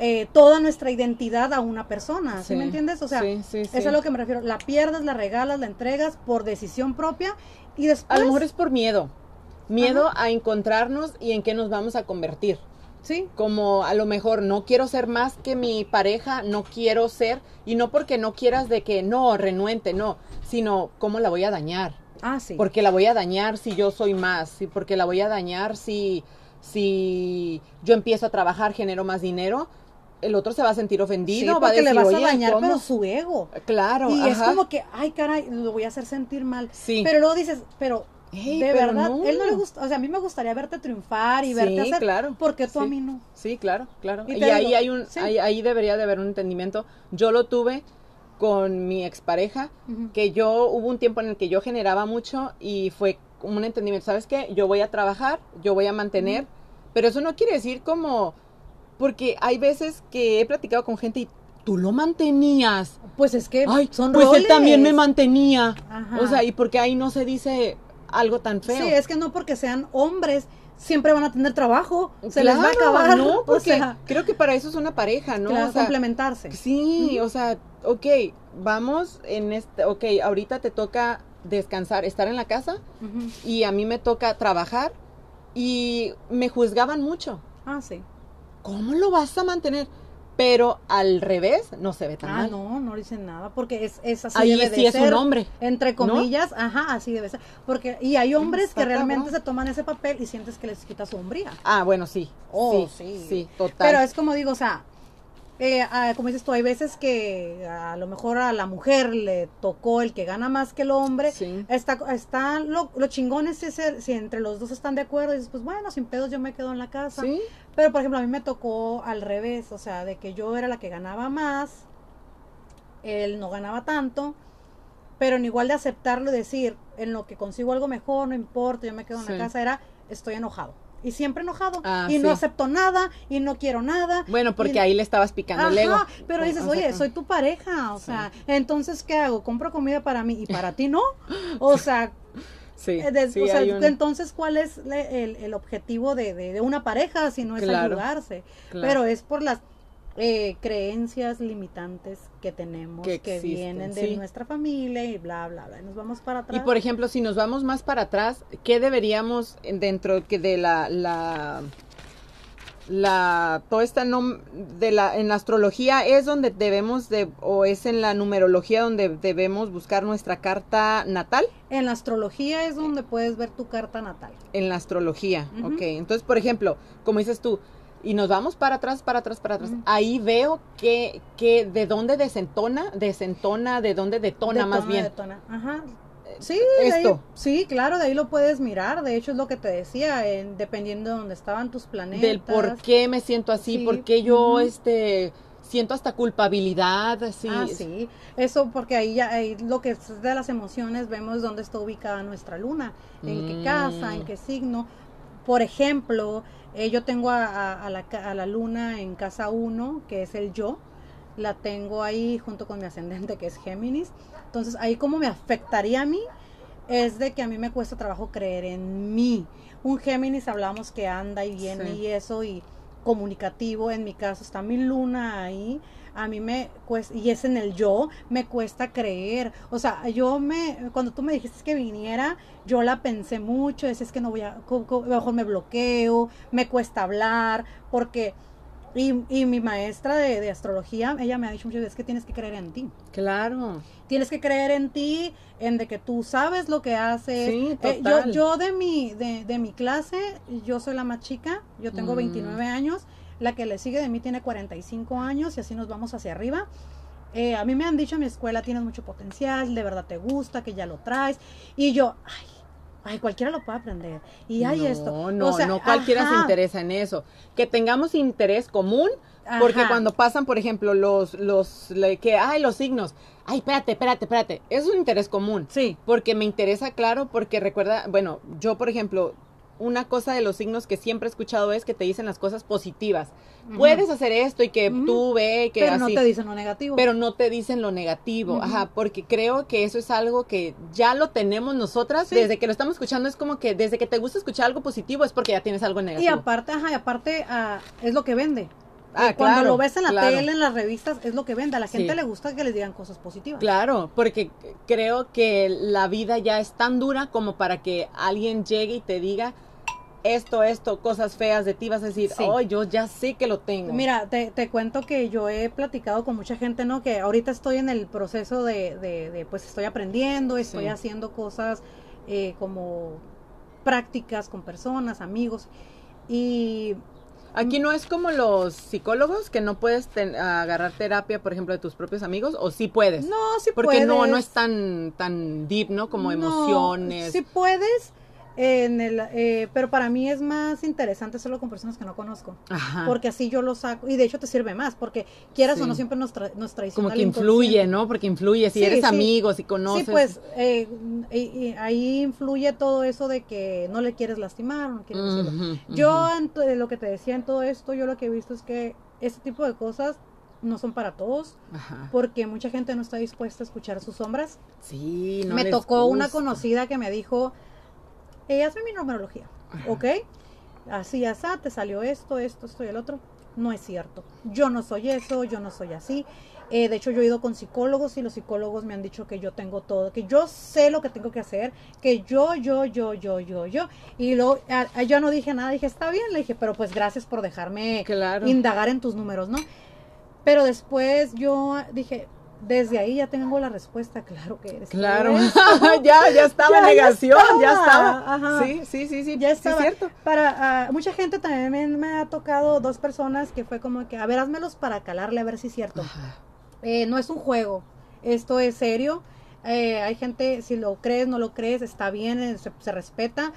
Eh, toda nuestra identidad a una persona, ¿sí, sí me entiendes? O sea, sí, sí, sí. eso es a lo que me refiero, la pierdes, la regalas, la entregas por decisión propia y después... A lo mejor es por miedo, miedo Ajá. a encontrarnos y en qué nos vamos a convertir. Sí, como a lo mejor no quiero ser más que mi pareja, no quiero ser, y no porque no quieras de que no, renuente, no, sino cómo la voy a dañar. Ah, sí. Porque la voy a dañar si yo soy más, ¿sí? Porque la voy a dañar si, si yo empiezo a trabajar, genero más dinero, el otro se va a sentir ofendido, sí, va a decir, le vas a dañar, ¿cómo? Pero su ego. Claro, y ajá. Es como que, ay, caray, lo voy a hacer sentir mal. Sí. Pero luego dices, pero... Hey, de verdad, no. Él no le gusta, o sea, a mí me gustaría verte triunfar y verte sí, hacer, claro, porque tú sí, a mí no. Sí, claro, claro. Y, y ahí digo, hay un, sí. ahí, ahí debería de haber un entendimiento. Yo lo tuve con mi expareja, uh-huh. que yo, hubo un tiempo en el que yo generaba mucho y fue un entendimiento, ¿sabes qué? Yo voy a trabajar, yo voy a mantener, uh-huh. pero eso no quiere decir como, porque hay veces que he platicado con gente y tú lo mantenías. Pues es que ay, son pues roles. Él también me mantenía. Ajá. O sea, y porque ahí no se dice... algo tan feo. Sí, es que no porque sean hombres siempre van a tener trabajo, se claro, les va a acabar. No, porque o sea, creo que para eso es una pareja, ¿no? Claro, o sea, complementarse. Sí, mm. o sea, ok, vamos en este, ok, ahorita te toca descansar, estar en la casa mm-hmm. y a mí me toca trabajar y me juzgaban mucho. Ah, sí. ¿Cómo lo vas a mantener? Pero al revés no se ve tan ah, mal. Ah, no, no dicen nada, porque es, es así ahí debe sí de es ser. Un hombre. Entre comillas, ¿no? Ajá, así debe ser. Porque, y hay hombres Exacto, que realmente ¿no? se toman ese papel y sientes que les quita su hombría. Ah, bueno, sí. Oh, sí, sí, sí, total. Pero es como digo, o sea, eh, ah, como dices tú, hay veces que a lo mejor a la mujer le tocó el que gana más que el hombre. Sí. Está, está lo, lo chingón es ese, si entre los dos están de acuerdo, y dices, pues bueno, sin pedos yo me quedo en la casa. Sí. Pero, por ejemplo, a mí me tocó al revés, o sea, de que yo era la que ganaba más, él no ganaba tanto, pero en igual de aceptarlo y decir, en lo que consigo algo mejor, no importa, yo me quedo en sí. la casa, era, estoy enojado. Y siempre enojado, ah, y sí. no acepto nada, y no quiero nada. Bueno, porque y... ahí le estabas picando Ajá, el ego. Pero dices, oye, soy tu pareja, o sí. sea, entonces, ¿qué hago? ¿Compro comida para mí y para ti no? O sea... Sí, de, sí, o sea, un... entonces, ¿cuál es le, el, el objetivo de, de, de una pareja si no es claro, ayudarse? Claro. Pero es por las eh, creencias limitantes que tenemos, que, que vienen de sí. nuestra familia y bla, bla, bla. Nos vamos para atrás. Y, por ejemplo, si nos vamos más para atrás, ¿qué deberíamos dentro que de la... la... la toda esta nom, de la en la astrología es donde debemos de o es en la numerología donde debemos buscar nuestra carta natal? En la astrología es donde puedes ver tu carta natal. En la astrología, uh-huh. ok. Entonces, por ejemplo, como dices tú, y nos vamos para atrás, para atrás, para atrás, uh-huh. ahí veo que, que de dónde desentona, desentona, de dónde detona, detona más bien. Detona. Ajá. Sí, esto. Ahí, sí, claro, de ahí lo puedes mirar, de hecho es lo que te decía, eh, dependiendo de dónde estaban tus planetas. Del por qué me siento así, sí. por qué yo uh-huh. este, siento hasta culpabilidad. Así. Ah, sí, eso porque ahí ya ahí lo que es de las emociones vemos dónde está ubicada nuestra luna, en mm. qué casa, en qué signo. Por ejemplo, eh, yo tengo a, a, a, la, a la luna en casa uno, que es el yo. La tengo ahí junto con mi ascendente que es Géminis, entonces ahí como me afectaría a mí es de que a mí me cuesta trabajo creer en mí. Un Géminis hablamos que anda y viene sí. y eso y comunicativo, en mi caso está mi luna ahí, a mí me cuesta, y es en el yo, me cuesta creer, o sea, yo me, cuando tú me dijiste que viniera, yo la pensé mucho, es, es que no voy a, mejor me bloqueo, me cuesta hablar, porque... Y, y mi maestra de, de astrología, ella me ha dicho muchas veces que tienes que creer en ti. Claro. Tienes que creer en ti, en de que tú sabes lo que haces. Sí, total. Eh, yo yo de, mi, de, de mi clase, yo soy la más chica, yo tengo mm. veintinueve años, la que le sigue de mí tiene cuarenta y cinco años y así nos vamos hacia arriba. Eh, a mí me han dicho en mi escuela, tienes mucho potencial, de verdad te gusta, que ya lo traes. Y yo, ay. Ay, cualquiera lo puede aprender. Y hay no, esto. No, no, sea, no cualquiera ajá. se interesa en eso. Que tengamos interés común, ajá. porque cuando pasan, por ejemplo, los, los, le, que, ay, los signos. Ay, espérate, espérate, espérate. Es un interés común. Sí. Porque me interesa, claro, porque recuerda, bueno, yo, por ejemplo, una cosa de los signos que siempre he escuchado es que te dicen las cosas positivas. Ajá. Puedes hacer esto y que ajá. tú ve, que pero así. Pero no te dicen lo negativo. Pero no te dicen lo negativo, ajá, ajá porque creo que eso es algo que ya lo tenemos nosotras. Sí. Desde que lo estamos escuchando es como que desde que te gusta escuchar algo positivo es porque ya tienes algo negativo. Y aparte, ajá, y aparte uh, es lo que vende. Ah, cuando claro, lo ves en la claro. tele, en las revistas, es lo que vende. A la gente sí. le gusta que les digan cosas positivas. Claro, porque creo que la vida ya es tan dura como para que alguien llegue y te diga... esto, esto, cosas feas de ti, vas a decir, sí. oh, yo ya sé que lo tengo. Mira, te, te cuento que yo he platicado con mucha gente, ¿no? Que ahorita estoy en el proceso de, de, de pues estoy aprendiendo, estoy sí. haciendo cosas eh, como prácticas con personas, amigos, y... Aquí no es como los psicólogos que no puedes ten, agarrar terapia, por ejemplo, de tus propios amigos, o sí puedes. No, sí porque puedes. Porque no, no es tan, tan deep, ¿no? Como no, emociones. Sí puedes, eh, en el, eh, pero para mí es más interesante hacerlo con personas que no conozco. Ajá. Porque así yo lo saco, y de hecho te sirve más, porque quieras sí. o no siempre nos, tra nos traiciona. Como que influye, ¿no? Porque influye, si sí, eres sí. amigo, si conoces. Sí, pues eh, y, y ahí influye todo eso de que no le quieres lastimar, no quieres uh-huh, decirlo. Uh-huh. Yo, en lo que te decía en todo esto, yo lo que he visto es que este tipo de cosas no son para todos, Ajá. porque mucha gente no está dispuesta a escuchar sus sombras. Sí, no Me les tocó gusta. Una conocida que me dijo... Ella hace mi numerología, ¿ok? Así, así, te salió esto, esto, esto y el otro. No es cierto. Yo no soy eso, yo no soy así. Eh, de hecho, yo he ido con psicólogos y los psicólogos me han dicho que yo tengo todo, que yo sé lo que tengo que hacer, que yo, yo, yo, yo, yo, yo. Y luego, a, a, yo no dije nada, dije, está bien, le dije, pero pues gracias por dejarme claro. indagar en tus números, ¿no? Pero después yo dije... Desde ahí ya tengo la respuesta, claro que eres. Claro, eres. ya, ya estaba ya, negación, ya estaba. Ya estaba. Ajá. Sí, sí, sí, sí, ya estaba. Sí, cierto. Para, uh, mucha gente también me ha tocado dos personas que fue como que, a ver, házmelos para calarle, a ver si es cierto. Eh, no es un juego, esto es serio. Eh, hay gente, si lo crees, no lo crees, está bien, se, se respeta,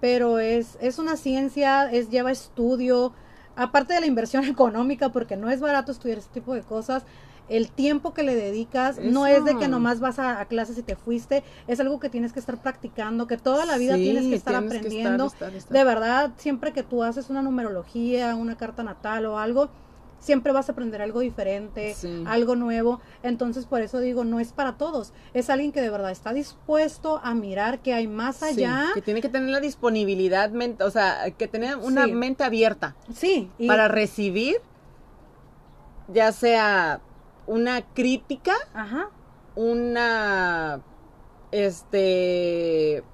pero es, es una ciencia, es lleva estudio, aparte de la inversión económica, porque no es barato estudiar este tipo de cosas. El tiempo que le dedicas Eso. No es de que nomás vas a, a clases y te fuiste, es algo que tienes que estar practicando, que toda la vida sí, tienes que estar tienes aprendiendo. Que estar, estar, estar. De verdad, siempre que tú haces una numerología, una carta natal o algo, siempre vas a aprender algo diferente, sí. algo nuevo. Entonces, por eso digo, no es para todos. Es alguien que de verdad está dispuesto a mirar que hay más allá. Sí, que tiene que tener la disponibilidad, o sea, que tener una sí. mente abierta. Sí. Y para recibir, ya sea... una crítica, Ajá. una, este,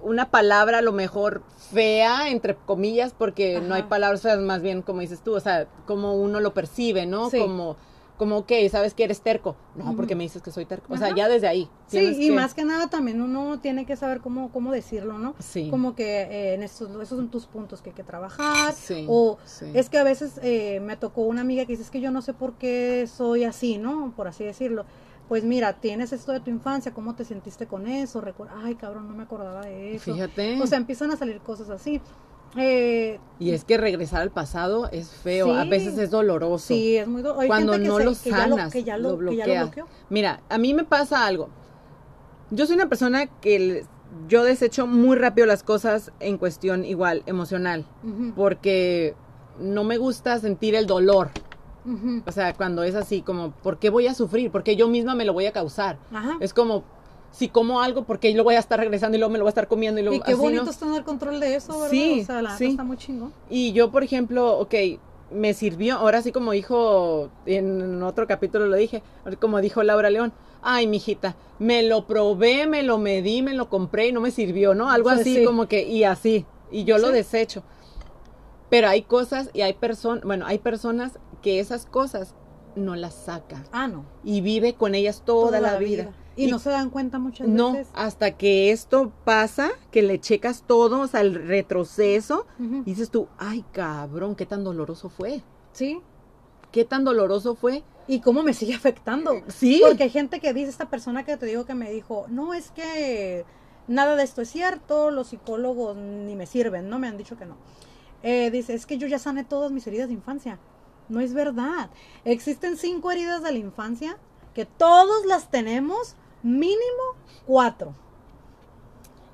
una palabra a lo mejor fea, entre comillas, porque Ajá. no hay palabras feas, más bien como dices tú, o sea, como uno lo percibe, ¿no? Sí. Como, como, ok, ¿sabes que eres terco? No, uh-huh. porque me dices que soy terco, o sea, Ajá. ya desde ahí. Sí, y que... más que nada también uno tiene que saber cómo, cómo decirlo, ¿no? Sí. Como que eh, en estos, esos son tus puntos que hay que trabajar, sí, o sí. es que a veces eh, me tocó una amiga que dice, es que yo no sé por qué soy así, ¿no? Por así decirlo. Pues mira, tienes esto de tu infancia, ¿cómo te sentiste con eso? Recu- Ay, cabrón, no me acordaba de eso. Fíjate. O sea, empiezan a salir cosas así. Eh, y es que regresar al pasado es feo, sí, a veces es doloroso. Sí, es muy doloroso. Cuando no se, lo sanas, que ya lo, lo bloqueas. Mira, a mí me pasa algo. Yo soy una persona que el, yo desecho muy rápido las cosas en cuestión igual, emocional, uh-huh. porque no me gusta sentir el dolor. Uh-huh. O sea, cuando es así, como, ¿por qué voy a sufrir? Porque yo misma me lo voy a causar. Ajá. Es como... si como algo, porque lo voy a estar regresando y luego me lo voy a estar comiendo. Y, luego, y qué así, bonito ¿no? es tener control de eso, ¿verdad? Sí, o sea, la sí. está muy chingón. Y yo, por ejemplo, ok, me sirvió, ahora sí como dijo, en otro capítulo lo dije, como dijo Laura León, ay, mijita, me lo probé, me lo medí, me lo compré y no me sirvió, ¿no? Algo sí, así sí. como que, y así, y yo sí. lo desecho. Pero hay cosas y hay personas, bueno, hay personas que esas cosas no las saca. Ah, no. Y vive con ellas toda, toda la, la vida. vida. Y, y no se dan cuenta muchas no, veces. No, hasta que esto pasa, que le checas todo, o sea, el retroceso, uh-huh. y dices tú, ay, cabrón, qué tan doloroso fue. Sí. Qué tan doloroso fue. Y cómo me sigue afectando. Sí. Porque hay gente que dice, esta persona que te digo que me dijo, no, es que nada de esto es cierto, los psicólogos ni me sirven, no me han dicho que no. Eh, dice, es que yo ya sané todas mis heridas de infancia. No es verdad. Existen cinco heridas de la infancia que todos las tenemos, mínimo cuatro.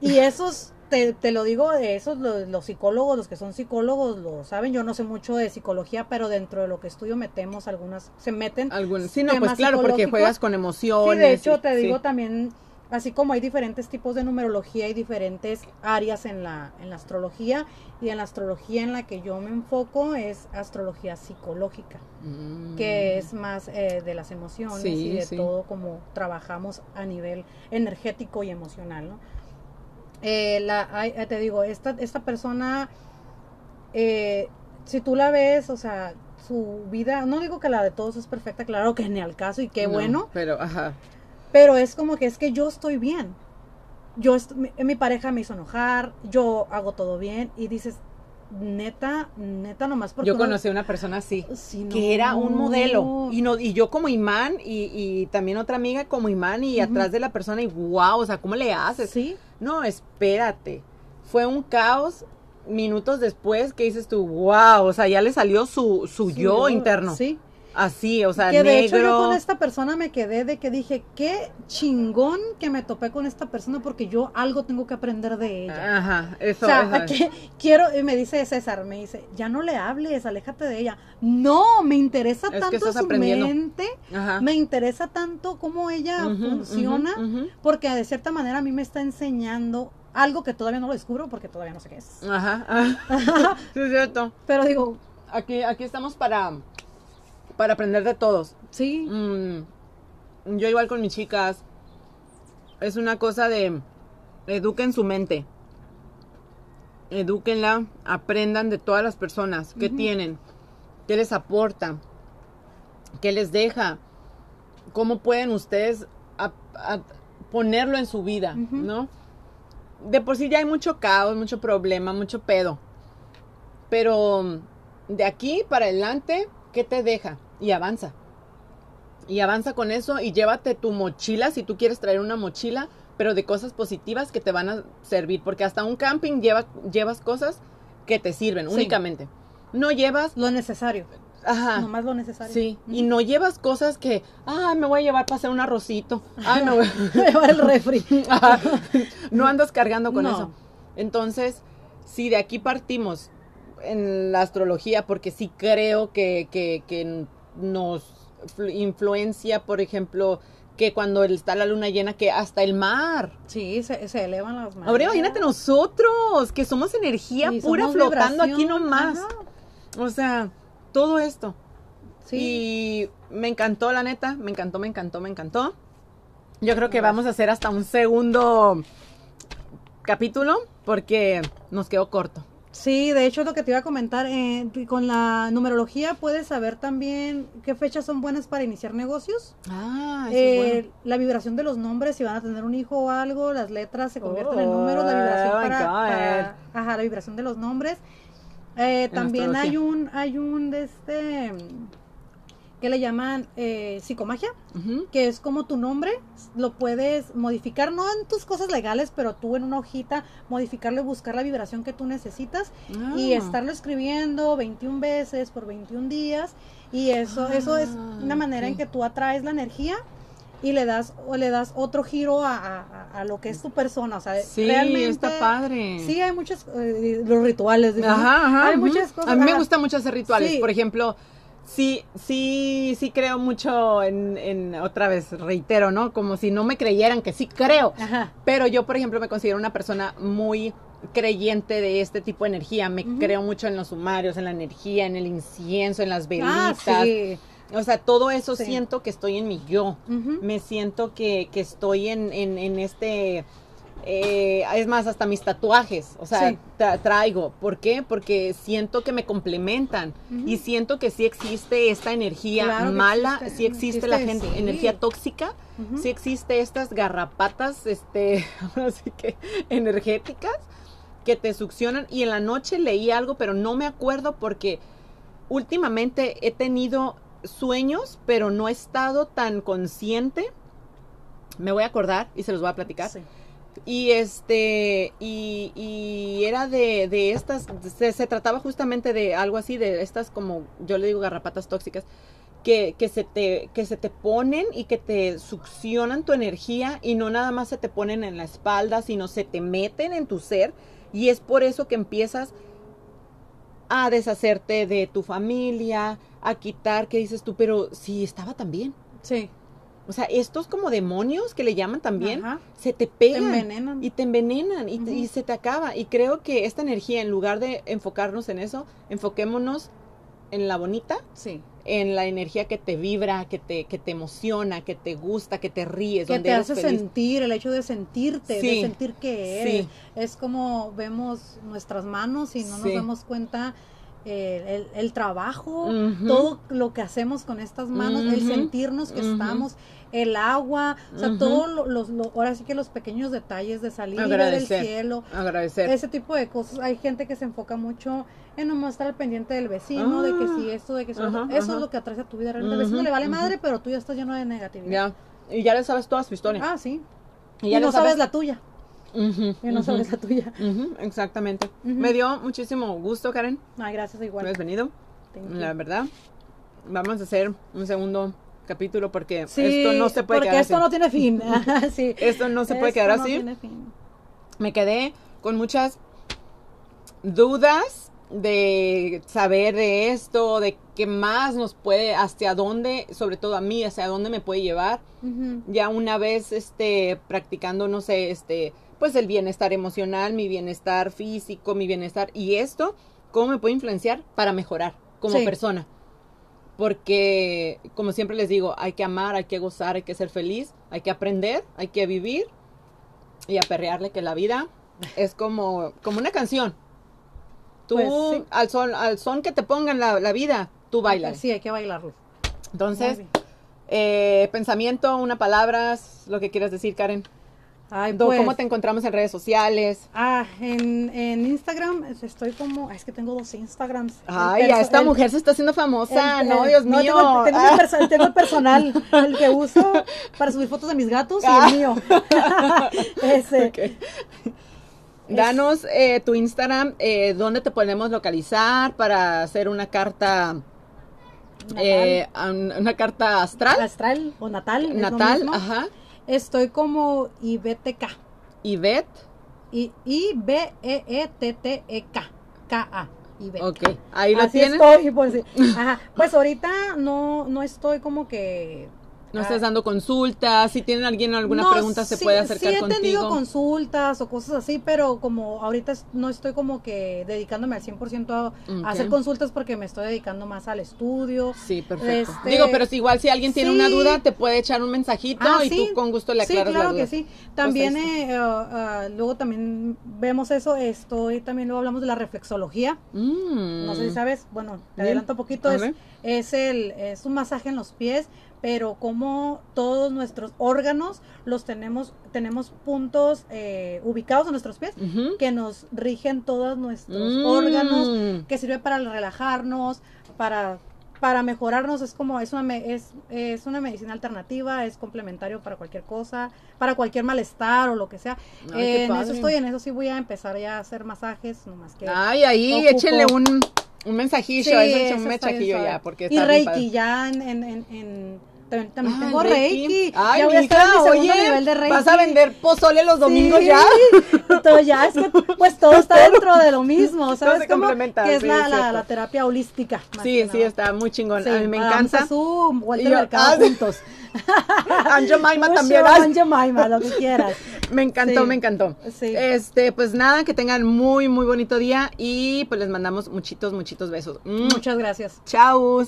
Y esos, te, te lo digo, esos los, los psicólogos, los que son psicólogos lo saben. Yo no sé mucho de psicología, pero dentro de lo que estudio metemos algunas, se meten. Algunas, sí, no, pues claro, porque juegas con emociones. Sí, de hecho, y, te digo sí. también, así como hay diferentes tipos de numerología y diferentes áreas en la, en la astrología, y en la astrología en la que yo me enfoco es astrología psicológica, mm. que es más eh, de las emociones sí, y de sí. todo como trabajamos a nivel energético y emocional, ¿no? Eh, la, te digo, esta, esta persona eh, si tú la ves, o sea, su vida, no digo que la de todos es perfecta, claro que ni al caso y qué no, bueno. Pero, ajá. Pero es como que es que yo estoy bien. Yo est- mi, mi pareja me hizo enojar, yo hago todo bien y dices, neta, neta nomás porque... Yo conocí a una persona así, sí, no, que era un modelo y no y yo como imán y, y también otra amiga como imán y uh-huh. atrás de la persona y wow, o sea, ¿cómo le haces? Sí. No, espérate, fue un caos minutos después que dices tú, wow, o sea, ya le salió su, su sí, yo interno. Sí. Así, o sea, que de negro. Hecho yo con esta persona me quedé de que dije, qué chingón que me topé con esta persona porque yo algo tengo que aprender de ella. Ajá, eso. O sea, que quiero, y me dice César, me dice, ya no le hables, aléjate de ella. No, me interesa es tanto su mente, ajá. me interesa tanto cómo ella uh-huh, funciona, uh-huh, uh-huh. porque de cierta manera a mí me está enseñando algo que todavía no lo descubro porque todavía no sé qué es. Ajá, ajá. Sí, es cierto. Pero digo, aquí, aquí estamos para... Para aprender de todos. Sí. Mm, yo igual con mis chicas. Es una cosa de... Eduquen su mente. Edúquenla. Aprendan de todas las personas. ¿Qué uh-huh. tienen? ¿Qué les aporta? ¿Qué les deja? ¿Cómo pueden ustedes a, a ponerlo en su vida? Uh-huh. ¿No? De por sí ya hay mucho caos, mucho problema, mucho pedo. Pero de aquí para adelante... ¿Qué te deja? Y avanza. Y avanza con eso y llévate tu mochila, si tú quieres traer una mochila, pero de cosas positivas que te van a servir. Porque hasta un camping lleva, llevas cosas que te sirven sí. únicamente. No llevas... Lo necesario. Ajá. Nomás lo necesario. Sí. Mm. Y no llevas cosas que, ah, me voy a llevar para hacer un arrocito. Ay, me voy a llevar el refri. Ajá. No andas cargando con no. eso. Entonces, si de aquí partimos... en la astrología, porque sí creo que, que, que nos influencia, por ejemplo, que cuando está la luna llena, que hasta el mar. Sí, se, se elevan las manos. Ahora imagínate nosotros, que somos energía y pura somos flotando vibración. Aquí nomás. Ajá. O sea, todo esto. Sí. Y me encantó, la neta, me encantó, me encantó, me encantó. Yo creo que vamos a hacer hasta un segundo capítulo, porque nos quedó corto. Sí, de hecho es lo que te iba a comentar, eh, con la numerología puedes saber también qué fechas son buenas para iniciar negocios. Ah, eso eh, es bueno. La vibración de los nombres, si van a tener un hijo o algo, las letras se convierten oh, en números, la vibración oh para, para, ajá, la vibración de los nombres. Eh, también hay un, hay un de este, que le llaman eh, psicomagia, uh-huh. que es como tu nombre, lo puedes modificar, no en tus cosas legales, pero tú en una hojita, modificarlo y buscar la vibración que tú necesitas, ah. y estarlo escribiendo veintiuna veces por veintiún días, y eso, ah, eso es una manera okay. en que tú atraes la energía, y le das, o le das otro giro a, a, a lo que es tu persona, o sea, sí, realmente. Sí, está padre. Sí, hay muchos, eh, los rituales, ¿no? Ajá, ajá, hay uh-huh. muchas cosas. A mí me ajá. gusta mucho hacer rituales, sí. por ejemplo... Sí, sí, sí creo mucho en, en, otra vez, reitero, ¿no? Como si no me creyeran que sí creo. Ajá. Pero yo, por ejemplo, me considero una persona muy creyente de este tipo de energía. Me uh-huh. creo mucho en los sumarios, en la energía, en el incienso, en las velitas. Ah, sí. O sea, todo eso sí. siento que estoy en mi yo. Uh-huh. Me siento que, que estoy en, en, en este... Eh, es más, hasta mis tatuajes, o sea, sí. tra- traigo. ¿Por qué? Porque siento que me complementan uh-huh. y siento que sí existe esta energía claro mala, existe, sí existe, existe la gente, sí. energía tóxica, uh-huh. sí existe estas garrapatas, este, así que energéticas que te succionan. Y en la noche leí algo, pero no me acuerdo porque últimamente he tenido sueños, pero no he estado tan consciente. Me voy a acordar y se los voy a platicar. Sí. Y este, y, y era de, de estas, se, se trataba justamente de algo así, de estas como, yo le digo garrapatas tóxicas, que, que, se te, que se te ponen y que te succionan tu energía y no nada más se te ponen en la espalda, sino se te meten en tu ser y es por eso que empiezas a deshacerte de tu familia, a quitar, que dices tú, pero si estaba tan bien. Sí. O sea, estos como demonios que le llaman también, ajá. se te pegan, te envenenan. y te envenenan y, uh-huh. te, y se te acaba. Y creo que esta energía, en lugar de enfocarnos en eso, enfoquémonos en la bonita, sí, en la energía que te vibra, que te, que te emociona, que te gusta, que te ríes, que donde te hace feliz. Sentir, el hecho de sentirte, sí, de sentir que eres, sí, es como vemos nuestras manos y no sí. nos damos cuenta eh, el, el trabajo, uh-huh, todo lo que hacemos con estas manos, uh-huh, el sentirnos que uh-huh. estamos, el agua, o sea, uh-huh. todos lo, los, lo, ahora sí que los pequeños detalles de salir del cielo, agradecer, ese tipo de cosas. Hay gente que se enfoca mucho en nomás estar al pendiente del vecino, ah, de que sí, esto, de que sí, uh-huh, eso uh-huh. es lo que atrae a tu vida. El vecino uh-huh, le vale uh-huh. madre, pero tú ya estás lleno de negatividad. Ya, y ya le sabes toda su historia. Ah, sí. Y, y ya no sabes, sabes la tuya. Uh-huh, y no uh-huh. sabes la tuya. Uh-huh, exactamente. Uh-huh. Me dio muchísimo gusto, Karen. Ay, gracias, igual. Bienvenido. La verdad, vamos a hacer un segundo capítulo porque sí, esto no se puede quedar así. Porque esto no tiene fin. Sí. Esto no se puede esto quedar no así. Tiene fin. Me quedé con muchas dudas de saber de esto, de qué más nos puede, hacia dónde, sobre todo a mí, hacia dónde me puede llevar. Uh-huh. Ya una vez este practicando, no sé, este, pues el bienestar emocional, mi bienestar físico, mi bienestar, y esto, cómo me puede influenciar para mejorar como sí. persona. Porque, como siempre les digo, hay que amar, hay que gozar, hay que ser feliz, hay que aprender, hay que vivir y aperrearle que la vida es como, como una canción. Tú, pues, sí. al, son, al son que te pongan la, la vida, tú bailas. Sí, hay que bailarlo. Entonces, eh, pensamiento, una palabra, lo que quieras decir, Karen. Ay, pues, ¿cómo te encontramos en redes sociales? Ah, en, en Instagram estoy como... Es que tengo dos Instagrams. Ay, perso, esta el, mujer se está haciendo famosa. El, el, no, Dios no, mío. Tengo, tengo ah. mi perso, el tema personal, el que uso para subir fotos de mis gatos ah. y el mío. Ese. Okay. Danos eh, tu Instagram, eh, dónde te podemos localizar para hacer una carta... Eh, una carta astral. Astral o natal. Natal, ajá. Estoy como I B T K. Ivete. I B E E T T E K. K A. Ivete. Ok, ahí lo tienes. Así estoy, pues, ajá. Pues ahorita no, no estoy como que... No ah, estás dando consultas, si tienen alguien alguna no, pregunta sí, se puede acercar sí contigo. Sí he tenido consultas o cosas así, pero como ahorita no estoy como que dedicándome al cien por ciento a, okay. a hacer consultas porque me estoy dedicando más al estudio. Sí, perfecto. Este, Digo, pero si igual si alguien tiene sí. una duda, te puede echar un mensajito ah, y sí. tú con gusto le aclaras sí, claro la duda. Sí, claro que sí. También, eh, uh, uh, luego también vemos eso, estoy, también luego hablamos de la reflexología. Mm. No sé si sabes, bueno, te adelanto un poquito, es, es, el, es un masaje en los pies, pero como todos nuestros órganos los tenemos, tenemos puntos eh, ubicados en nuestros pies uh-huh. que nos rigen todos nuestros mm. órganos, que sirve para relajarnos, para, para mejorarnos, es como, es una, es, es una medicina alternativa, es complementario para cualquier cosa, para cualquier malestar o lo que sea. Ay, eh, en eso estoy, en eso sí voy a empezar ya a hacer masajes, nomás que... Ay, ahí, ocupo. Échenle un... Un mensajillo, sí, eso un mensajillo ya, porque está y Reiki, ya en, en, en, en también, también ah, tengo Reiki, Reiki. Ay, ya voy a estar en mi segundo oye, nivel de Reiki. Vas a vender pozole los domingos sí. ya. Entonces ya, es que pues todo está dentro de lo mismo, ¿sabes? Cómo que es sí, la, la, la terapia holística. Sí, sí, está muy chingón, sí, a mí me encanta. Zoom, Walter Mercado yo, juntos. Anjo Maima también. Anjo Maima, lo que quieras. Me encantó, sí, me encantó. Sí. Este, pues nada, que tengan muy, muy bonito día y pues les mandamos muchitos, muchitos besos. Muchas gracias. Chau.